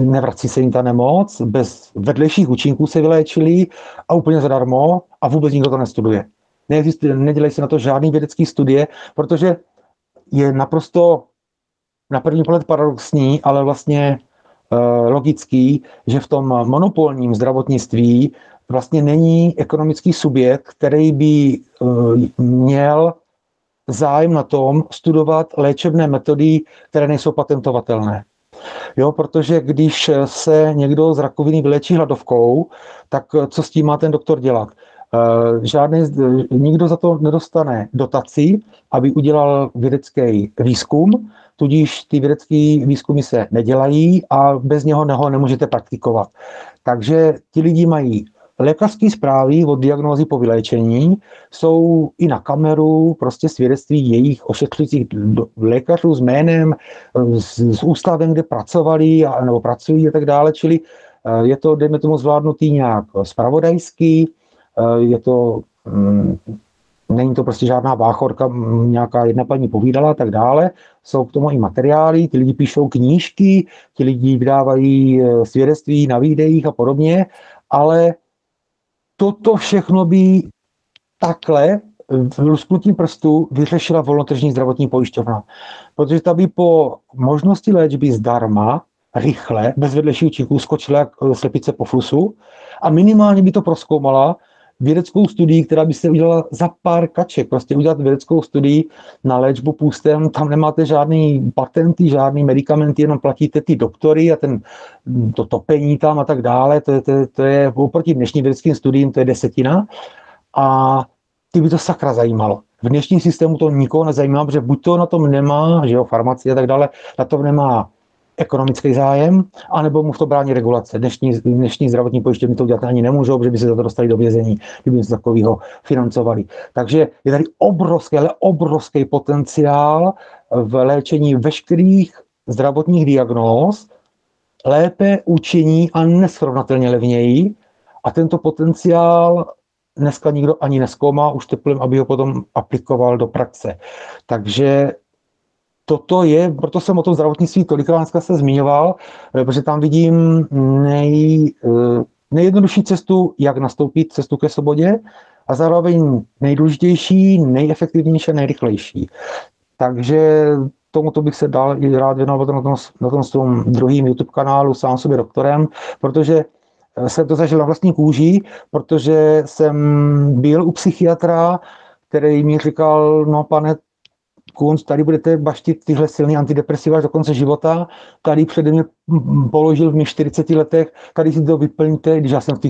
nevrací se jim ta nemoc, bez vedlejších účinků se vyléčili a úplně zadarmo a vůbec nikdo to nestuduje. Nedělají se na to žádný vědecký studie, protože je naprosto na první pohled paradoxní, ale vlastně logický, že v tom monopolním zdravotnictví vlastně není ekonomický subjekt, který by měl zájem na tom studovat léčebné metody, které nejsou patentovatelné. Jo, protože když se někdo z rakoviny vylečí hladovkou, tak co s tím má ten doktor dělat? Nikdo za to nedostane dotaci, aby udělal vědecký výzkum, tudíž ty vědecké výzkumy se nedělají a bez něho nemůžete praktikovat. Takže ti lidi mají lékařské zprávy od diagnózy po vyléčení, jsou i na kameru prostě svědectví jejich ošetřujících lékařů s jménem, s ústavem, kde pracovali nebo pracují a tak dále, čili je to, dejme tomu, zvládnutý nějak zpravodajský, je to, není to prostě žádná báchorka, nějaká jedna paní povídala a tak dále, jsou k tomu i materiály, ti lidi píšou knížky, ti lidi vydávají svědectví na videích a podobně, ale toto všechno by takhle lusknutím prstu vyřešila volnotržní zdravotní pojišťovna. Protože ta by po možnosti léčby zdarma, rychle, bez vedlejších účinků skočila jak slepice po flusu a minimálně by to prozkoumala vědeckou studii, která by se udělala za pár kaček. Prostě udělat vědeckou studii na léčbu půstem, tam nemáte žádný patenty, žádný medikamenty, jenom platíte ty doktory a to topení tam a tak dále, to je oproti dnešním vědeckým studiím, to je desetina a ty by to sakra zajímalo. V dnešním systému to nikoho nezajímá, protože buď to na tom nemá, že jo, farmacie a tak dále, na tom nemá ekonomický zájem, anebo mu v to brání regulace. Dnešní zdravotní pojišťovny to udělat ani nemůžou, protože by se za to dostali do vězení, kdyby něco takového financovali. Takže je tady obrovský potenciál v léčení veškerých zdravotních diagnóz, lépe, účinní a nesrovnatelně levněji. A tento potenciál dneska nikdo ani nezkoumá, už teplem, aby ho potom aplikoval do praxe. Takže toto je, proto jsem o tom zdravotnictví tolikrát se zmiňoval, protože tam vidím nejjednodušší cestu, jak nastoupit cestu ke svobodě a zároveň nejdůležitější, nejefektivnější a nejrychlejší. Takže tomuto bych se dál i rád věnoval na tom svém druhém YouTube kanálu Sám sobě doktorem, protože jsem to zažil na vlastní kůži, protože jsem byl u psychiatra, který mi říkal, no pane Kunc, tady budete baštit tyhle silný antidepresiva až do konce života, tady přede mě položil v mých 40 letech, tady si to vyplňte, když já jsem v té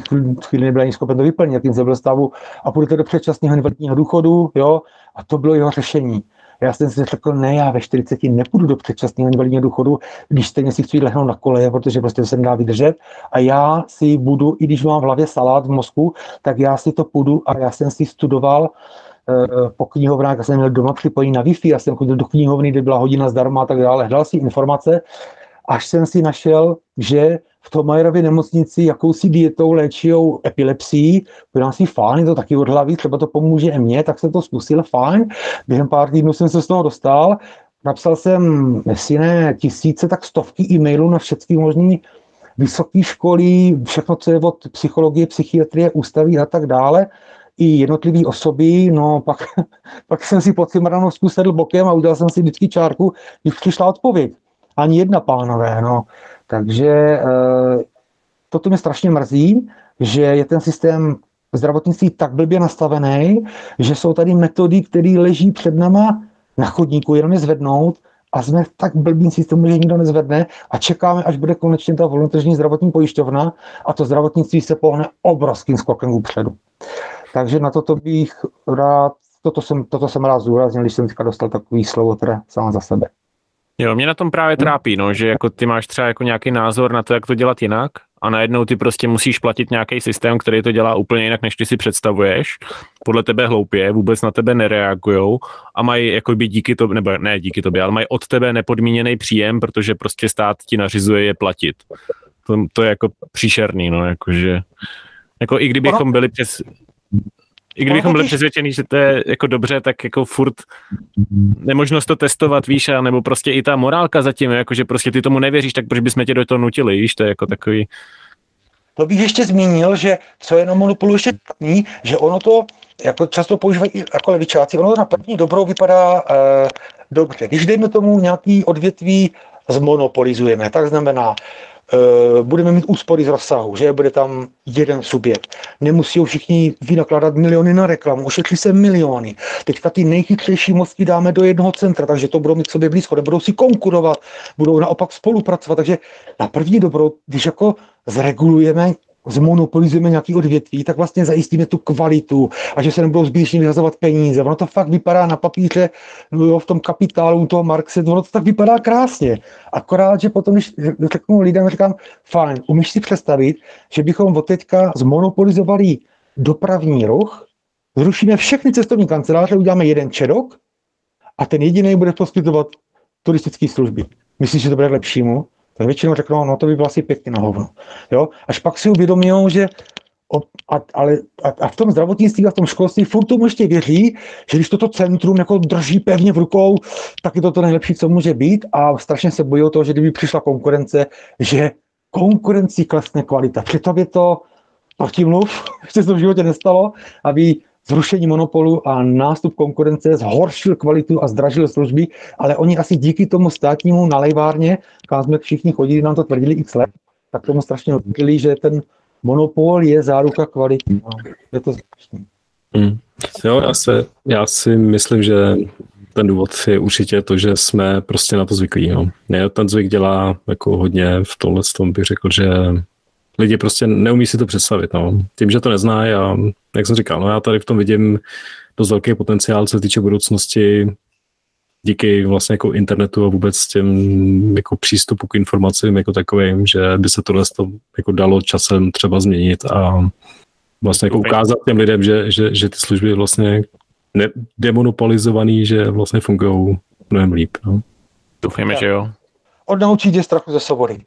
chvíli nebyl ani schopen to vyplnit, jakým jsem byl stavu, a půjdete do předčasného invalidního důchodu, jo, a to bylo jeho řešení. Já jsem si řekl, ne, já ve 40 nepůjdu do předčasného invalidního důchodu, když stejně si chci lehnout na koleje, protože prostě se nedá vydržet a já si budu, i když mám v hlavě salát v mozku, tak já si to půjdu a já jsem si studoval po knihovnách, já jsem měl doma připojení na Wi-Fi, já jsem chodil do knihovny, kde byla hodina zdarma a tak dále, hledal si informace, až jsem si našel, že v Thomayerově nemocnici jakousi dietou léčijou epilepsii, byl si fajn, je to taky od hlavy, třeba to pomůže i mně, tak jsem to zkusil, fajn, během pár týdnů jsem se z toho dostal, napsal jsem, jestli ne tisíce, tak stovky e-mailů na všechny možný vysoké školy, všechno, co je od psychologie, psychiatrie, ústaví a tak dále, i jednotlivý osoby, no pak jsem si pod Cimrmanovskou sedl bokem a udělal jsem si vždycky čárku, když přišla odpověď. Ani jedna, pánové, no. Takže toto mě strašně mrzí, že je ten systém zdravotnictví tak blbě nastavený, že jsou tady metody, které leží před náma na chodníku, jenom je zvednout a jsme v tak blbým systému, že nikdo nezvedne a čekáme, až bude konečně ta volnotržní zdravotní pojišťovna a to zdravotnictví se pohne obrovským skokem upředu. Takže na toto bych rád, toto jsem rád zdůraznil, když jsem teďka dostal takový slovo, teda sám za sebe. Jo, mě na tom právě trápí, no, že jako ty máš třeba jako nějaký názor na to, jak to dělat jinak, a najednou ty prostě musíš platit nějaký systém, který to dělá úplně jinak, než ty si představuješ, podle tebe hloupě, vůbec na tebe nereagujou a mají jakoby díky tobě, nebo ne díky tobě, ale mají od tebe nepodmíněný příjem, protože prostě stát ti nařizuje je platit. To je jako příšerný, no, jakože, jako i kdybychom byli přes... I kdybychom byli přesvědčení, že to je jako dobře, tak jako furt nemožnost to testovat, víš, a nebo prostě i ta morálka zatím, jakože prostě ty tomu nevěříš, tak proč bychom tě do toho nutili, víš, to je jako takový... To bych ještě zmínil, že co je na monopolu ještě tý, že ono to, jako často používají jako levičáci, ono to na první dobrou vypadá dobře. Když dejme tomu nějaký odvětví zmonopolizujeme, tak znamená, budeme mít úspory z rozsahu, že bude tam jeden subjekt. Nemusí všichni vynakládat miliony na reklamu, ušetří se miliony. Teďka ty nejchytřejší mozky dáme do jednoho centra, takže to budou mít k sobě blízko, nebudou si konkurovat, budou naopak spolupracovat. Takže na první dobro, když jako zregulujeme, zmonopolizujeme nějaký odvětví, tak vlastně zajistíme tu kvalitu a že se nebudou zbytečně vyhazovat peníze. Ono to fakt vypadá na papíře, no jo, v tom Kapitálu toho Marxe, ono to tak vypadá krásně. Akorát, že potom, když řeknu lidem, říkám, fajn, umíš si představit, že bychom od teďka zmonopolizovali dopravní ruch, zrušíme všechny cestovní kanceláře, uděláme jeden ČEDok a ten jediný bude poskytovat turistické služby. Myslíš, že to bude lepšímu? Tak většinou řeknou, no to by bylo asi pěkně na hovno. Jo? Až pak si uvědomujou, že v tom zdravotnictví a v tom školství furt tomu ještě věří, že když toto centrum jako drží pevně v rukou, tak je to to nejlepší, co může být a strašně se bojí toho, že kdyby přišla konkurence, že konkurencí klesne kvalita. Přitom je to protimluv, co se v životě nestalo, aby zrušení monopolu a nástup konkurence zhoršil kvalitu a zdražil služby, ale oni asi díky tomu státnímu nalejvárně, kam jsme všichni chodili, nám to tvrdili x let, tak tomu strašně odkryli, že ten monopol je záruka kvality. Je to strašný. Jo, já si myslím, že ten důvod je určitě to, že jsme prostě na to zvyklí. No. Ten zvyk dělá jako hodně v tomhle, tom bych řekl, že lidi prostě neumí si to představit, no. Tím, že to neznají a jak jsem říkal, no já tady v tom vidím dost velký potenciál, co se týče budoucnosti díky vlastně jako internetu a vůbec těm jako přístupu k informacím jako takovým, že by se tohle jako dalo časem třeba změnit a vlastně jako ukázat těm lidem, že ty služby vlastně demonopolizovaný, že vlastně fungují mnohem líp, no. Doufujeme, že jo. Odnaučit je strachu ze svobody.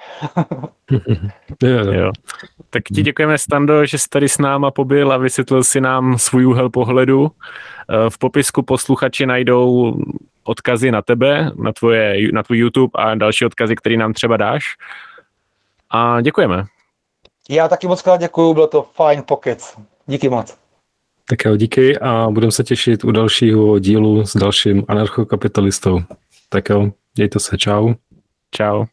Jo. Tak ti děkujeme, Stando, že jsi tady s náma pobyl a vysvětlil si nám svůj úhel pohledu. V popisku posluchači najdou odkazy na tebe, na tvůj YouTube a další odkazy, které nám třeba dáš. A děkujeme. Já taky moc krát děkuju, bylo to fajn pokec. Díky moc. Tak jo, díky a budeme se těšit u dalšího dílu s dalším anarchokapitalistou. Tak jo, dějte se, čau. Ciao.